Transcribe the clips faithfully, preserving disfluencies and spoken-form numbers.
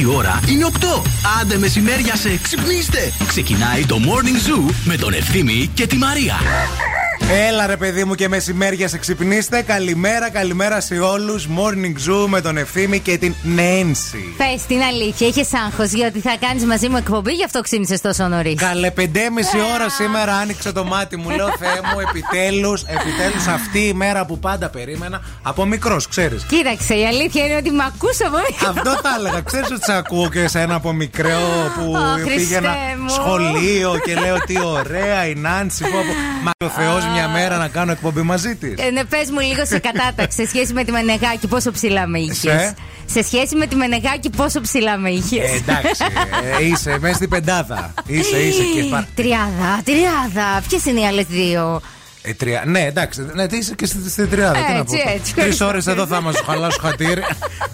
Η ώρα είναι οκτώ. Άντε μεσημέρια σε ξυπνήστε. Ξεκινάει το Morning Zoo με τον Ευθύμη και τη Μαρία. Έλα ρε παιδί μου και μεσημέρια σε ξυπνήστε. Καλημέρα, καλημέρα σε όλους. Morning Zoo με τον Ευθύμη και την Νάνσυ. Πες την αλήθεια, είχες άγχος γιατί θα κάνεις μαζί μου εκπομπή, γι' αυτό ξύπνησες τόσο νωρίς. Καλέ, πεντέμιση ώρα σήμερα άνοιξε το μάτι μου. Λέω Θεέ μου, επιτέλους, επιτέλους αυτή η μέρα που πάντα περίμενα. Από μικρός, ξέρεις. Κοίταξε, η αλήθεια είναι ότι με ακούς από μικρό. Αυτό θα έλεγα. Ξέρεις ότι σε ακούω και εσένα από μικρό που πήγαινα σχολείο και λέω τι ωραία η Νάνσυ. Μα ο Θεός μια μέρα να κάνω εκπομπή μαζί της. Ε, ναι, πες μου λίγο σε κατάταξη σε σχέση με τη Μενεγάκη, πόσο ψηλά με είχες. Σε? σε σχέση με τη Μενεγάκη, πόσο ψηλά με είχες. Ε, εντάξει, ε, είσαι μέσα στην πεντάδα. Είσαι, είσαι και πα... Τριάδα, τριάδα. Ποιες είναι οι άλλες δύο. Ε, τρια... Ναι, εντάξει, ναι, είσαι και στην στη τριάδα. Ε, τι να πω. Τρεις ώρες εδώ θα μας χαλάσω χατήρι.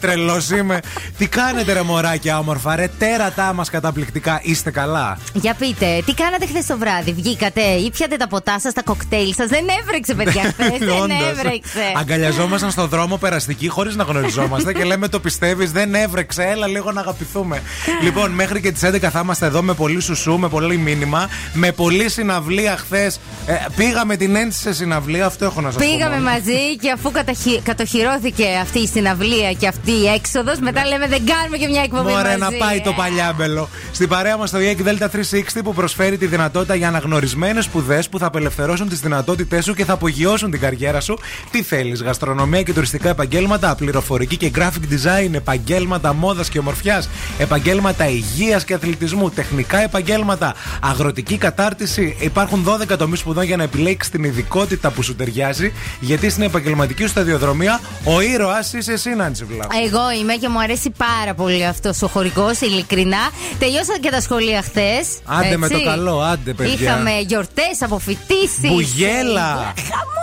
Τρελός είμαι. Τι κάνετε, ρε μωράκια, όμορφα, ρε τέρατά μας καταπληκτικά. Είστε καλά. Για πείτε, τι κάνατε χθες το βράδυ, βγήκατε, ήπιατε τα ποτά σας, τα κοκτέιλ σας. Δεν έβρεξε, παιδιά, χθες. Δεν έβρεξε. Αγκαλιαζόμασταν στον δρόμο περαστική χωρίς να γνωριζόμαστε και λέμε το πιστεύεις, δεν έβρεξε. Έλα λίγο να αγαπηθούμε. Λοιπόν, μέχρι και τις έντεκα θα είμαστε εδώ με πολύ σουσού, με πολύ μήνυμα, με πολύ συναυλία χθες. Ε, πήγαμε την σε συναυλία, αυτό έχω να σας πω. Πήγαμε μαζί και αφού καταχυ... κατοχυρώθηκε αυτή η συναυλία και αυτή η έξοδος, μετά λέμε δεν κάνουμε και μια εκπομπή. Ωραία, να πάει το παλιάμπελο. Στην παρέα μας το ΙΕΚ Δέλτα τριακόσια εξήντα που προσφέρει τη δυνατότητα για αναγνωρισμένες σπουδές που θα απελευθερώσουν τις δυνατότητές σου και θα απογειώσουν την καριέρα σου. Τι θέλεις, γαστρονομία και τουριστικά επαγγέλματα, πληροφορική και graphic design, επαγγέλματα μόδας και ομορφιάς, επαγγέλματα υγείας και αθλητισμού, τεχνικά επαγγέλματα, αγροτική κατάρτιση. Υπάρχουν δώδεκα τομείς σπουδών για να επιλέξεις την ειδικότητα που σου ταιριάζει, γιατί στην επαγγελματική σου σταδιοδρομία ο ήρωας είσαι εσύ, Νάνσυ Βλάχου. Εγώ είμαι και μου αρέσει πάρα πολύ αυτός ο χορηγός, ειλικρινά. Τελειώσαν και τα σχολεία χθες. Άντε έτσι, με το καλό, άντε παιδιά. Είχαμε γιορτές, αποφοιτήσεις. Μπουγέλα!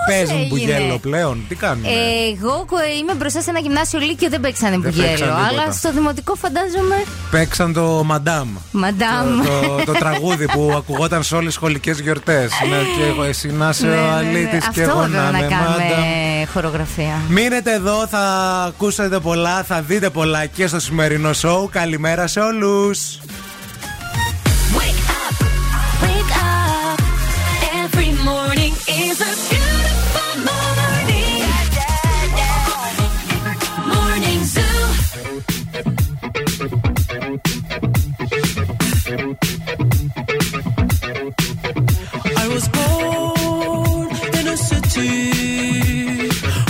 Πες μου μπουγέλο πλέον, τι κάνουμε. Εγώ είμαι μπροστά σε ένα γυμνάσιο Λύκειο, δεν παίξανε μπουγέλο, αλλά στο δημοτικό φαντάζομαι. Παίξαν το Madame. Madame. Το, το, το, το τραγούδι που ακουγόταν σε όλες τις σχολικές γιορτές. Ναι, και εγώ, εσύ να σε. Ναι, αυτό εδώ να, να κάνουμε χορογραφία. Μείνετε εδώ, θα ακούσετε πολλά, θα δείτε πολλά και στο σημερινό show. Καλημέρα σε όλους.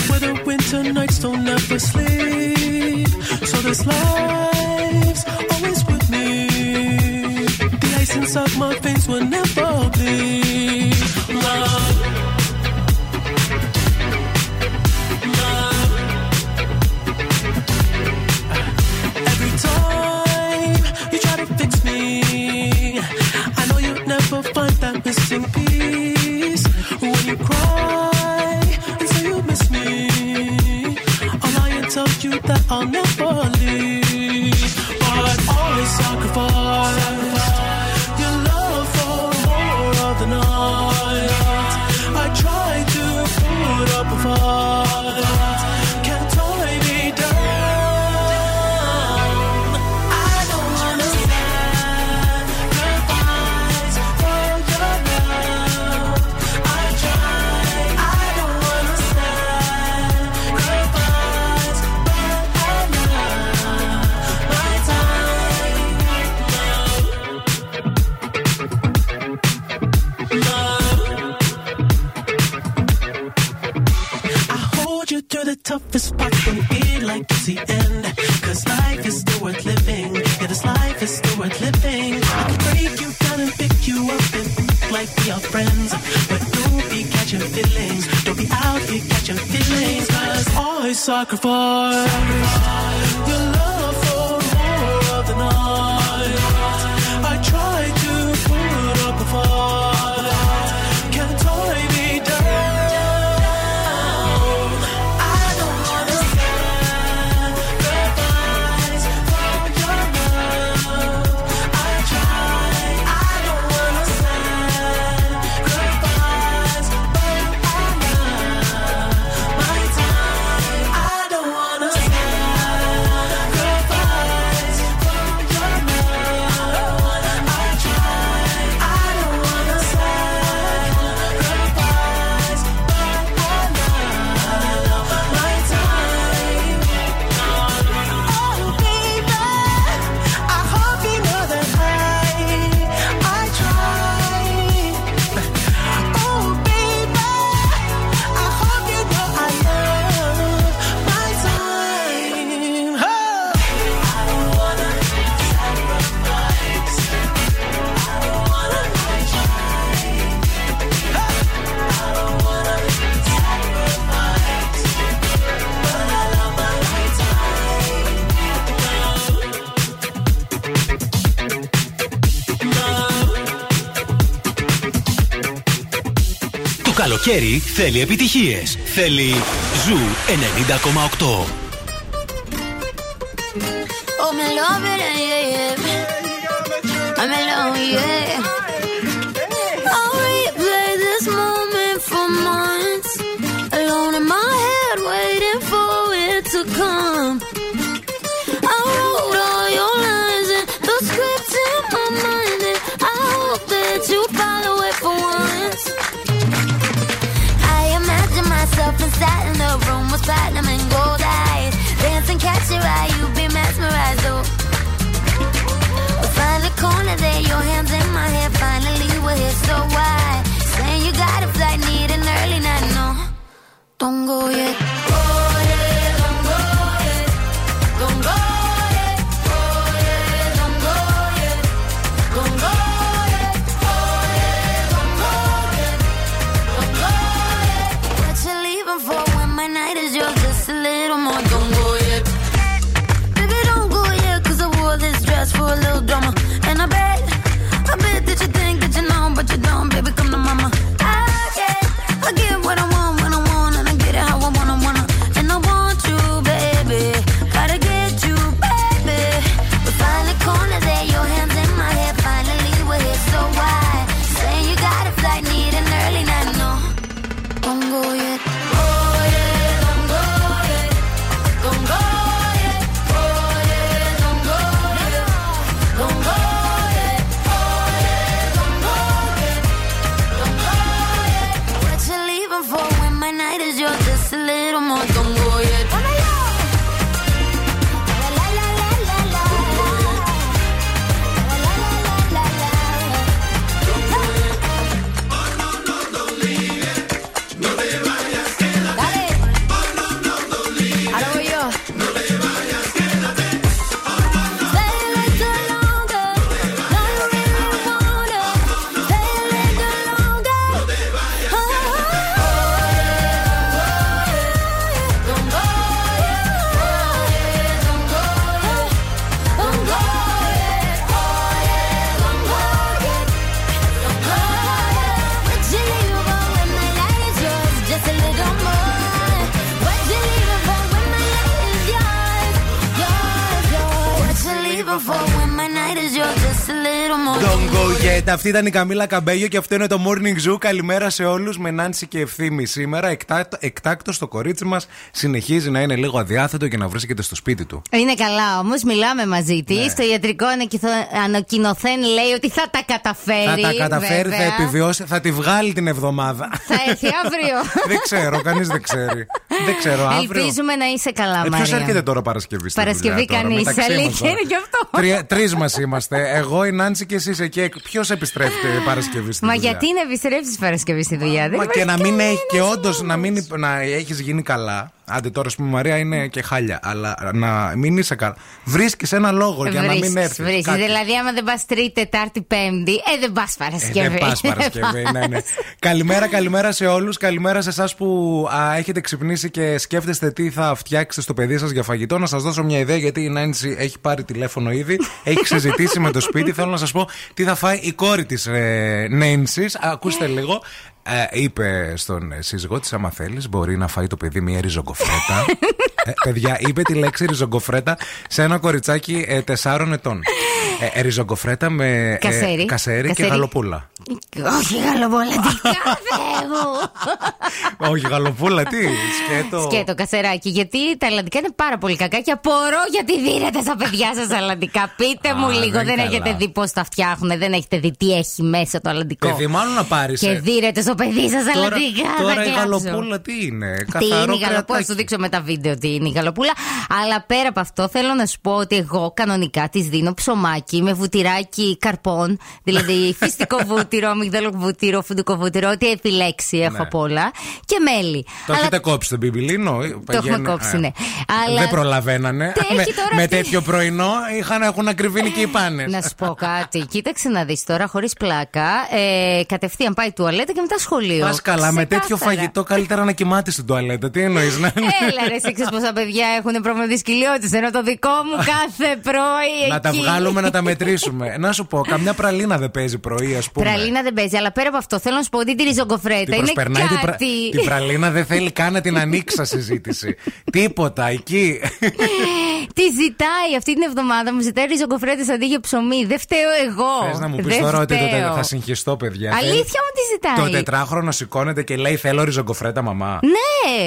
Where the winter nights don't ever sleep, so this life's always with me. The ice inside my veins will never bleed. Love, love. Every time you try to fix me, I know you'll never find that missing piece. When you cry you that I'll never leave, but always sacrifice your love for more of the night. I try to put up a fight, can't tie me down. I don't wanna stand goodbyes for your love. I try, I don't wanna stand goodbyes. Toughest part can be like it's the end, cause life is still worth living. Yeah, this life is still worth living. I can break you down and pick you up and look like we are friends, but don't be catching feelings, don't be out here catching feelings, cause always sacrifice, sacrifice your love for more of the night. I try to put up a fight, can't tie me down. I καλοκαίρι θέλει επιτυχίες. Θέλει Ζου ενενήντα κόμμα οκτώ. I'm in love with it, yeah, yeah. I'm in love, yeah. I'll replay this moment for months, alone in my head, waiting for it to come. I wrote all your lines and the script in my mind, and I hope that you follow it for once. I imagine myself inside in the room with platinum and gold eyes. Dance and catch your eye, you be mesmerized, oh. We'll find the corner there, your hands in my hair. Finally we're here, so why? Saying you got a flight, need an early night, no. Don't go yet. Oh yeah, don't go yet. Don't go yet. Oh yeah, don't go yet. Don't go yet. Oh yeah, don't go yet. Don't go yet. What you leaving for when my night is yours? Just a little more, don't go. For a little drama, and I bet, I bet that you think that you know, but you don't, baby, come to mama. I get, I get what I want when I want, and I get it how I wanna, wanna, and I want you, baby, gotta get you, baby. We find the corner there, your hands in my hair, finally we're here, so why? Saying you got a flight, need an early night, no, don't go yet. Αυτή ήταν η Καμίλα Καμπέγιο και αυτό είναι το Morning Zoo. Καλημέρα σε όλους με Νάνσυ και Ευθύμη σήμερα. Εκτά, εκτάκτως το κορίτσι μας συνεχίζει να είναι λίγο αδιάθετο και να βρίσκεται στο σπίτι του. Είναι καλά όμως, μιλάμε μαζί της. Ναι. Το ιατρικό ανακοινωθέν λέει ότι θα τα καταφέρει. Θα τα καταφέρει, βέβαια. Θα επιβιώσει, θα τη βγάλει την εβδομάδα. Θα έρθει αύριο. Δεν ξέρω, κανείς δεν ξέρει. Δεν ξέρω, αύριο. Ελπίζουμε να είσαι καλά, Μαρία. Ποιος έρχεται τώρα Παρασκευή? Παρασκευή κανείς. Αλήθεια είναι και αυτό. Τρεις μας είμαστε. Εγώ, η Νάνσυ και εσείς εκεί. Ποιος επιστρέφεται Παρασκευή στη μα δουλειά? Μα γιατί να επιστρέψεις Παρασκευή στη δουλειά? Μα και να μην έχει, και όντως να, να έχεις γίνει καλά. Άντε τώρα, α πούμε, Μαρία είναι και χάλια. Αλλά να μην είσαι καλά. Βρίσκεις ένα λόγο βρίσκεις, για να μην έρθεις. Βρίσκεις. Δηλαδή, άμα δεν πας Τρίτη, Τετάρτη, Πέμπτη, ε, δεν πας Παρασκευή. Ε, δεν πας Παρασκευή, ναι, ναι. Καλημέρα, καλημέρα σε όλους. Καλημέρα σε εσάς που α, έχετε ξυπνήσει και σκέφτεστε τι θα φτιάξετε στο παιδί σας για φαγητό. Να σας δώσω μια ιδέα, γιατί η Νάνσυ έχει πάρει τηλέφωνο ήδη. Έχει συζητήσει με το σπίτι. Θέλω να σας πω τι θα φάει η κόρη της ε, Νάνσυ. Ακούστε λίγο. Ε, είπε στον σύζυγό της, άμα θέλεις μπορεί να φάει το παιδί μια ριζογκοφρέτα. ε, παιδιά, είπε τη λέξη ριζογκοφρέτα σε ένα κοριτσάκι ε, τεσσάρων ετών. Ε, ριζογκοφρέτα με κασέρι, ε, κασέρι, κασέρι και γαλοπούλα. Όχι γαλοπούλα, τι κάθε. Όχι γαλοπούλα, τι σκέτο. Σκέτο, κασεράκι. Γιατί τα αλλαντικά είναι πάρα πολύ κακά και απορώ γιατί δίνετε στα παιδιά σας αλλαντικά. Πείτε μου λίγο, δεν έχετε δει πώς τα φτιάχνουν, δεν έχετε δει τι έχει μέσα το αλλαντικό. Παιδί, μάλλον να πάρεις. Και δίνετε στο παιδί σας αλλαντικά. Τώρα η γαλοπούλα τι είναι? Τι είναι η γαλοπούλα, θα σου δείξω με τα βίντεο τι είναι η γαλοπούλα. Αλλά πέρα από αυτό θέλω να σου πω ότι εγώ κανονικά τη δίνω ψωμάκι με βουτυράκι καρπών, δηλαδή φυστικό βούτυρο. Αμυγδαλό βουτύρο, φουντικό βουτύρο, ό,τι επιλέξει έχω απ' όλα. Και μέλι. Το αλλά... έχετε κόψει τον πιμπιλίνο? Το έχουμε κόψει, ναι. Αλλά... δεν προλαβαίνανε. Με, τώρα... με τέτοιο πρωινό είχαν, έχουν ακριβήνει και οι πάνες. Να σου πω κάτι. Κοίταξε να δεις τώρα, χωρίς πλάκα. Ε, κατευθείαν πάει τουαλέτα και μετά σχολείο. Πας καλά. Ξεκάθαρα. Με τέτοιο φαγητό, καλύτερα να κοιμάται στην τουαλέτα. Τι εννοείς να είναι? Έλα, ρε, εσύ ξέρεις πώς τα παιδιά έχουν πρόβλημα τη κοιλιότητα. Ενώ το δικό μου κάθε πρωί. Εκεί. Να τα βγάλουμε να τα μετρήσουμε. Να σου πω, καμιά πραλίνα δεν παίζει πρωί, α πούμε. Πραλίνα δεν παίζει, αλλά πέρα από αυτό θέλω να σου πω ότι τη ριζοκοφρέτα είναι κάτι. Πρα... Την πραλίνα δεν θέλει καν να την ανοίξει σαν συζήτηση. Τίποτα εκεί. Τη ζητάει αυτή την εβδομάδα, μου ζητάει ριζοκοφρέτα αντί για ψωμί. Δεν φταίω εγώ. Θες να μου πει τώρα ότι θα συγχυστώ, παιδιά. Αλήθεια μου τη ζητάει. Το τετράχρονο σηκώνεται και λέει: Θέλω ριζοκοφρέτα, μαμά. Ναι.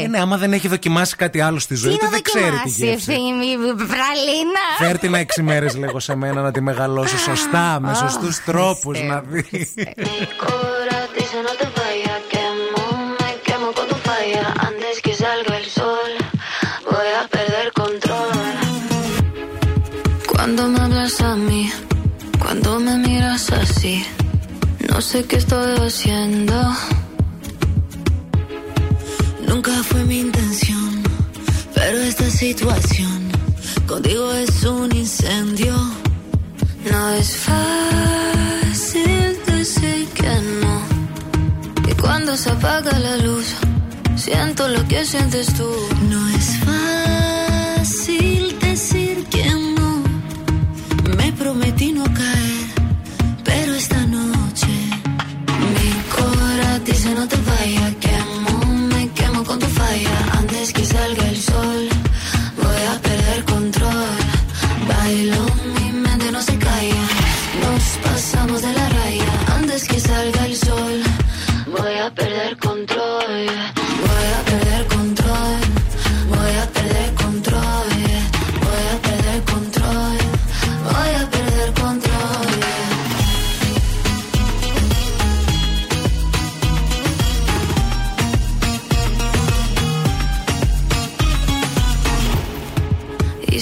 Είναι, άμα δεν έχει δοκιμάσει κάτι άλλο στη ζωή του, δεν ξέρει τι γεύση. Πραλίνα. Φέρ' την έξι μέρες, λέγω, σε μένα να τη μεγαλώσω σωστά, με σωστούς τρόπους να δει. Cuando me hablas a mí, cuando me miras así, no sé qué estoy haciendo. Nunca fue mi intención, pero esta situación contigo es un incendio. No es fácil decir que no. Y cuando se apaga la luz, siento lo que sientes tú. No es fácil decir que no. Me prometí no caer, pero esta noche mi corazón dice no te vayas, quemo, me quemo con tu falla. Antes que salga el sol, voy a perder control. Bailo, mi mente no se calla, nos pasamos de la raya. Antes que salga el sol, voy a perder control. Voy a perder control, voy a perder control. Voy a perder control. Voy a perder control. Y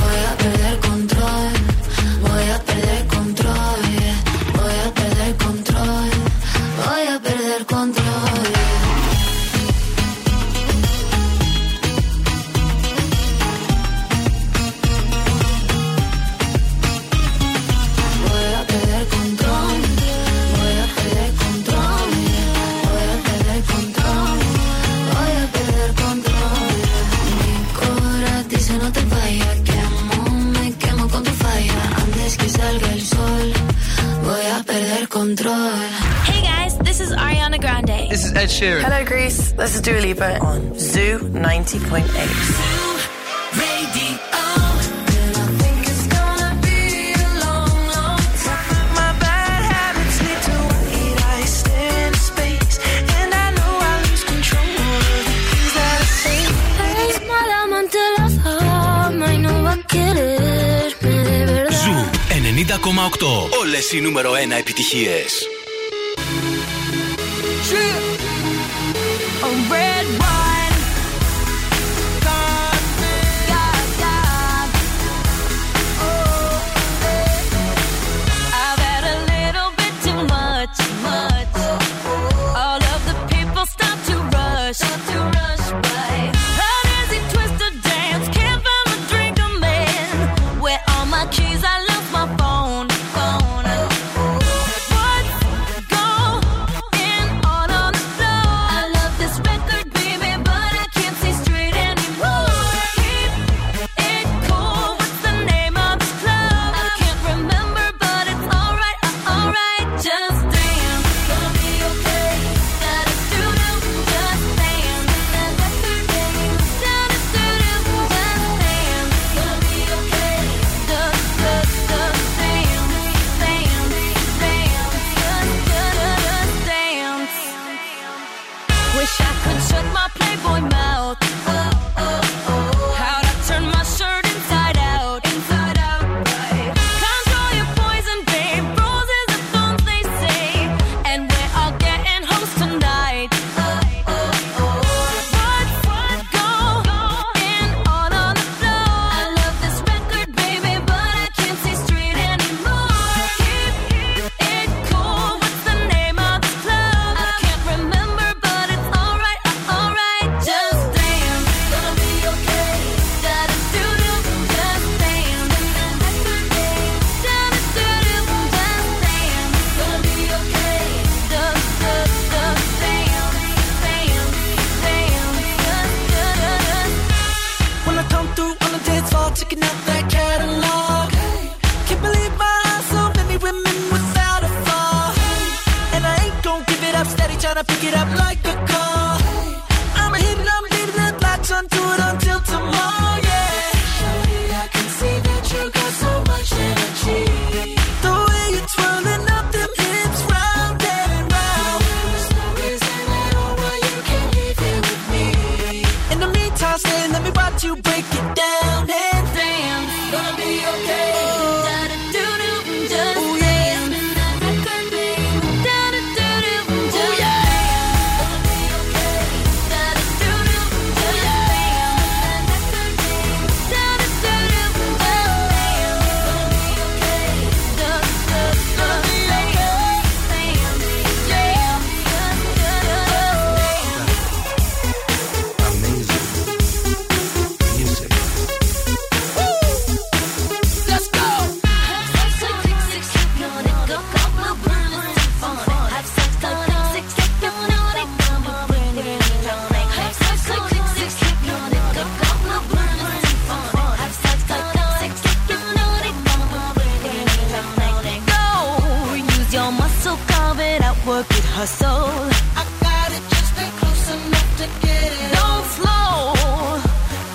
Voy a perder control. Voy a perder control. Voy a perder control. Voy a perder control. Hey guys, this is Ariana Grande. This is Ed Sheeran. Hello Greece, this is Dua Lipa on Zoo ninety point eight. Όλες οι νούμερο ένα επιτυχίες. Baby checking out that catalog. Hey, can't believe my eyes, so many women without a flaw. Hey, and I ain't gon' give it up, steady tryna pick it up like a car. Hey, I'm a hit and I'm leaving that latch onto it until tomorrow, yeah. Surely I can see that you got so much energy. The way you're twirling up them hips round and round. There's no reason at all why you can't leave here with me. In the meantime, stay and let me watch you break it down. Hustle. I gotta just stay close enough to get it. Don't on. Slow.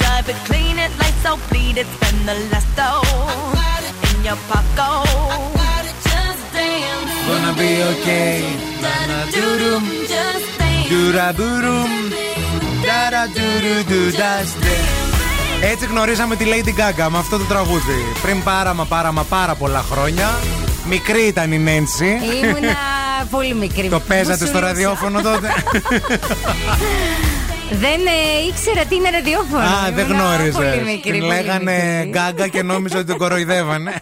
Dive it, clean it, lights out, bleed it, spend the last dough. I got it. In your pocket. I got it, just dance. Gonna be okay. Na na do dum, just dance. Do da boo dum, da da do do do da dance. Έτσι γνωρίσαμε τη Lady Gaga με αυτό το τραγούδι. Πριν πάρα μα πάρα μα πάρα πολλά χρόνια. Μικρή ήταν η Νάνσυ. Ήμουνα πολύ μικρή. Το παίζατε στο ραδιόφωνο τότε? Δεν ε, ήξερα τι είναι ραδιόφωνο. Α, Ήμουνα δεν γνώριζες. Πολύ μικρή. Την λέγανε Γκάγκα και νόμιζα ότι τον κοροϊδεύανε.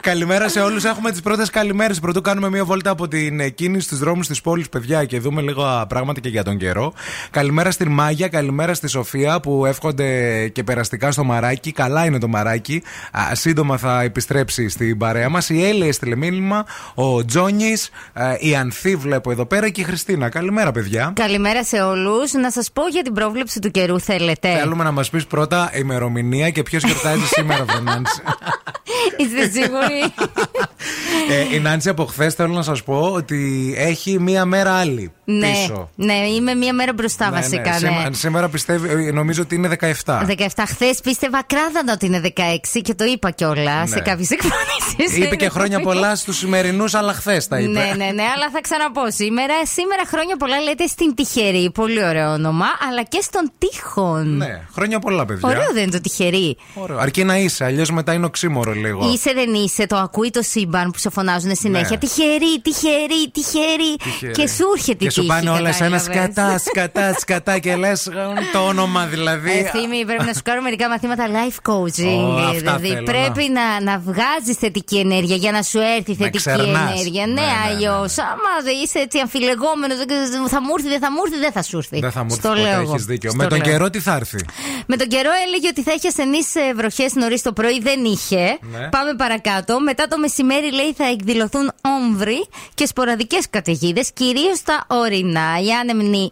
Καλημέρα σε όλους. Έχουμε τις πρώτες καλημέρες. Πρωτού κάνουμε μία βόλτα από την κίνηση στους δρόμους της πόλης, παιδιά, και δούμε λίγα πράγματα και για τον καιρό. Καλημέρα στην Μάγια, καλημέρα στη Σοφία που εύχονται και περαστικά στο μαράκι. Καλά είναι το μαράκι. Α, σύντομα θα επιστρέψει στην παρέα μας. Η Έλλη έστειλε μήνυμα, ο Τζόνις, η Ανθή βλέπω εδώ πέρα και η Χριστίνα. Καλημέρα, παιδιά. Καλημέρα σε όλους. Να σας πω για την πρόβλεψη του καιρού, θέλετε? Θέλουμε να μας πεις πρώτα ημερομηνία και ποιος γιορτάζει σήμερα, Βενάνση. Είστε σίγουροι? ε, η Νάνσυ από χθες, θέλω να σας πω ότι έχει μία μέρα άλλη πίσω. Ναι, ναι, είμαι μία μέρα μπροστά, ναι, βασικά. Ναι. Σήμα, σήμερα πιστεύει, νομίζω ότι είναι δεκαεπτά. δεκαεπτά. Χθες πίστευα ακράδαντα ότι είναι δεκαέξι και το είπα κιόλα, ναι, σε κάποιες εκφωνήσεις. Είπε και χρόνια πολλά στους σημερινούς, αλλά χθες τα είπε. Ναι, ναι, ναι, αλλά θα ξαναπώ σήμερα. Σήμερα χρόνια πολλά λέτε στην Τυχερή. Πολύ ωραίο όνομα, αλλά και στον Τείχον. Ναι, χρόνια πολλά, παιδιά. Ωραίο δεν είναι το Τυχερή? Ωραίο. Αρκεί να είσαι, αλλιώς μετά είναι οξύμορο λίγο. Είσαι δεν είσαι, το ακούει το σύμπαν που σε φωνάζουν συνέχεια. Ναι. Τυχερή, τυχερή, τυχερή. Και σου έρχεται η τύχη. Και σου πάνε όλα σε ένα σκατά, σκατά, σκατά και λες το όνομα δηλαδή. Ευθύμη, πρέπει να σου κάνω μερικά μαθήματα life coaching. Oh, δηλαδή θέλω, πρέπει να, να, να βγάζεις θετική ενέργεια για να σου έρθει θετική ξερνάς ενέργεια. Ναι, ναι, ναι, αλλιώς. Ναι. Άμα είσαι έτσι αμφιλεγόμενος, θα μου έρθει, δεν θα μου έρθει, δεν θα σου έρθει. Δεν θα μου έρθει, ποτέ έχεις δίκιο. Με τον καιρό τι θα έρθει? Με τον καιρό έλεγε ότι θα είχε ασθενείς βροχές νωρίς το πρωί, δεν είχε. Πάμε παρακάτω. Μετά το μεσημέρι, λέει, θα εκδηλωθούν όμβροι και σποραδικές καταιγίδες, κυρίως στα ορεινά.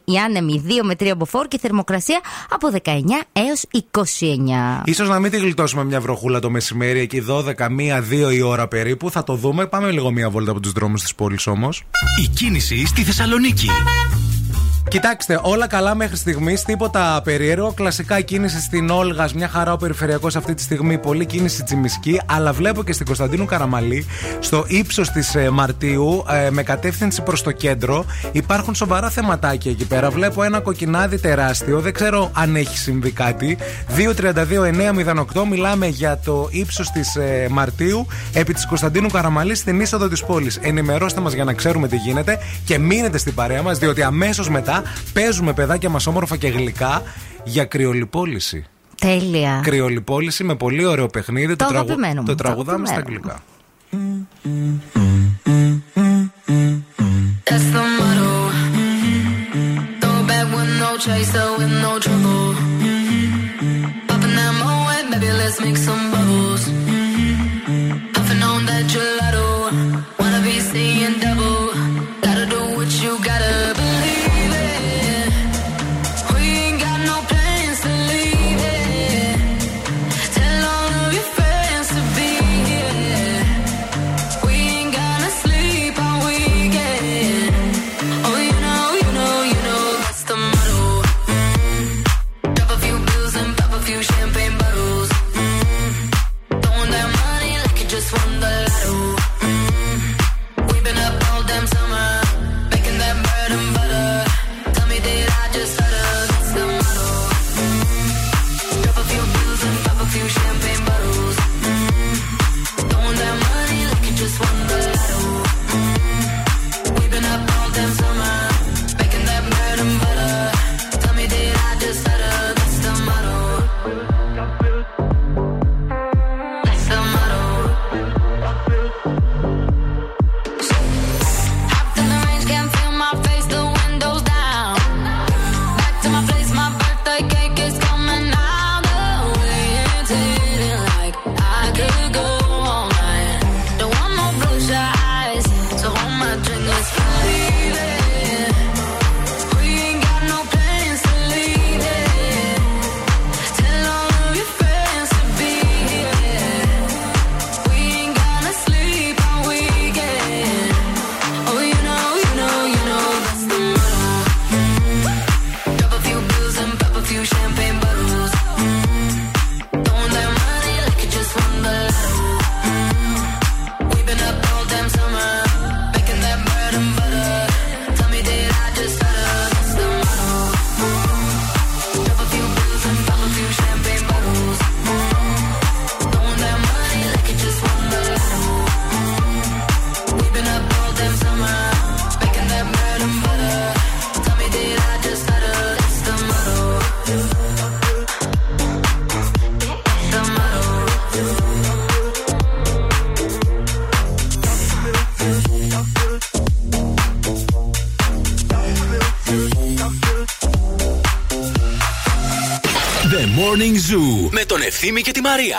Οι άνεμοι δύο με τρία μποφόρ και θερμοκρασία από δεκαεννιά έως είκοσι εννιά. Ίσως να μην τη γλιτώσουμε μια βροχούλα το μεσημέρι, εκεί δώδεκα, μία, δύο η ώρα περίπου. Θα το δούμε. Πάμε λίγο μια βόλτα από τους δρόμους της πόλης όμως. Η κίνηση στη Θεσσαλονίκη. Κοιτάξτε, όλα καλά μέχρι στιγμής, τίποτα περίεργο. Κλασικά κίνηση στην Όλγας, μια χαρά ο περιφερειακός αυτή τη στιγμή. Πολύ κίνηση Τσιμισκή, αλλά βλέπω και στην Κωνσταντίνου Καραμαλή, στο ύψος της ε, Μαρτίου, ε, με κατεύθυνση προς το κέντρο, υπάρχουν σοβαρά θεματάκια εκεί πέρα. Βλέπω ένα κοκκινάδι τεράστιο, δεν ξέρω αν έχει συμβεί κάτι. δύο τριάντα δύο εννιακόσια οκτώ, μιλάμε για το ύψος της ε, Μαρτίου, επί της Κωνσταντίνου Καραμαλή, στην είσοδο της πόλης. Ενημερώστε μας για να ξέρουμε τι γίνεται και μείνετε στην παρέα μας, διότι αμέσως μετά. Παίζουμε παιδάκια μας όμορφα και γλυκά για κρυολυπόληση. Τέλεια. Κρυολυπόληση με πολύ ωραίο παιχνίδι. Το, το, τραγου... το τραγουδάμε στα αγγλικά. Hello. Morning Zoo με τον Ευθύμη και τη Μαρία.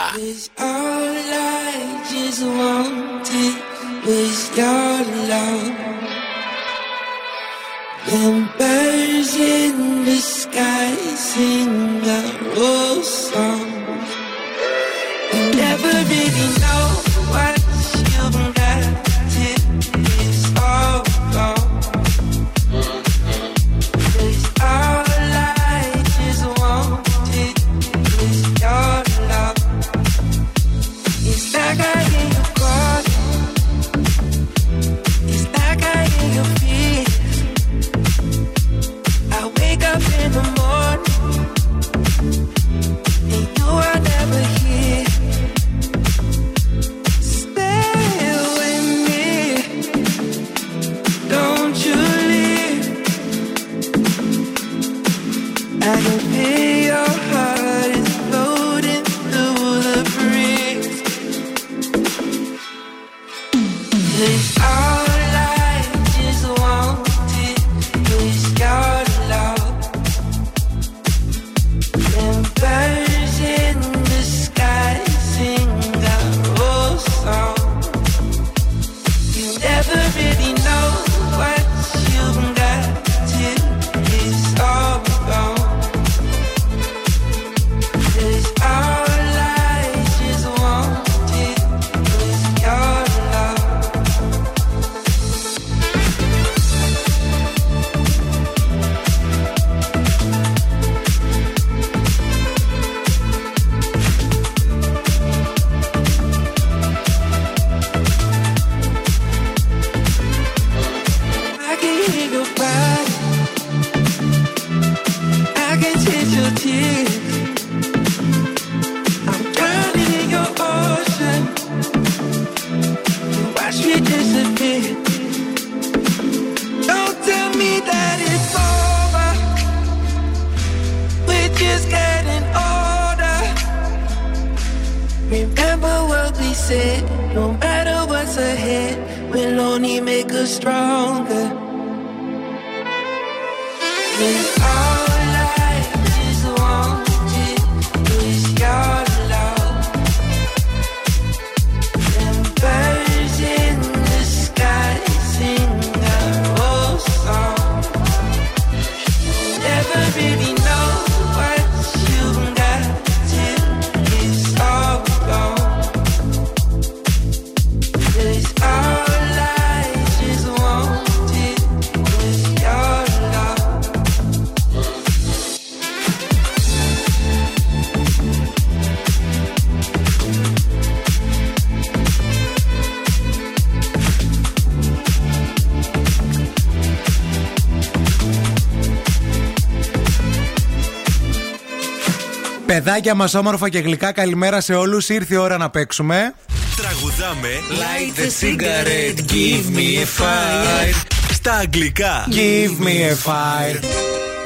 Παιδάκια μας όμορφα και γλυκά, καλημέρα σε όλους. Ήρθε η ώρα να παίξουμε. Τραγουδάμε Light the cigarette, give me a fire. Στα αγγλικά Give me a fire.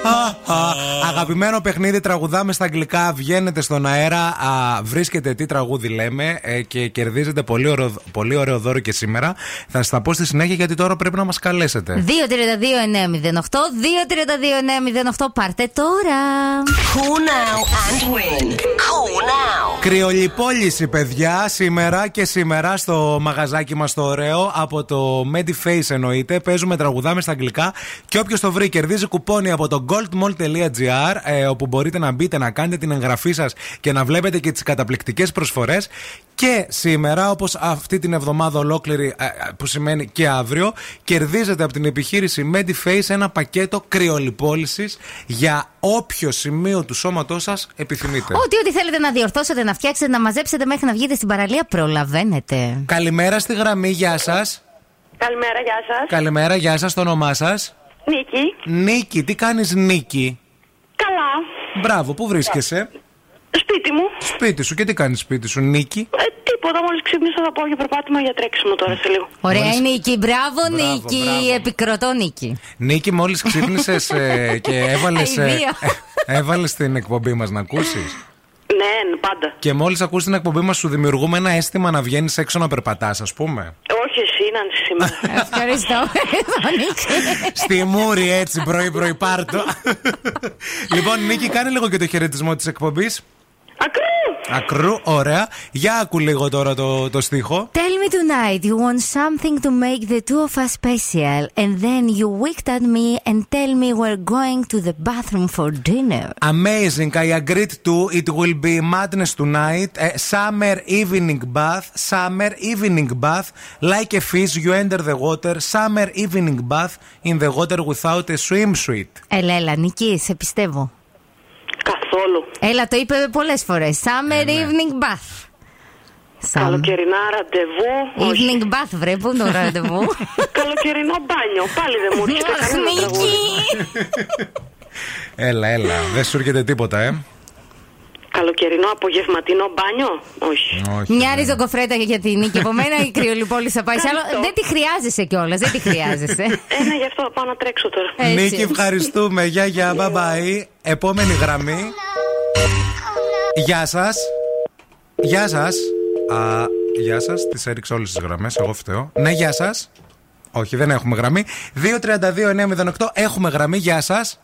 Oh, oh. Αγαπημένο παιχνίδι, τραγουδάμε στα αγγλικά. Βγαίνετε στον αέρα, α, βρίσκετε τι τραγούδι λέμε ε, και κερδίζετε πολύ ωραίο, πολύ ωραίο δώρο και σήμερα. Θα σα τα πω στη συνέχεια γιατί τώρα πρέπει να μας καλέσετε. δύο τρία δύο εννιά μηδέν οκτώ δύο τρία δύο εννιά μηδέν οκτώ. Πάρτε τώρα. Cool now and win. Cool now. Κρυολιπόληση, παιδιά, σήμερα και σήμερα στο μαγαζάκι μας το ωραίο από το MediFace εννοείται. Παίζουμε, τραγουδάμε στα αγγλικά και όποιος το βρει κερδίζει κουπόνι από το goldmall.gr, ε, όπου μπορείτε να μπείτε, να κάνετε την εγγραφή σας και να βλέπετε και τις καταπληκτικές προσφορές. Και σήμερα, όπως αυτή την εβδομάδα ολόκληρη, ε, που σημαίνει και αύριο, κερδίζετε από την επιχείρηση MediFace ένα πακέτο κρυολιπόλησης για όποιο σημείο του σώματός σας επιθυμείτε. Ό,τι ό,τι θέλετε να διορθώσετε, να φτιάξετε, να μαζέψετε μέχρι να βγείτε στην παραλία, προλαβαίνετε. Καλημέρα στη γραμμή, γεια σας. Καλημέρα, γεια σας. Καλημέρα, γεια σας, το όνομά σας. Νίκη. Νίκη, τι κάνεις, Νίκη? Καλά. Μπράβο, πού βρίσκεσαι? Σπίτι μου. Σπίτι σου, και τι κάνεις σπίτι σου, Νίκη? Ε, τίποτα, μόλις ξύπνησα, θα πάω για περπάτημα για τρέξιμο τώρα σε λίγο. Ωραία, μόλις... Νίκη, μπράβο, μπράβο Νίκη, μπράβο. Επικροτώ Νίκη. Νίκη, μόλις ξύπνησες ε, και έβαλες, ε, ε, έβαλες την εκπομπή μας να ακούσεις. Ναι, πάντα. Και μόλις ακούσεις την εκπομπή μας, σου δημιουργούμε ένα αίσθημα να βγαίνεις έξω να περπατάς, ας πούμε. Όχι, εσύ, να είναι σήμερα. Ευχαριστώ. Στη Μούρη, έτσι, πρωί-πρωί, πάρτο. Λοιπόν, Νίκη, κάνε λίγο και το χαιρετισμό της εκπομπής. Ακρού! Ακρού, ωραία. Για άκου λίγο τώρα το, το στίχο. Tell me tonight you want something to make the two of us special, and then you winked at me and tell me we're going to the bathroom for dinner. Amazing, I agreed to. It will be madness tonight. A summer evening bath, summer evening bath. Like a fish you enter the water, summer evening bath in the water without a swimsuit. Έλα, έλα, Νίκη, σε πιστεύω. Καθόλου. Έλα, το είπε πολλές φορές. Summer ε, evening ναι. bath. Καλοκαιρινά ραντεβού. Evening όχι. bath, βρε, πού είναι το ραντεβού? Καλοκαιρινό μπάνιο. Πάλι δεν μου έρχεται κανένα τραγούδι. Έλα, έλα. Δεν σου έρχεται τίποτα, ε. Καλοκαιρινό απογευματινό μπάνιο. Όχι. Όχι Μια ναι. ριζοκοφρέτα για την Νίκη. Επομένου, η κρυολιπόληση θα πάει σε άλλο. Δεν τη χρειάζεσαι κιόλας. Δεν τη χρειάζεσαι. Ένα, γι' αυτό θα πάω να τρέξω τώρα. Έτσι. Νίκη, ευχαριστούμε. Γεια, γεια, bye bye. Επόμενη γραμμή. Γεια σας. Γεια σας. Α, γεια σας. Τις έριξα όλες τις γραμμές. Εγώ φταίω. Ναι, γεια σας. Όχι, δεν έχουμε γραμμή. δύο τρία δύο εννιά μηδέν οκτώ. Έχουμε γραμμή. Γεια σας.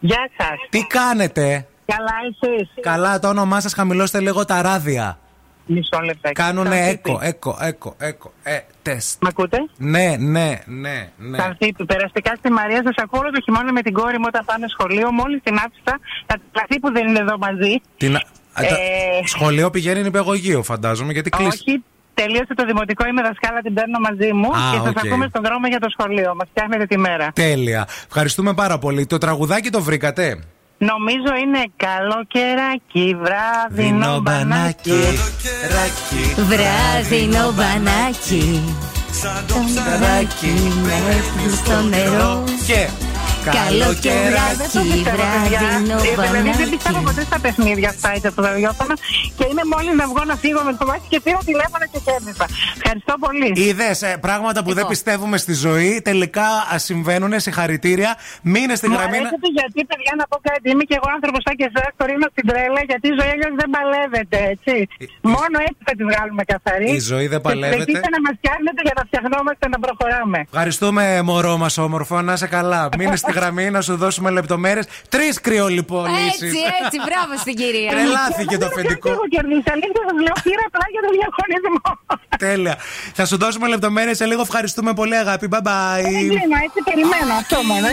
Γεια σας. Τι κάνετε? Καλά, εσείς? Καλά, το όνομά σας, χαμηλώστε λίγο τα ράδια. Μισό λεπτά. Κάνουνε έκο, έκο, έκο, έκο. Ε, τεστ. Μ' ακούτε? Ναι, ναι, ναι. ναι. Καρθίπη, περαστικά στη Μαρία, σας ακούω όλο το χειμώνα με την κόρη μου όταν πάνε σχολείο. Μόλις την άφησα, τα Καρθίπη που δεν είναι εδώ μαζί. Την... Ε... Τα... Σχολείο πηγαίνει υπηαγωγείο, φαντάζομαι, γιατί κλείσει. Όχι, τελείωσε το δημοτικό, είμαι δασκάλα, την παίρνω μαζί μου. Α, και σας okay. ακούμε στον δρόμο για το σχολείο. Μας φτιάχνετε τη μέρα. Τέλεια. Ευχαριστούμε πάρα πολύ. Το τραγουδάκι το βρήκατε? Νομίζω είναι καλοκαιράκι, βράδινο μπανάκι. Βράδινο μπανάκι, σαν το ψαράκι μέχρι στο νερό. Και καλοκαιράκι, βράδινο μπανάκι. Δεν πιστεύω ποτέ στα παιχνίδια αυτά, έτσι από τα βιώθανα. Και είμαι μόλις να βγω να φύγω με το μάτι και πήρα τηλέφωνα και κέρδισα. Ευχαριστώ πολύ. Είδες, ε, πράγματα που εγώ δεν πιστεύουμε στη ζωή τελικά συμβαίνουν. Συγχαρητήρια. Μείνε στην γραμμή. Μου αρέσετε, γιατί παιδιά, να πω κάτι. Είμαι και εγώ άνθρωπος σαν και εσάς. Κορίνω στην τρέλα, γιατί η ζωή αλλιώς δεν παλεύεται. Έτσι. Η... Μόνο έτσι θα τη βγάλουμε καθαρή. Η ζωή δεν παλεύεται. Ελπίζετε να μας πιάνετε για να φτιαχνόμαστε να προχωράμε. Ευχαριστούμε, μωρό μας όμορφο. Να είσαι καλά. Μείνε στη γραμμή να σου δώσουμε λεπτομέρειες. Τρεις κρυολιπολήσεις. Έτσι, έτσι. Μπράβο στην κυρία. Τρελάθηκε το αφεντικό. Τέλεια. Θα σου δώσουμε λεπτομέρειες σε λίγο. Ευχαριστούμε πολύ, αγάπη. Bye bye. Έτσι περιμένω αυτό μόνο.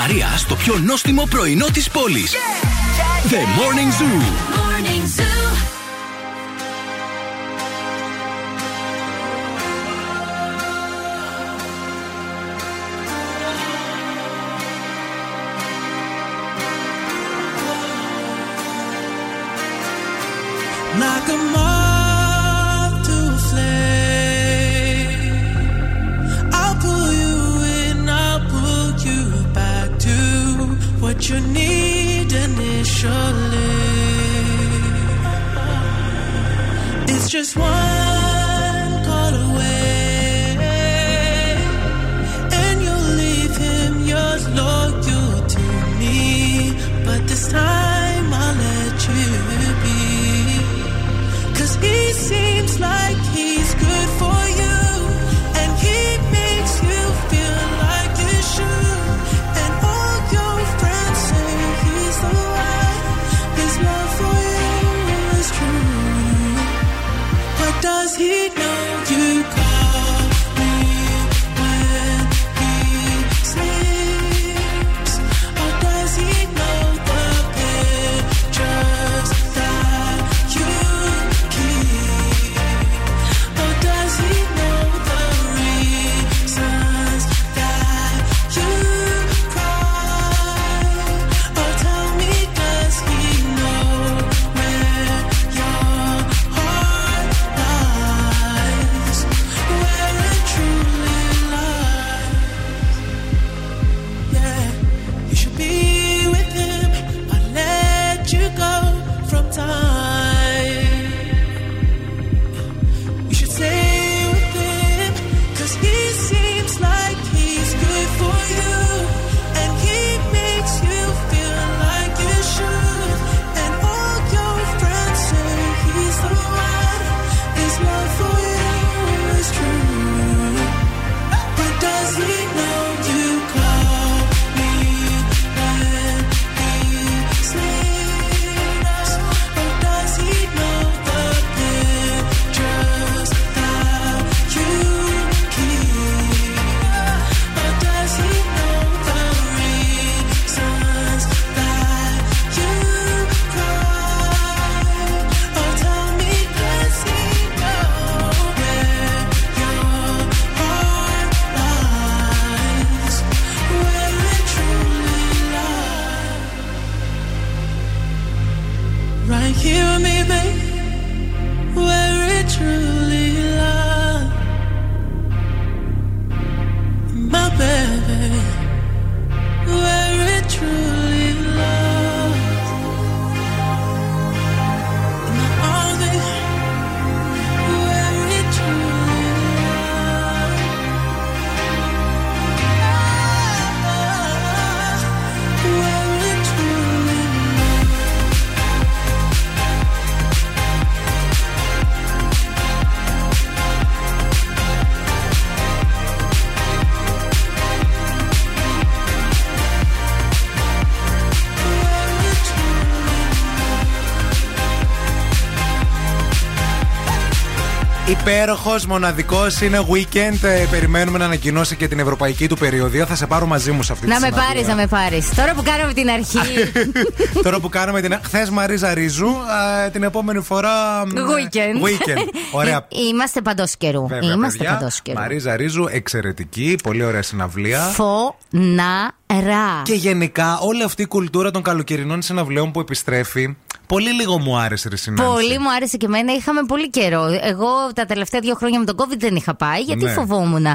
Μαρία στο πιο νόστιμο πρωινό της πόλης. Yeah, yeah, yeah. The Morning Zoo. Morning Zoo. Like a moth to a flame, I'll pull you in, I'll pull you back to what you need initially. It's just one call away, and you'll leave him, you're loyal to me, but this time I'll let you be. He seems like he's good for you, and he makes you feel like you should. And all your friends say he's the one. His love for you is true. But does he know you call me when he sleeps? Or does he know the pictures that you? Υπέροχος, μοναδικός, είναι Weekend. Ε, περιμένουμε να ανακοινώσει και την ευρωπαϊκή του περιοδία. Θα σε πάρω μαζί μου σε αυτή τη στιγμή. Να με πάρεις, να με πάρεις. Τώρα που κάναμε την αρχή. Τώρα που κάναμε την αρχή. Χθες Μαρίζα Ρίζου. Ε, την επόμενη φορά. Weekend. Weekend. Ωραία. Είμαστε παντός καιρού. Βέβαια, Είμαστε παντός καιρού. Μαρίζα Ρίζου, εξαιρετική. Πολύ ωραία συναυλία. Φω-να-ρα. Και γενικά όλη αυτή η κουλτούρα των καλοκαιρινών συναυλιών που επιστρέφει. Πολύ λίγο μου άρεσε η συνάντηση. Πολύ μου άρεσε και εμένα. Είχαμε πολύ καιρό. Εγώ τα τελευταία δύο χρόνια με τον COVID δεν είχα πάει, γιατί ναι. φοβόμουν.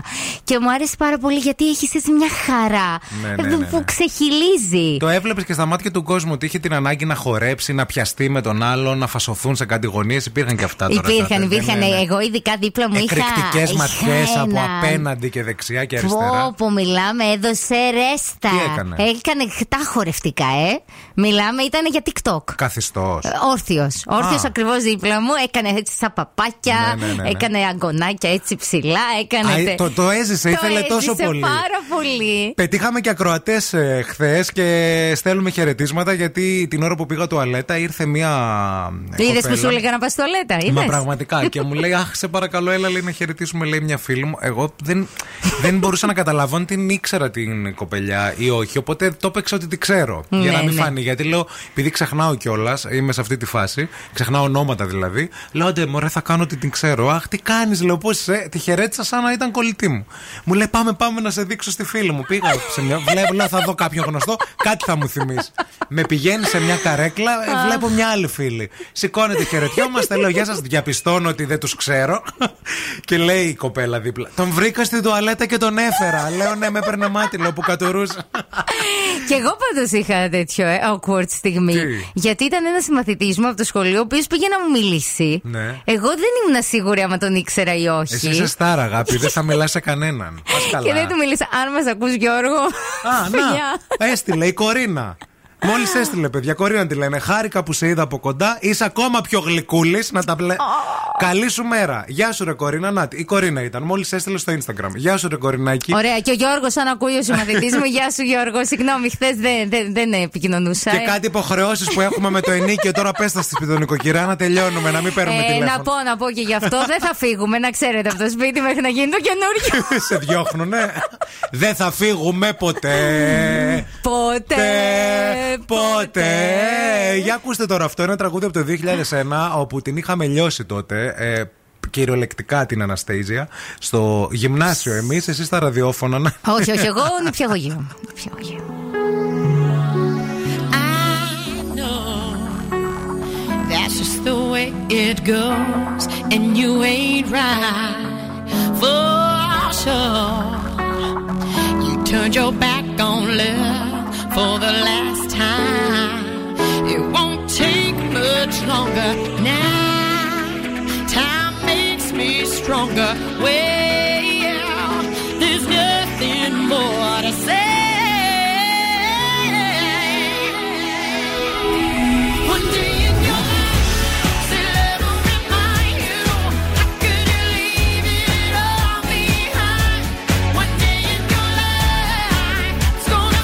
Και μου άρεσε πάρα πολύ γιατί έχει έτσι μια χαρά ναι, ναι, ναι, ναι. που ξεχυλίζει. Το έβλεπε και στα μάτια του κόσμου ότι είχε την ανάγκη να χορέψει, να πιαστεί με τον άλλον, να φασωθούν σε κατηγορίες. Υπήρχαν και αυτά τώρα. Υπήρχαν, υπήρχαν. Ναι, ναι. Εγώ ειδικά δίπλα μου είχα. Εκρηκτικές ματιές ένα... από απέναντι και δεξιά και αριστερά. Όπου μιλάμε, έδωσε ρέστα. Τι έκανε. Έκανε τα χορευτικά, ε. Μιλάμε, ήταν για TikTok. Καθιστό. Όρθιος. Όρθιος. Όρθιος ακριβώς δίπλα μου. Έκανε έτσι στα παπάκια, ναι, ναι, ναι, ναι. έκανε αγκονάκια έτσι ψηλά. Έκανε... Α, το, το έζησε, το ήθελε έζησε τόσο πολύ. Πάρα πολύ. Πετύχαμε και ακροατές ε, χθες και στέλνουμε χαιρετίσματα γιατί την ώρα που πήγα τουαλέτα ήρθε μία. Είδες που σου έλεγα να πας τουαλέτα, είδες. Μα πραγματικά. Και μου λέει, αχ, σε παρακαλώ, έλα λέει, να χαιρετήσουμε λέει, μια φίλη μου. Εγώ δεν, δεν μπορούσα να καταλάβω αν την ήξερα την κοπελιά ή όχι. Οπότε το έπαιξα ότι την ξέρω. Ναι, για να μην ναι. φάνει. Γιατί λέω, επειδή ξεχνάω κιόλα, είμαι σε αυτή τη φάση, ξεχνάω ονόματα δηλαδή. Λέω, ντε μωρέ, θα κάνω ότι την ξέρω. Αχ, τι κάνεις, λέω, πώς είσαι. Τη χαιρέτησα σαν να ήταν κολλητή μου. Μου λέει, πάμε, πάμε να σε δείξω στη φίλη μου. Πήγα σε μια. Βλέπω, θα δω κάποιον γνωστό, κάτι θα μου θυμίσει. Με πηγαίνει σε μια καρέκλα, βλέπω μια άλλη φίλη. Σηκώνεται, χαιρετιόμαστε, λέω, γεια σας, διαπιστώνω ότι δεν τους ξέρω. Και λέει η κοπέλα δίπλα, τον βρήκα στην τουαλέτα και τον έφερα. Λέω, ναι, με έπαιρνε μάτιλο που κατουρούσα. Κι εγώ πάντως είχα τέτοιο ε, awkward στιγμή. Τι? Γιατί ήταν ένας συμμαθητής μου από το σχολείο, ο οποίος πήγε να μου μιλήσει. Ναι. Εγώ δεν ήμουν σίγουρη άμα τον ήξερα ή όχι. Εσύ είσαι στάρα, αγάπη, δεν θα μιλάς σε κανέναν. Και δεν του μίλησα. Αν μας ακούς, Γιώργο. Α, να. Έστειλε η Κορίνα. Μόλις έστειλε, παιδιά, Κορίνα τη λένε. Χάρηκα που σε είδα από κοντά. Είσαι ακόμα πιο γλυκούλης. Να τα πλε... oh. Καλή σου μέρα. Γεια σου, ρε Κορίνα. Να, η Κορίνα ήταν. Μόλις έστειλε στο Instagram. Γεια σου, ρε Κορινάκη. Ωραία. Και ο Γιώργος, αν ακούει ο συμμαθητής μου, γεια σου, Γιώργο. Συγγνώμη, χθες δεν, δεν, δεν επικοινωνούσα. Και κάτι υποχρεώσεις που έχουμε με το ενίκιο. Τώρα πέστα στη σπιτονοικοκυρά να τελειώνουμε, να μην παίρνουμε ε, τηλέφωνο. Να πω, να πω και γι' αυτό. Δεν θα φύγουμε, να ξέρετε, από το σπίτι μέχρι να γίνει το καινούριο. Σε διώχνουνε. Δεν θα φύγουμε ποτέ. Ποτέ. Πότε! Για ακούστε τώρα αυτό, ένα τραγούδι από το δύο χιλιάδες ένα όπου την είχαμε λιώσει τότε, ε, κυριολεκτικά την Αναστέιζια, στο γυμνάσιο εμείς, εσείς στα ραδιόφωνα. Όχι, όχι, εγώ νηπιαγωγείο. I know that's just the way it goes and you ain't right for sure. You turned your back on love for the last time. It won't take much longer now. Time makes me stronger. Well, there's nothing more to say. One day in your life, say love will remind you. I couldn't leave it all behind. One day in your life, it's gonna no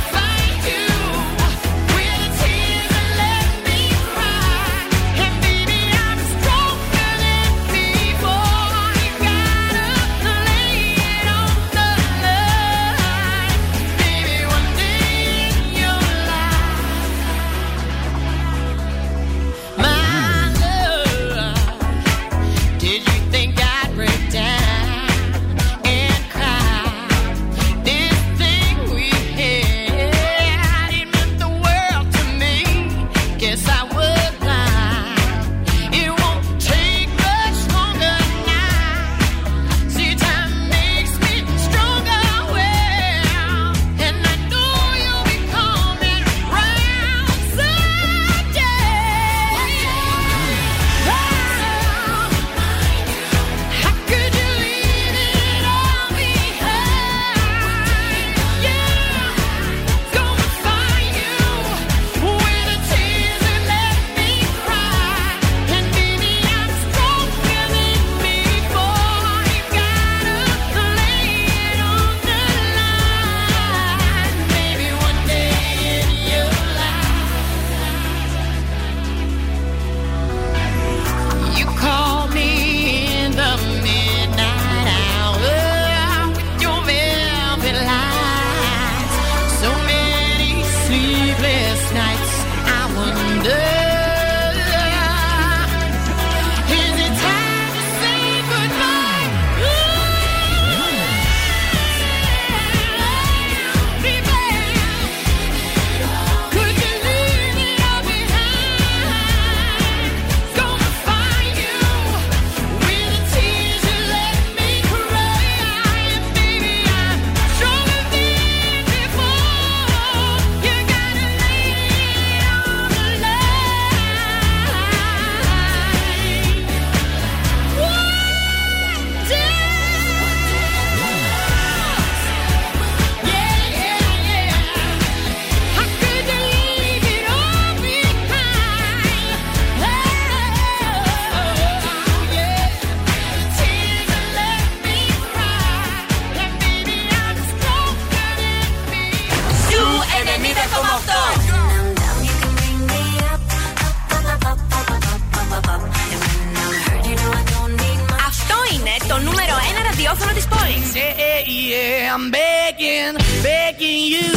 I'm begging, begging you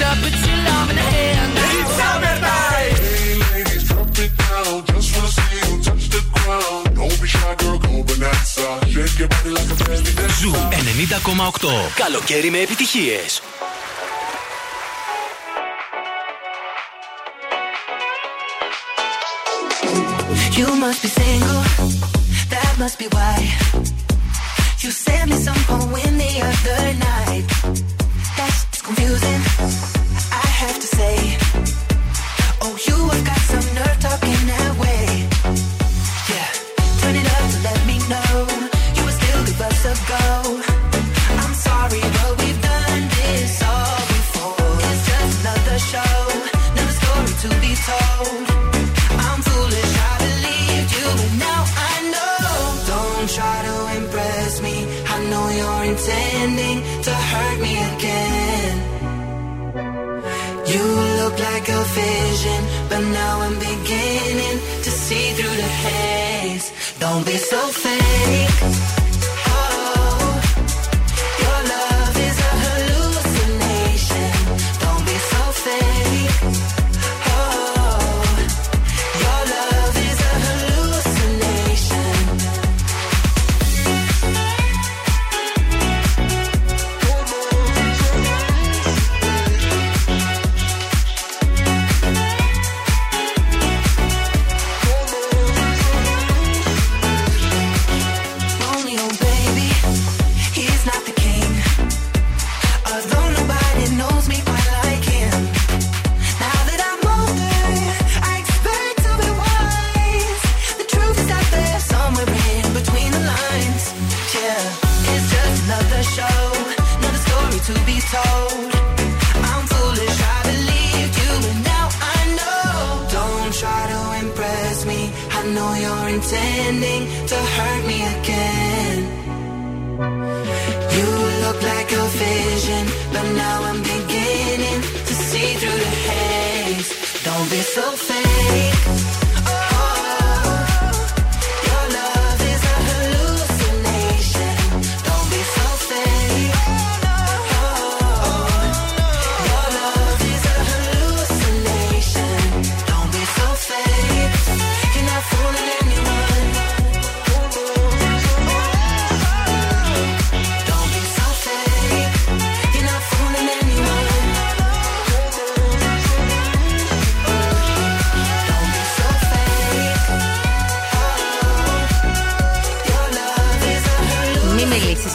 to put your love in the hand. It's summertime. Hey ladies, drop it down. Just wanna see you touch the ground. Don't be shy, girl, go bananza. Shake your body like a belly dancer. Ζου ενενήντα κόμμα οκτώ. Καλοκαίρι με επιτυχίες. You must be single, that must be why you sent me some poem the other night. That's confusing, I have to say. Oh, you have got some nerve talking that way. Yeah, turn it up to let me know you were still with us a go. I'm sorry, but we've done this all before. It's just another show, another story to be told. I'm foolish, I believed you, but now I know. Don't try to impress me, I know you're intending to hurt me again. You look like a vision, but now I'm beginning to see through the haze. Don't be so fake, oh, your love is a hallucination. Don't be so fake. Intending to hurt me again. You look like a vision, but now I'm beginning to see through the haze. Don't be so fake.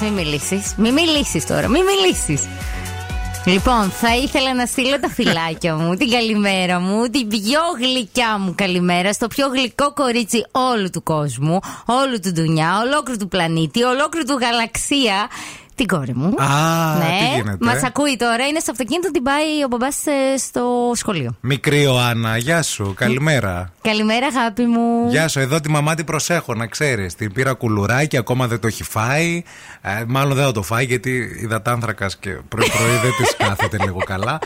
Μη μιλήσεις, μη μιλήσεις τώρα, μη μιλήσεις. Λοιπόν, θα ήθελα να στείλω τα φιλάκια μου, την καλημέρα μου, την πιο γλυκιά μου καλημέρα στο πιο γλυκό κορίτσι όλου του κόσμου, όλου του ντουνιά, ολόκληρου του πλανήτη, ολόκληρου του γαλαξία. Την κόρη μου. Α, ναι, μας ακούει τώρα, είναι στο αυτοκίνητο, την πάει ο μπαμπάς στο σχολείο. Μικρή Ιωάννα, γεια σου, καλημέρα. Καλημέρα, αγάπη μου. Γεια σου, εδώ τη μαμά την προσέχω, να ξέρεις. Την πήρα κουλουράκι, ακόμα δεν το έχει φάει. Ε, μάλλον δεν θα το φάει, γιατί υδατάνθρακας και πρωί-πρωί δεν της κάθεται λίγο καλά.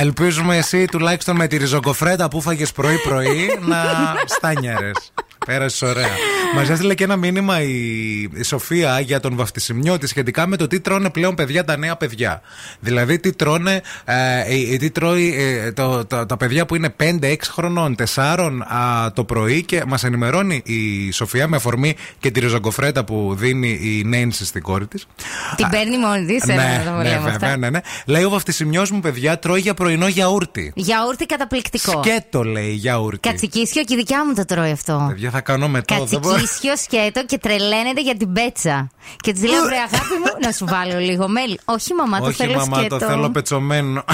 Ελπίζουμε εσύ, τουλάχιστον με τη ριζοκοφρέτα που φάγες πρωί-πρωί, να στάνιαρες. Πέρασε ωραία. Μας έστειλε και ένα μήνυμα η... η Σοφία για τον βαφτισιμιώτη σχετικά με το τι τρώνε πλέον παιδιά, τα νέα παιδιά. Δηλαδή, τι τρώνε, ε, τι τρώει, ε, το, το, τα παιδιά που είναι πέντε έξι χρονών, τεσσάρων α, το πρωί, και μας ενημερώνει η Σοφία με αφορμή και τη ριζογκοφρέτα που δίνει η Νέινση στην κόρη της. Την παίρνει μόνη της, ναι, ναι, ναι, ναι, ναι. Λέει, ο βαφτισιμιός μου, παιδιά, τρώει για πρωινό γιαούρτι. Γιαούρτι καταπληκτικό. Σκέτο, λέει, γιαούρτι. Κατσικίσιο, και η δικιά μου το τρώει αυτό. Παιδιά, θα κάνω μετά. Κατσικίσιο, σκέτο, και τρελαίνεται για την πέτσα. Και της λέω, βρε αγάπη μου, να σου βάλω λίγο μέλι. Όχι μαμά, το Όχι, θέλω μαμά, σκέτο. Όχι μαμά, το θέλω πετσωμένο.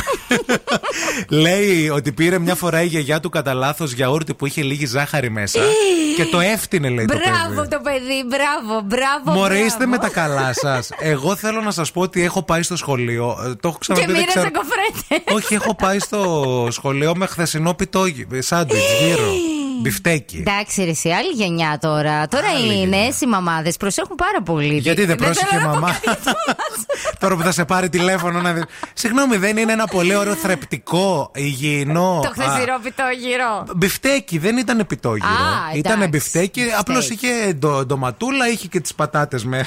Λέει ότι πήρε μια φορά η γιαγιά του κατά λάθος γιαούρτι που είχε λίγη ζάχαρη μέσα και το έφτινε, λέει, το παιδί. Μπράβο το παιδί, μπράβο, μπράβο. Μωρέστε με τα καλά σας. Εγώ θέλω να σας πω ότι έχω πάει στο σχολείο. Το έχω ξαναπεί. Και μοίρασε κοφρέτες. Όχι, έχω πάει στο σχολείο με χθεσινό πιτόγι, σάντουιτς γύρω. Μπιφτέκι. Εντάξει, ρε, σε άλλη γενιά τώρα. Τώρα οι νέες οι μαμάδες προσέχουν πάρα πολύ. Γιατί δεν πρόσεχε η μαμά. Τώρα που θα σε πάρει τηλέφωνο να δει. Συγγνώμη, δεν είναι ένα πολύ ωραίο θρεπτικό, υγιεινό. Το χθεσινό πιτόγυρο. Μπιφτέκι, δεν ήταν πιτόγυρο. Ήταν μπιφτέκι, απλώς είχε ντοματούλα, είχε και τις πατάτες με.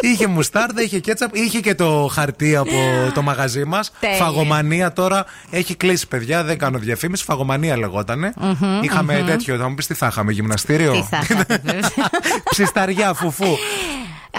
Είχε μουστάρδα, είχε κέτσαπ, είχε και το χαρτί από το μαγαζί μας. Φαγομανία τώρα έχει κλείσει, παιδιά. Δεν κάνω διαφήμιση. Φαγομανία λεγότανε. Mm-hmm, είχαμε mm-hmm. τέτοιο. Θα μου πεις τι θα είχαμε, γυμναστήριο. Τι θα είχαμε. Ψισταριά, φουφού.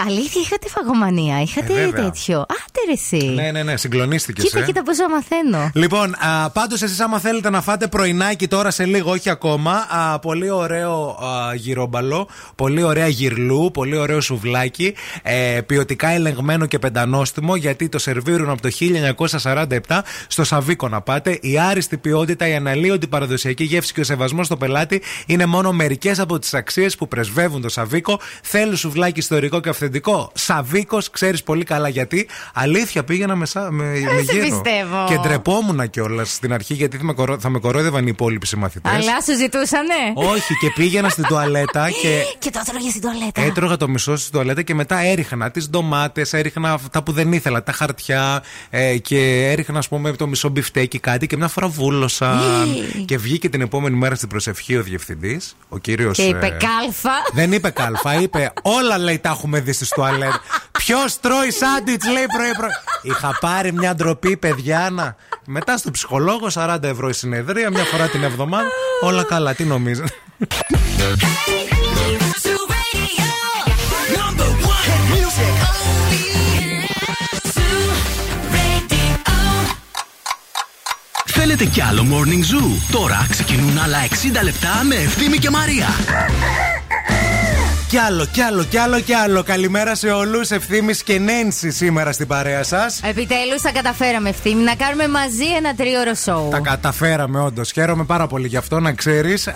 Αλήθεια, είχατε φαγομανία, είχατε ε, τέτοιο. Άντε ρε εσύ. Ναι, ναι, ναι, συγκλονίστηκες. Κοίτα, ε. κοίτα πόσο μαθαίνω. Λοιπόν, α, πάντως εσείς άμα θέλετε να φάτε πρωινάκι τώρα σε λίγο, όχι ακόμα, α, πολύ ωραίο α, γυρόμπαλο, πολύ ωραία γυρλού, πολύ ωραίο σουβλάκι, ε, ποιοτικά ελεγμένο και πεντανόστιμο, γιατί το σερβίρουν από το χίλια εννιακόσια σαράντα επτά στο Σαβίκο να πάτε. Η άριστη ποιότητα, η αναλύοντη παραδοσιακή γεύση και ο σεβασμός στο πελάτη είναι μόνο μερικές από τις αξίες που πρεσβεύουν το Σαβίκο. Θέλει σουβλάκι ιστορικό και αυθεντικό. Σαβίκος, ξέρεις πολύ καλά γιατί. Αλήθεια, πήγαινα με, σα... με... με γύρω. Και ντρεπόμουνα κιόλας στην αρχή, γιατί θα με κορόιδευαν οι υπόλοιποι συμμαθητές. Αλλά σου ζητούσανε. Όχι, και πήγαινα στην τουαλέτα. Και, και το έτρωγε στην τουαλέτα. Έτρωγα το μισό στην τουαλέτα και μετά έριχνα τις ντομάτες, έριχνα αυτά που δεν ήθελα, τα χαρτιά. Ε, και έριχνα, ας πούμε, το μισό μπιφτέκι κάτι. Και μια φορά βούλωσαν. Και βγήκε την επόμενη μέρα στην προσευχή ο διευθυντής, ο κύριος. Και είπε ε... κάλφα. Δεν είπε κάλφα, είπε όλα, λέει, τα έχουμε δει. Ποιος τρώει σάντουιτς, λέει, πρωί-πρωί. Είχα πάρει μια ντροπή, παιδιά, να. Μετά στο ψυχολόγο, σαράντα ευρώ η συνεδρία, μια φορά την εβδομάδα. Όλα καλά, τι νομίζεις. Θέλετε κι άλλο Morning Zoo? Τώρα ξεκινούν άλλα εξήντα λεπτά με Ευθύμη και Μαρία. Κι άλλο, κι άλλο, κι άλλο, κι άλλο. Καλημέρα σε όλους. Ευθύμης και Νάνσυ σήμερα στην παρέα σας. Επιτέλους τα καταφέραμε, Ευθύμη, να κάνουμε μαζί ένα τρίωρο σόου. Τα καταφέραμε, όντως. Χαίρομαι πάρα πολύ γι' αυτό, να ξέρεις.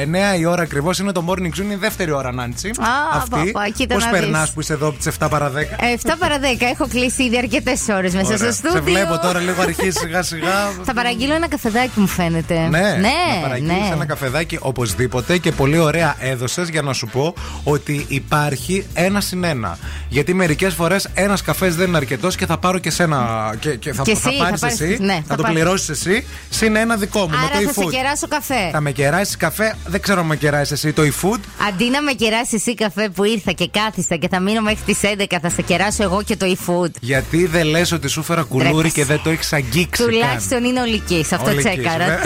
εννιά η ώρα ακριβώς είναι το Morning Zoo, είναι η δεύτερη ώρα, Νάνσυ. Α, αυτή. Πώς περνάς που είσαι εδώ από τις εφτά παρά δέκα. εφτά παρά δέκα, έχω κλείσει ήδη αρκετές ώρες μέσα στο στούντιο. Σε βλέπω τώρα λίγο, αρχίζει σιγά-σιγά. Θα παραγγείλω ένα καφεδάκι, μου φαίνεται. Ναι, ναι, θα παραγγείλεις ένα καφεδάκι οπωσδήποτε και πολύ ωραία έδωσες για να σου πω. Ότι υπάρχει ένα συν ένα. Γιατί μερικές φορές ένας καφές δεν είναι αρκετός και θα πάρω και σένα. Και, και θα, θα, θα πάρεις θα εσύ, ναι, θα, θα το πληρώσεις εσύ, συν ένα δικό μου. Άρα με το θα e-food. Σε κεράσω καφέ. Θα με κεράσεις καφέ, δεν ξέρω αν με κεράσεις εσύ το e-food. Αντί να με κεράσεις εσύ καφέ που ήρθα και κάθιστα και θα μείνω μέχρι τις έντεκα, θα σε κεράσω εγώ και το e-food. Γιατί δεν λες ότι σου φέρα κουλούρι? Τρέπασε. Και δεν το έχεις αγγίξει. Τουλάχιστον καν. Είναι ολικής, αυτό τσέκαρα.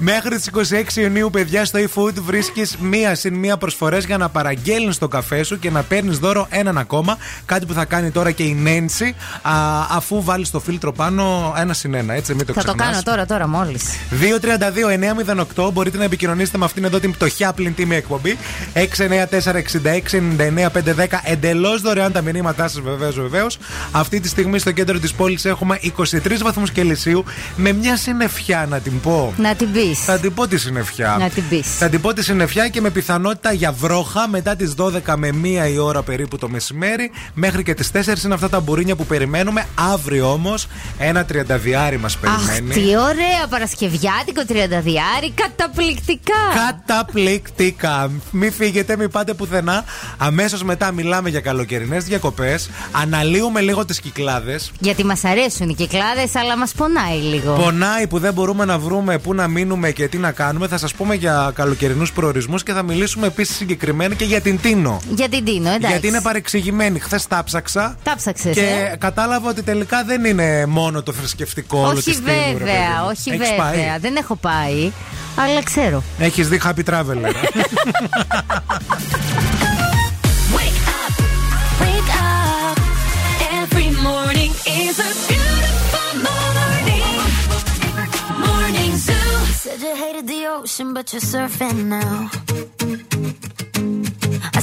Μέχρι τις είκοσι έξι Ιουνίου, παιδιά, στο e-food βρίσκεις μία συν μία προσφορές για να παραγγέλνεις το καφέ σου και να παίρνεις δώρο έναν ακόμα. Κάτι που θα κάνει τώρα και η Νάνσυ, α, αφού βάλεις το φίλτρο πάνω ένα συν ένα. Έτσι, μην το ξεχνάς. Θα το κάνω τώρα, τώρα μόλις. δύο τρία δύο εννιά μηδέν οκτώ μπορείτε να επικοινωνήσετε με αυτήν εδώ την πτωχιά πλην τίμη εκπομπή. έξι εννιά τέσσερα εξήντα έξι ενενήντα εννιά πεντακόσια δέκα. Εντελώς δωρεάν τα μηνύματά σας, βεβαίως, βεβαίως. Αυτή τη στιγμή στο κέντρο της πόλης έχουμε είκοσι τρεις βαθμούς Κελσίου με μια συννεφιά, να την πω. Να την πεις. Θα την πω τη συννεφιά. Να την πεις. Θα την πω τη συννεφιά και με πιθανότητα για βρόχα. Μετά τις δώδεκα με μία η ώρα περίπου το μεσημέρι, μέχρι και τις τέσσερις είναι αυτά τα μπουρίνια που περιμένουμε. Αύριο όμως ένα τριανταδιάρι μας περιμένει. Αχ, τι ωραία, παρασκευιάτικο τριανταδιάρι, καταπληκτικά! Καταπληκτικά! Μην φύγετε, μην πάτε πουθενά. Αμέσως μετά μιλάμε για καλοκαιρινές διακοπές. Αναλύουμε λίγο τις κυκλάδες. Γιατί μας αρέσουν οι κυκλάδες, αλλά μας πονάει λίγο. Πονάει που δεν μπορούμε να βρούμε πού να μείνουμε και τι να κάνουμε. Θα σας πούμε για καλοκαιρινούς προορισμούς και θα μιλήσουμε επίσης συγκεκριμένα και για την Τίνο. Για την Τίνο, εντάξει. Γιατί είναι παρεξηγημένη. Χθες τα ψάξα. Τα ψάξες, και ε? κατάλαβα ότι τελικά δεν είναι μόνο το θρησκευτικό όλο της Τίνου. Όχι βέβαια, όχι βέβαια. Πάει? Δεν έχω πάει, αλλά ξέρω. Έχεις δει Happy Traveler. I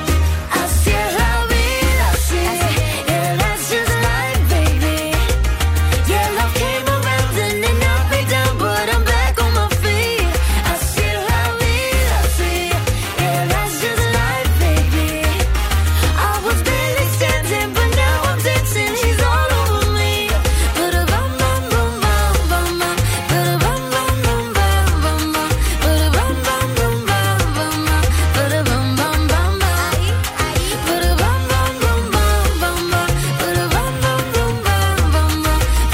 I still love it, I see it. Yeah, that's just life, baby. Yeah, love came around and it knocked me down, but I'm back on my feet. I still love it, I see it. Yeah, that's just life, baby. I was barely standing, but now I'm dancing. She's all over me. But a bum bum bum bum bum bum. But a bum bum bum bum bum bum. But a bum bum bum bum bum bum. But a bum bum bum bum. But a bum bum bum bum bum bum. But a bum bum bum bum bum bum. But a bum bum bum bum bum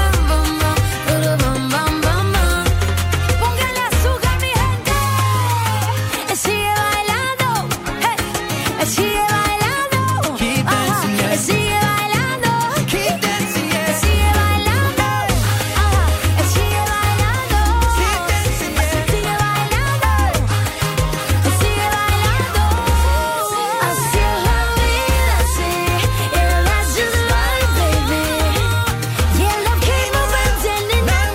bum. But a bum bum bum bum. Póngale azúcar, mi gente. Sigue bailando. Hey, sigue bailando. Keep dancing, yeah. Sigue bailando. Keep dancing, yeah. Sigue bailando. Ajá. Sigue bailando. Keep dancing, yeah. Sigue bailando. Sigue bailando. I still love it, I see. Yeah, that's just life, baby. Yeah, love came around and it knocked me down, but I'm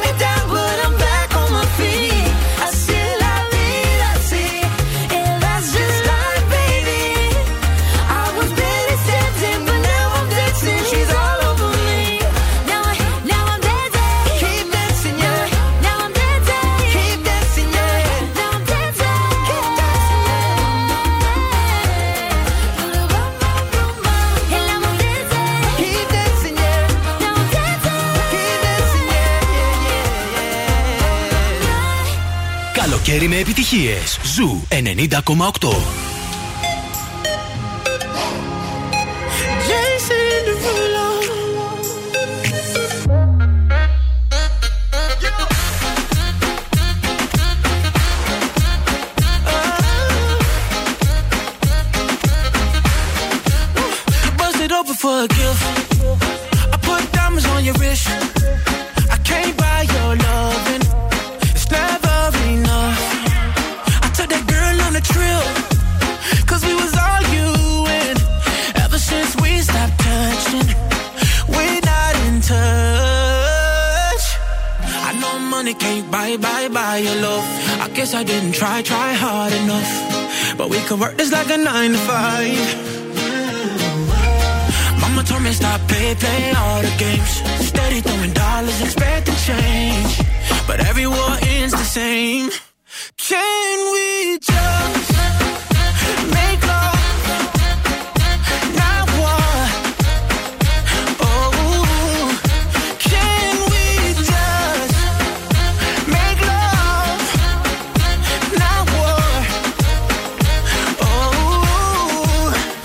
back on my feet. I still love it, I see. Yeah, that's just life, baby. I was barely standing, but now I'm dancing. She's all over me. Now, I, now I'm dancing. Keep dancing, yeah. Now I'm dancing. Keep dancing, yeah. Now I'm dancing. Keep dancing, yeah. El amor dancing. Keep dancing, yeah. Now I'm dancing. Keep dancing, yeah, yeah, yeah. Καλοκαίρι με επιτυχίες. Ζου ενενήντα κόμμα οκτώ. Jason Terrullo. Bust it open for a gift. I put diamonds on your wrist. I can't buy your loving. It's never enough. I took that girl on a trip. Cause we was arguing. Ever since we stopped touching, we're not in touch. I know money can't buy, buy, buy your love. I guess I didn't try, try hard enough. But we could work this like a nine to five. Mama told me stop, play, play all the games. Steady throwing dollars, expect to change. But every war ends the same. Can we just make love, not war? Oh, can we just make love, not war? Oh, I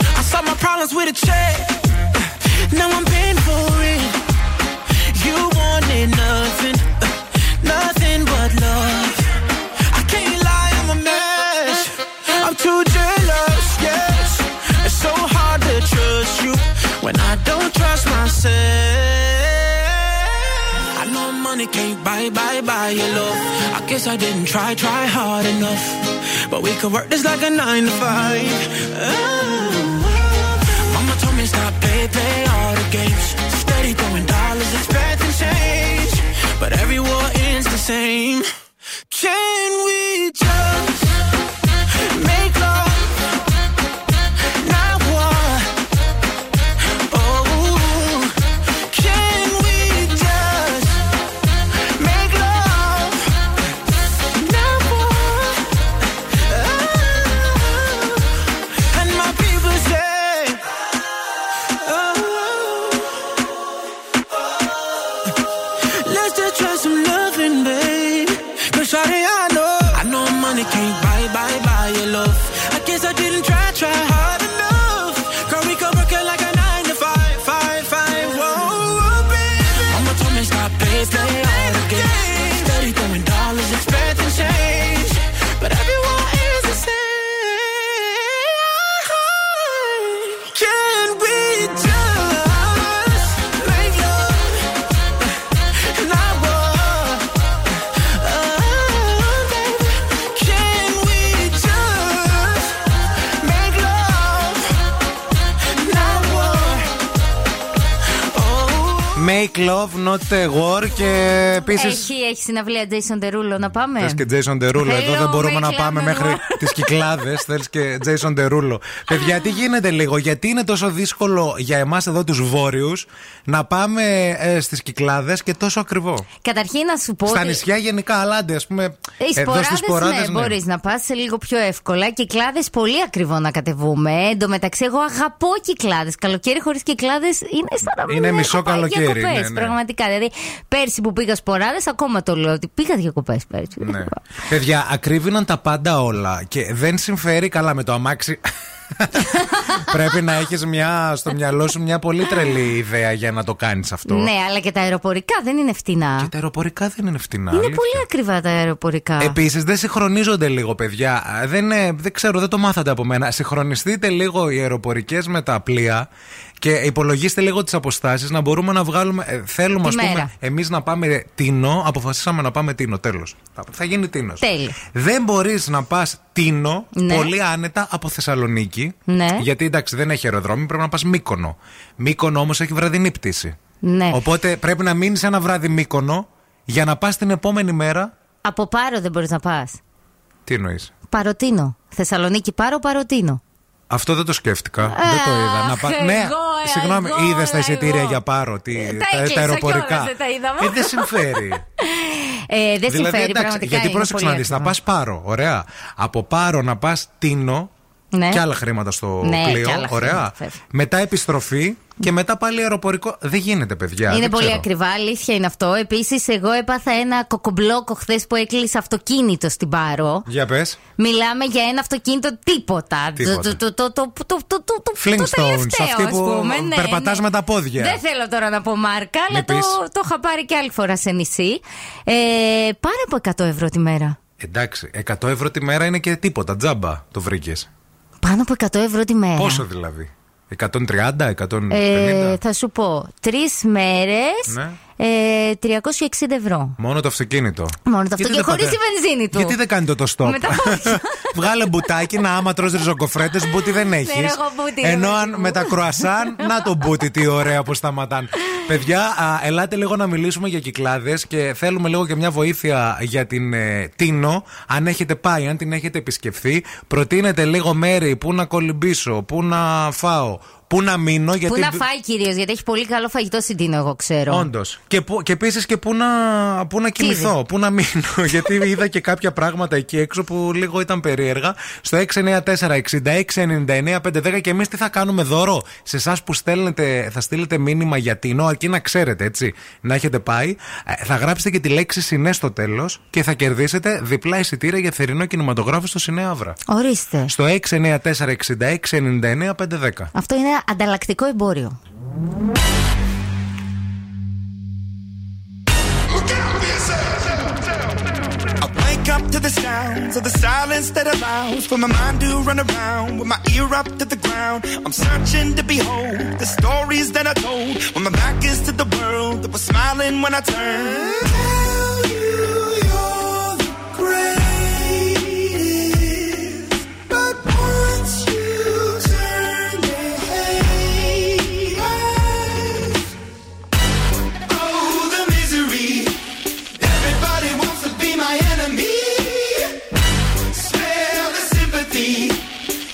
saw my problems with a check. Now I'm paying for it. You wanted nothing, uh, nothing but love. I can't lie, I'm a mess. I'm too jealous, yes. It's so hard to trust you when I don't trust myself. I know money can't buy, buy, buy your love. I guess I didn't try, try hard enough. But we could work this like a nine to five. Oh. Mama told me stop, play, play all the games. Steady throwing dollars, expecting change. But every war ends the same. Can we just make love, not war? Oh, can we just make love, not war? Oh, and my people say, oh, let's just try some loving, babe. Cause shawty, I know, I know money can't buy, buy, buy your love. I guess I didn't try, try hard enough. Girl, we could work it like a nine to five, five, five. Whoa, oh, baby. Mama told me stop, play, play all the games. Steady throwing dollars, expecting change. But everyone is the same. Can we just make love, not war? Oh, baby. Can we Make Love Not War. Και επίσης έχει, έχει συναυλία Jason Terrullo, να πάμε. Θες και Jason Terrullo? Hello, εδώ δεν μπορούμε να πάμε μέχρι τις Κυκλάδες. Θέλεις και Jason Terrullo? Παιδιά, τι γίνεται λίγο? Γιατί είναι τόσο δύσκολο για εμάς εδώ τους βόρειους να πάμε ε, στις Κυκλάδες και τόσο ακριβό? Καταρχήν να σου πω, στα νησιά γενικά, αλλά άντε ας πούμε εδώ στις Σποράδες, ναι, ναι, μπορείς να πας λίγο πιο εύκολα. Κυκλάδες πολύ ακριβό να κατεβούμε. Εν τω μεταξύ εγώ αγαπώ Κυκλάδες. Καλοκαίρι χωρίς Κυκλάδες είναι σαν να μην είναι μισό καλοκαίρι. Κοπές, ναι, ναι. Πραγματικά. Δηλαδή, πέρσι που πήγα Σποράδες, ακόμα το λέω ότι πήγα διακοπές πέρσι. Ναι. Παιδιά, ακρίβηναν τα πάντα όλα και δεν συμφέρει καλά με το αμάξι. Πρέπει να έχεις μια, στο μυαλό σου μια πολύ τρελή ιδέα για να το κάνεις αυτό. Ναι, αλλά και τα αεροπορικά δεν είναι φτηνά. Και τα αεροπορικά δεν είναι φτηνά. Είναι αλήθεια. Πολύ ακριβά τα αεροπορικά. Επίσης δεν συγχρονίζονται λίγο, παιδιά. Δεν, δεν ξέρω, δεν το μάθατε από μένα. Συγχρονιστείτε λίγο οι αεροπορικές με τα πλοία και υπολογίστε λίγο τις αποστάσεις να μπορούμε να βγάλουμε. Ε, θέλουμε, ας πούμε, εμείς να πάμε Τίνο. Αποφασίσαμε να πάμε Τίνο. Τέλος. Θα γίνει Τίνος. Δεν μπορείς να πας Τίνο, ναι, πολύ άνετα από Θεσσαλονίκη. Ναι. Γιατί εντάξει, δεν έχει αεροδρόμιο, πρέπει να πας Μύκονο. Μύκονο όμως έχει βραδινή πτήση. Ναι. Οπότε πρέπει να μείνεις ένα βράδυ Μύκονο για να πας την επόμενη μέρα. Από Πάρο δεν μπορείς να πας. Τι εννοείς? Παροτίνο. Θεσσαλονίκη Πάρο, Παροτίνο. Αυτό δεν το σκέφτηκα. Α, δεν το είδα. Να πα... εγώ, ναι, συγγνώμη, είδε τα εισιτήρια για Πάρο, τι... τα, τα, τα αεροπορικά. Δεν τα είδαμε. Ε, δεν συμφέρει. Ε, δεν δηλαδή, συμφέρει, εντάξει, γιατί πρόσεξε να δεις, να πας Πάρο, ωραία. Από Πάρο να πας Τίνο, ναι, και άλλα χρήματα στο, ναι, πλοίο, ωραία. Χρήματα, μετά επιστροφή και μετά πάλι αεροπορικό. Δεν γίνεται, παιδιά. Είναι πολύ ακριβά, αλήθεια είναι αυτό. Επίσης, εγώ έπαθα ένα κοκομπλόκο χθες που έκλεισε αυτοκίνητο στην Πάρο. Για πες. Μιλάμε για ένα αυτοκίνητο τίποτα. Το Flintstones, αυτοί που περπατάς με τα πόδια. Δεν θέλω τώρα να πω μάρκα, αλλά το είχα πάρει και άλλη φορά σε νησί. Πάρε από εκατό ευρώ τη μέρα. Εντάξει, εκατό ευρώ τη μέρα είναι και τίποτα. Τζάμπα το βρήκες. Πάνω από εκατό ευρώ τη μέρα. Πόσο δηλαδή? εκατόν τριάντα, εκατόν πενήντα. Ε, θα σου πω, τρεις μέρες, ναι, ε, τριακόσια εξήντα ευρώ. Μόνο το αυτοκίνητο. Μόνο το αυτοκίνητο. Και χωρίς τη βενζίνη του. Γιατί δεν κάνει το το stop? Βγάλε μπουτάκι, να άμα τρως ριζοκοφρέτες, μπούτι δεν έχεις. Ενώ αν με τα κρουασάν, να το μπούτι, τι ωραία που σταματάνε. Παιδιά, α, ελάτε λίγο να μιλήσουμε για Κυκλάδες και θέλουμε λίγο και μια βοήθεια για την ε, Τίνο. Αν έχετε πάει, αν την έχετε επισκεφθεί, προτείνετε λίγο μέρη που να κολυμπήσω, που να φάω, που να μείνω. Γιατί... Πού να φάει κυρίως, γιατί έχει πολύ καλό φαγητό στην Τίνο, εγώ ξέρω. Όντως. Και, και επίσης και πού να, που να κοιμηθώ, πού να μείνω. Γιατί είδα και κάποια πράγματα εκεί έξω που λίγο ήταν περίεργα. Στο έξι εννιά τέσσερα εξήντα έξι ενενήντα εννέα πεντακόσια δέκα. Και εμείς τι θα κάνουμε δώρο σε εσάς που στέλνετε, θα στείλετε μήνυμα για Τίνο, αρκεί να ξέρετε, έτσι, να έχετε πάει. Θα γράψετε και τη λέξη Συνέ στο τέλος και θα κερδίσετε διπλά εισιτήρια για θερινό κινηματογράφο στο Συνέ Αύρα. Ορίστε. Στο έξι εννιά τέσσερα εξήντα έξι ενενήντα εννέα πεντακόσια δέκα. Αυτό είναι ανταλλακτικό εμπόριο. Up to the sounds of the silence that allows for my mind to run around with my ear up to the ground. I'm searching to behold the stories that I told when my back is to the world that was smiling when I turned. Tell you you're the greatest, but once you turn they hate us. Oh, the misery. Everybody wants to be my enemy.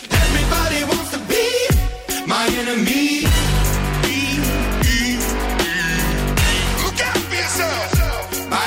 Everybody wants to be my enemy. Look out for yourself, my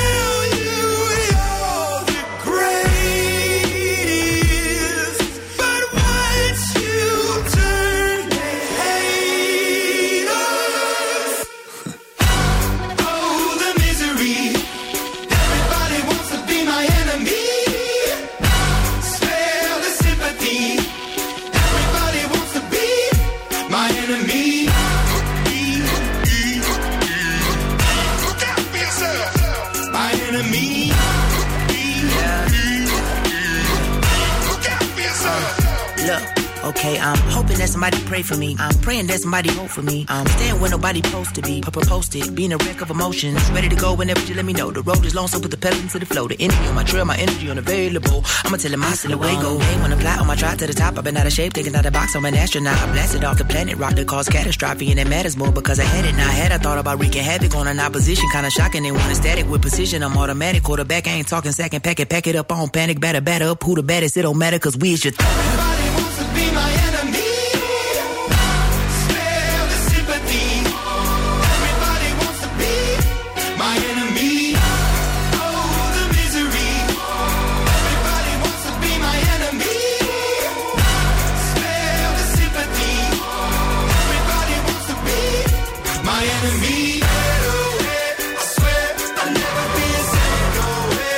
Look, okay. I'm hoping that somebody pray for me. I'm praying that somebody hope for me. I'm staying where nobody supposed to be. Papa posted, being a wreck of emotions. Ready to go whenever you let me know. The road is long, so put the pedal into the flow. The energy on my trail, my energy unavailable. I'ma tell him I still away go. Hey, when I fly on my drive to the top, I've been out of shape, taking out of box, I'm an astronaut. I blasted off the planet, rock that caused catastrophe, and it matters more because I had it. Now I had I thought about wreaking havoc on an opposition. Kinda shocking, they want a static with precision. I'm automatic, quarterback, I ain't talking second packet, pack it up, I don't panic, batter, batter up. Who the baddest? It don't matter, cause we is your th- Everybody wants to be my enemy. Spare the sympathy. Everybody wants to be my enemy. Oh, the misery. Everybody wants to be my enemy. Spare the sympathy. Everybody wants to be my enemy. I swear I'll never be a saint. No way.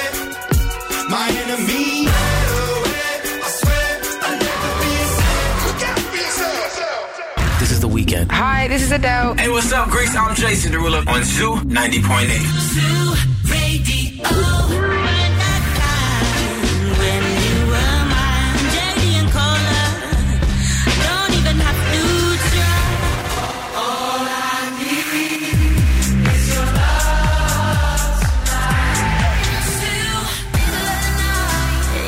My enemy. Weekend. Hi, this is Adele. Hey, what's up, Grace? I'm Jason Terrullo on Zoo ninety point eight. Zoo Radio. When you were mine, jelly and cola. Don't even have to try. All I need is your love tonight. Zoo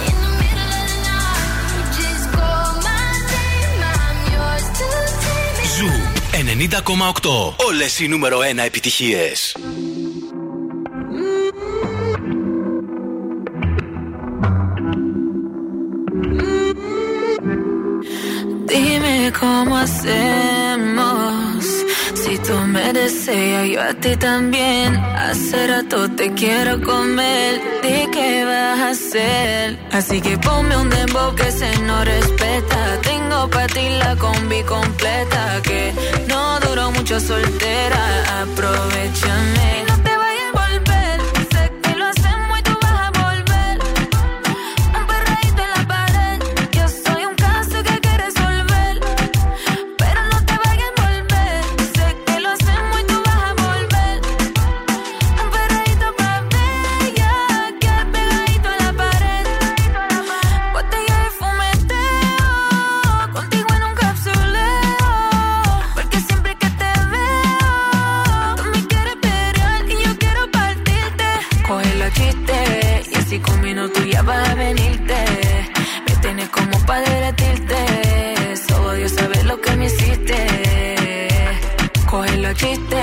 middle of the night, in the middle of the night, just call my name. I'm yours tonight. Ζου ενενήντα κόμμα οκτώ. Όλες οι νούμερο ένα επιτυχίες. Dime cómo hacemos. Si tú me deseas, yo a ti también. Hace rato te quiero comer. ¿De qué vas a hacer? Así que ponme un dembow que se nos respeta. Tengo pa' ti la combi completa. Que no duró mucho soltera. Aprovechame. Y no te vayas a volver. Sé que lo hacemos y tú vas a volver. Un perreíto en la pared. Yo soy un caso que hay que resolver. Pero no te vayas a volver. Sé que lo hacemos y tú vas a volver. Un perreíto pa' bella. Que pegadito en la pared. Botella de fumeteo. Contigo en un capsuleo. Porque siempre que te veo tú me quieres pelear y yo quiero partirte. Coge la chiste. Y así con minutos ya vas a venirte. Me tienes como pa' derretirte. Solo Dios sabe lo que me hiciste. Coge la chiste.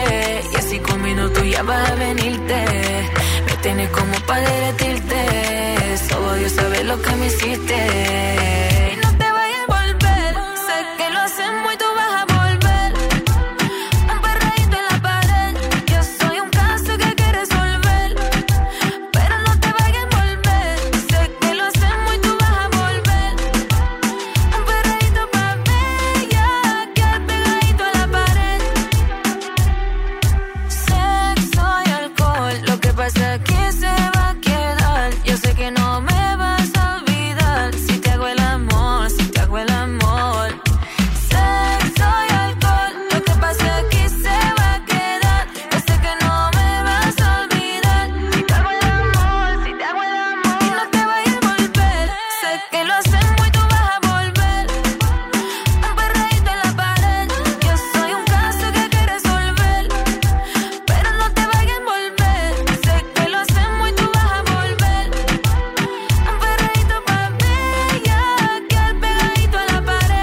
Y así con minutos ya vas a venirte. Me tienes como pa' derretirte. Solo Dios sabe lo que me hiciste. Y no te vayas a volver. Sé que lo hacemos y tú vas a volver. Un perreíto en la pared. Yo soy un caso que hay que resolver. Pero no te vayas a volver. Sé que lo hacemos y tú vas a volver. Un perreíto pa' bella. Que pegadito a la pared. Sexo y alcohol. Lo que pasa aquí se va a quedar. Yo sé que no me vas a olvidar. Si te hago el amor, si te hago el amor. Sexo y alcohol. Lo que pasa aquí se va a quedar. Yo sé que no me vas a olvidar. Si te hago el amor, si te hago el amor. Y no te vayas a volver. Sé que lo hacemos y tú vas a volver. Un perreíto en la pared. Yo soy un caso que hay que resolver. Pero no te vayas a volver. Sé que lo hacemos y tú vas a volver. Un perreíto pa' bella. Que pegadito a la pared.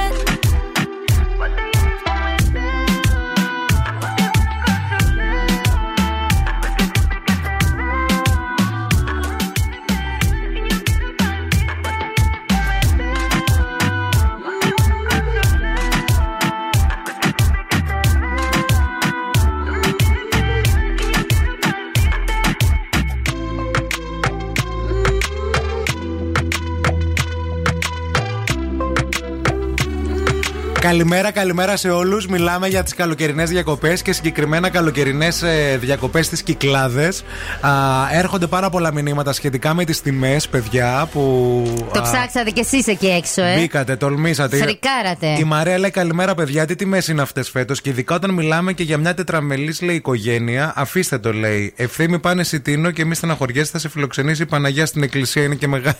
Καλημέρα, καλημέρα σε όλους. Μιλάμε για τις καλοκαιρινές διακοπές και συγκεκριμένα καλοκαιρινές διακοπές στις Κυκλάδες. Α, έρχονται πάρα πολλά μηνύματα σχετικά με τις τιμές, παιδιά. Που, το α, ψάξατε κι εσείς εκεί έξω, ε. Μπήκατε, τολμήσατε. Φρικάρατε. Η Μαρία λέει: Καλημέρα, παιδιά. Τι τιμές είναι αυτές φέτος? Και ειδικά όταν μιλάμε και για μια τετραμελής, λέει, οικογένεια. Αφήστε το, λέει. Ευθύμη, πάνε εσύ Τίνο και μη στεναχωριέσαι, θα σε φιλοξενήσει η Παναγία στην εκκλησία. Είναι και μεγάλη.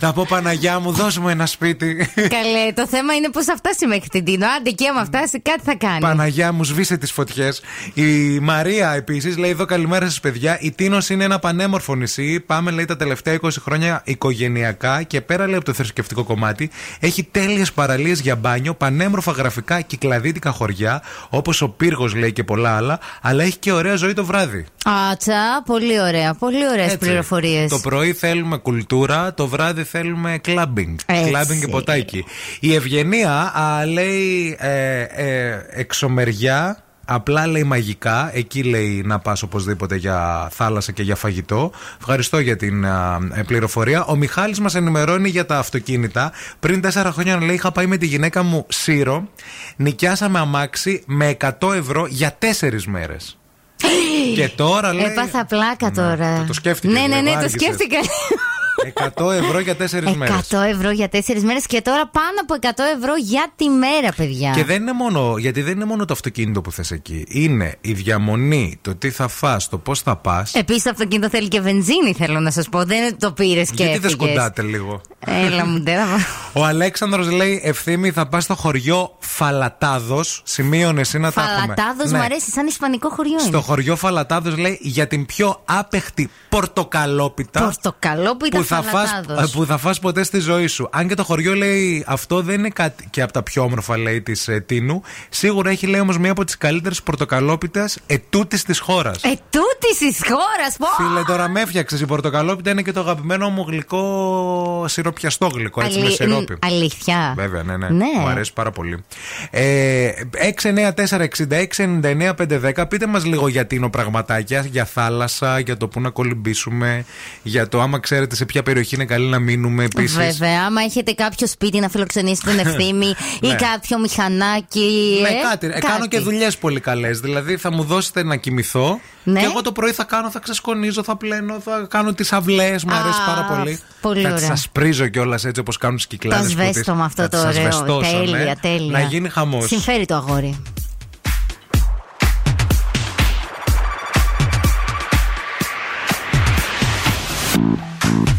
Θα πω Παναγιά μου, δώσ' μου ένα σπίτι. Καλέ, το θέμα είναι πώς θα φτάσει μέχρι την Τίνο. Άντε και άμα φτάσει, κάτι θα κάνει. Παναγιά μου, σβήσε τις φωτιές. Η Μαρία επίσης λέει εδώ καλημέρα σας παιδιά. Η Τίνος είναι ένα πανέμορφο νησί. Πάμε λέει τα τελευταία είκοσι χρόνια οικογενειακά και πέρα λέει από το θρησκευτικό κομμάτι. Έχει τέλειες παραλίες για μπάνιο, πανέμορφα γραφικά κυκλαδίτικα χωριά, όπως ο Πύργος λέει και πολλά άλλα. Αλλά έχει και ωραία ζωή το βράδυ. Άτσα, πολύ ωραία. Πολύ ωραίες πληροφορίες. Το πρωί θέλουμε κουλτούρα, το βράδυ θέλουμε κλάμπινγκ. Κλάμπινγκ και ποτάκι. Η Ευγενία α, λέει ε, ε, εξωμεριά. Απλά λέει μαγικά, εκεί λέει να πας οπωσδήποτε για θάλασσα και για φαγητό. Ευχαριστώ για την α, πληροφορία. Ο Μιχάλης μας ενημερώνει για τα αυτοκίνητα. Πριν τέσσερα χρόνια λέει είχα πάει με τη γυναίκα μου Σύρο. Νοικιάσαμε αμάξι με εκατό ευρώ για τέσσερις μέρες. Και τώρα λέει... Έπαθα πλάκα τώρα. Ναι, το, το σκέφτηκα. Ναι, ναι, ναι, ναι, το σκέφτηκα. εκατό ευρώ για τέσσερις μέρες. εκατό ευρώ για τέσσερις μέρες και τώρα πάνω από εκατό ευρώ για τη μέρα, παιδιά. Και δεν είναι μόνο, γιατί δεν είναι μόνο το αυτοκίνητο που θες εκεί. Είναι η διαμονή, το τι θα φας, το πώς θα πας. Επίσης το αυτοκίνητο θέλει και βενζίνη, θέλω να σας πω. Δεν το πήρες και γιατί δεν σκοντάτε λίγο. Έλα μου, δεν Ο Αλέξανδρος λέει: Ευθύμη, θα πας στο χωριό Φαλατάδος. Σημείωνε εσύ να τα πούμε. Φαλατάδος, ναι. Μου αρέσει, σαν ισπανικό χωριό είναι. Στο χωριό Φαλατάδος λέει για την πιο άπεχτη πορτοκαλόπιτα. Πορτοκαλόπιτα. Θα φας, που θα φας ποτέ στη ζωή σου. Αν και το χωριό λέει αυτό δεν είναι κάτι και από τα πιο όμορφα λέει της ε, Τίνου. Σίγουρα έχει λέει όμως μία από τις καλύτερες πορτοκαλόπιτες ετούτης της χώρας. Ετούτης της χώρας πω! Φίλε τώρα με έφτιαξες, η πορτοκαλόπιτα είναι και το αγαπημένο μου γλυκό, σιροπιαστό γλυκό. Έτσι. Αλη... με σιρόπι. Αλήθεια. Βέβαια ναι, ναι, ναι. Μου αρέσει πάρα πολύ. ε, έξι εννιά τέσσερα εξήντα έξι ενενήντα εννιά πεντακόσια δέκα. Πείτε μας λίγο για Τίνο πραγματάκια. Για θάλασσα, για το που να κολυμπήσουμε. Για το άμα ξέρετε σε ποια περιοχή είναι καλή να μείνουμε επίσης. Βέβαια, άμα έχετε κάποιο σπίτι να φιλοξενήσετε τον Ευθύμη ή κάποιο μηχανάκι. Ναι, ε, κάτι. Ε, κάτι. Κάνω και δουλειές πολύ καλές. Δηλαδή, θα μου δώσετε να κοιμηθώ ναι. Και εγώ το πρωί θα κάνω, θα ξεσκονίζω, θα πλένω, θα κάνω τις αυλές. Μου αρέσει πάρα πολύ. Πολύ θα τις ασπρίζω κιόλας έτσι όπως κάνουν τις κυκλάδες. Το σβέστομα αυτό το ωραίο. Σβεστώσω, τέλεια, ναι. Τέλεια. Να γίνει χαμός. Συμφέρει το αγόρι.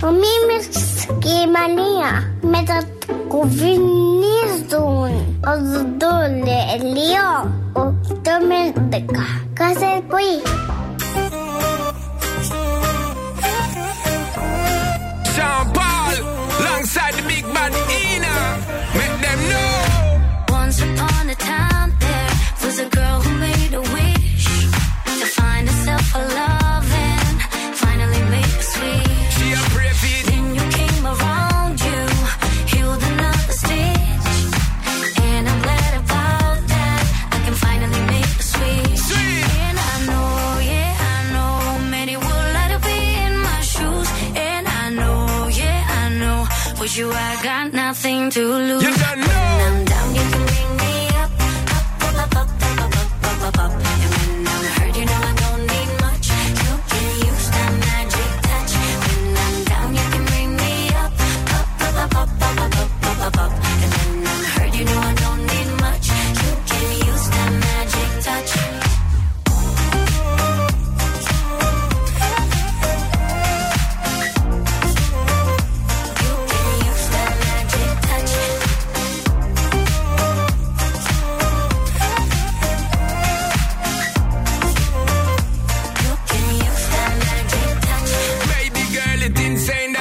Ο Μίμης και η Μανία μετακουβινίζουν ο Δουλελίο οκτώ με δέκα κάθε πρωί. Alongside the big man Ina, make them know. Once upon a time, there was a girl who made a wish to find herself a love and finally make a switch. She a brave it. Then you came around, you healed another stitch, and I'm glad about that. I can finally make a switch. Sweet. And I know, yeah, I know, many would like to be in my shoes, and I know. With you, I got nothing to lose. You don't know. When I'm down, you can bring me up, up, up, up, up, up, up, up, up. And when I'm hurt, you know I don't need much. You can use that magic touch. When I'm down, you can bring me up, up, up, up, up, up, up, up, up. And when I'm hurt, you know I don't need much. You can use that magic touch.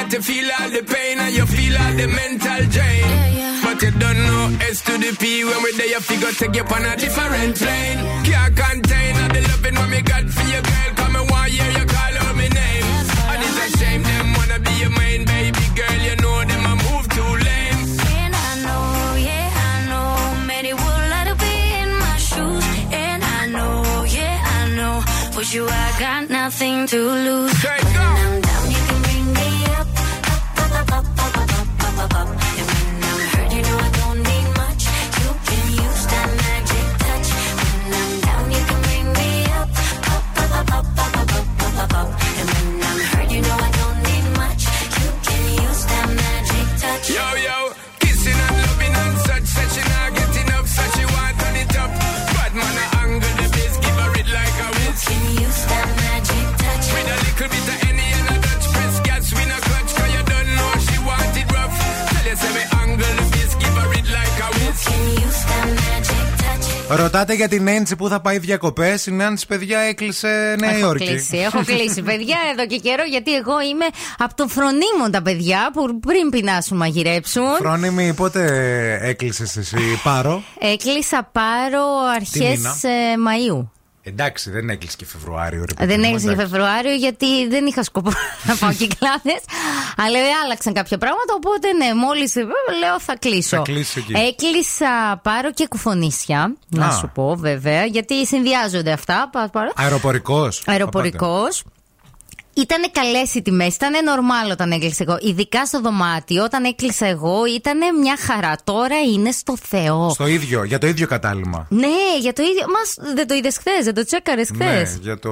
You feel all the pain and you feel all the mental drain, yeah, yeah. But you don't know S to the P. When we're there, you figure take you on a different plane, yeah. Can't contain all the loving what me got for your girl. Come and why you, you call out my name, yeah. And it's a shame them wanna be your main baby girl. You know them I move too lame. And I know, yeah, I know, many would like to be in my shoes. And I know, yeah, I know, but you, I got nothing to lose. Hey, go. When I'm down, you can bring me up. Up, up, up, up, up, up. And when I'm hurt, you know I don't need much. You can use that magic touch. When I'm down, you can bring me up. Up, up, up, up, up, up, up, up. And when I'm hurt, you know I don't need much. You can use that magic touch. Yo, yo, kissing and loving and such. Said she not getting up, so she want on it up. But man, I angle the bass, give her it like a whiz. You can use that magic touch. With a little bit of any and a Dutch press gas, we not clutch. Ρωτάτε για την Νάνσυ που θα πάει διακοπές. Η Νάνσυ, παιδιά, έκλεισε Νέα έχω Υόρκη. Κλείσει, έχω κλείσει, παιδιά, εδώ και καιρό, γιατί εγώ είμαι από τον φρονίμοντα, παιδιά, που πριν πεινάσουν μαγειρέψουν. Φρόνιμη, πότε έκλεισες εσύ, Πάρο? Έκλεισα Πάρο αρχές Μαΐου. Εντάξει, δεν έκλεισε και Φεβρουάριο. Ρε, δεν έκλεισε και Φεβρουάριο, γιατί δεν είχα σκοπό να πάω Κυκλάδες. Αλλά άλλαξαν κάποια πράγματα. Οπότε, ναι, μόλις λέω θα κλείσω. Θα κλείσω εκεί. Έκλεισα Πάρο και Κουφονήσια. Να Α. σου πω, βέβαια, γιατί συνδυάζονται αυτά. Αεροπορικός. Αεροπορικός. Ήτανε καλές οι τιμές, ήτανε normal όταν έκλεισα εγώ. Ειδικά στο δωμάτιο, όταν έκλεισα εγώ, ήτανε μια χαρά. Τώρα είναι στο Θεό. Στο ίδιο, για το ίδιο κατάλημα. Ναι, για το ίδιο. Μα δεν το είδες χθες, δεν το τσέκαρες χθες. Ναι, για, το...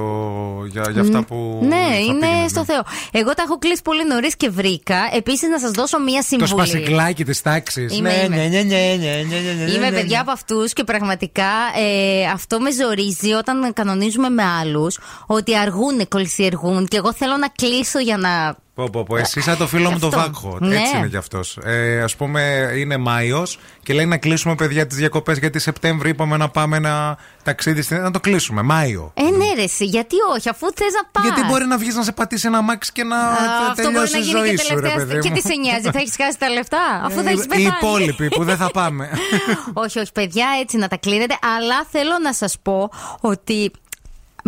για, για αυτά που. Ναι, θα είναι πήγαινε, στο ναι. Θεό. Εγώ τα έχω κλείσει πολύ νωρίς και βρήκα. Επίσης, να σας δώσω μια συμβουλή. Το σπασικλάκι της τάξης. Ναι, ναι, ναι, ναι, ναι, ναι, ναι. Είμαι παιδιά από αυτούς και πραγματικά ε, αυτό με ζορίζει όταν κανονίζουμε με άλλους ότι αργούνε, κολυσιεργούν και εγώ θέλω να κλείσω για να. Πω, πω, πω. Εσύ σαν το φίλο μου τον Βάκχο. Ναι. Έτσι είναι κι αυτός. Ε, ας πούμε, είναι Μάιος και λέει να κλείσουμε, παιδιά, τις διακοπές. Γιατί Σεπτέμβρη είπαμε να πάμε ένα ταξίδι στην. Να το κλείσουμε. Μάιο. Ε, ναι, ρε, εσύ, γιατί όχι, αφού θες να πας. Γιατί μπορεί να βγεις να σε πατήσει ένα αμάξι και να τελειώσει η ζωή σου. Και τι σε νοιάζει, θα έχεις χάσει τα λεφτά, αφού θα έχεις πεθάνει. Οι υπόλοιποι που δεν θα πάμε. Όχι, όχι, παιδιά, έτσι να τα κλείνετε. Αλλά θέλω να σας πω ότι.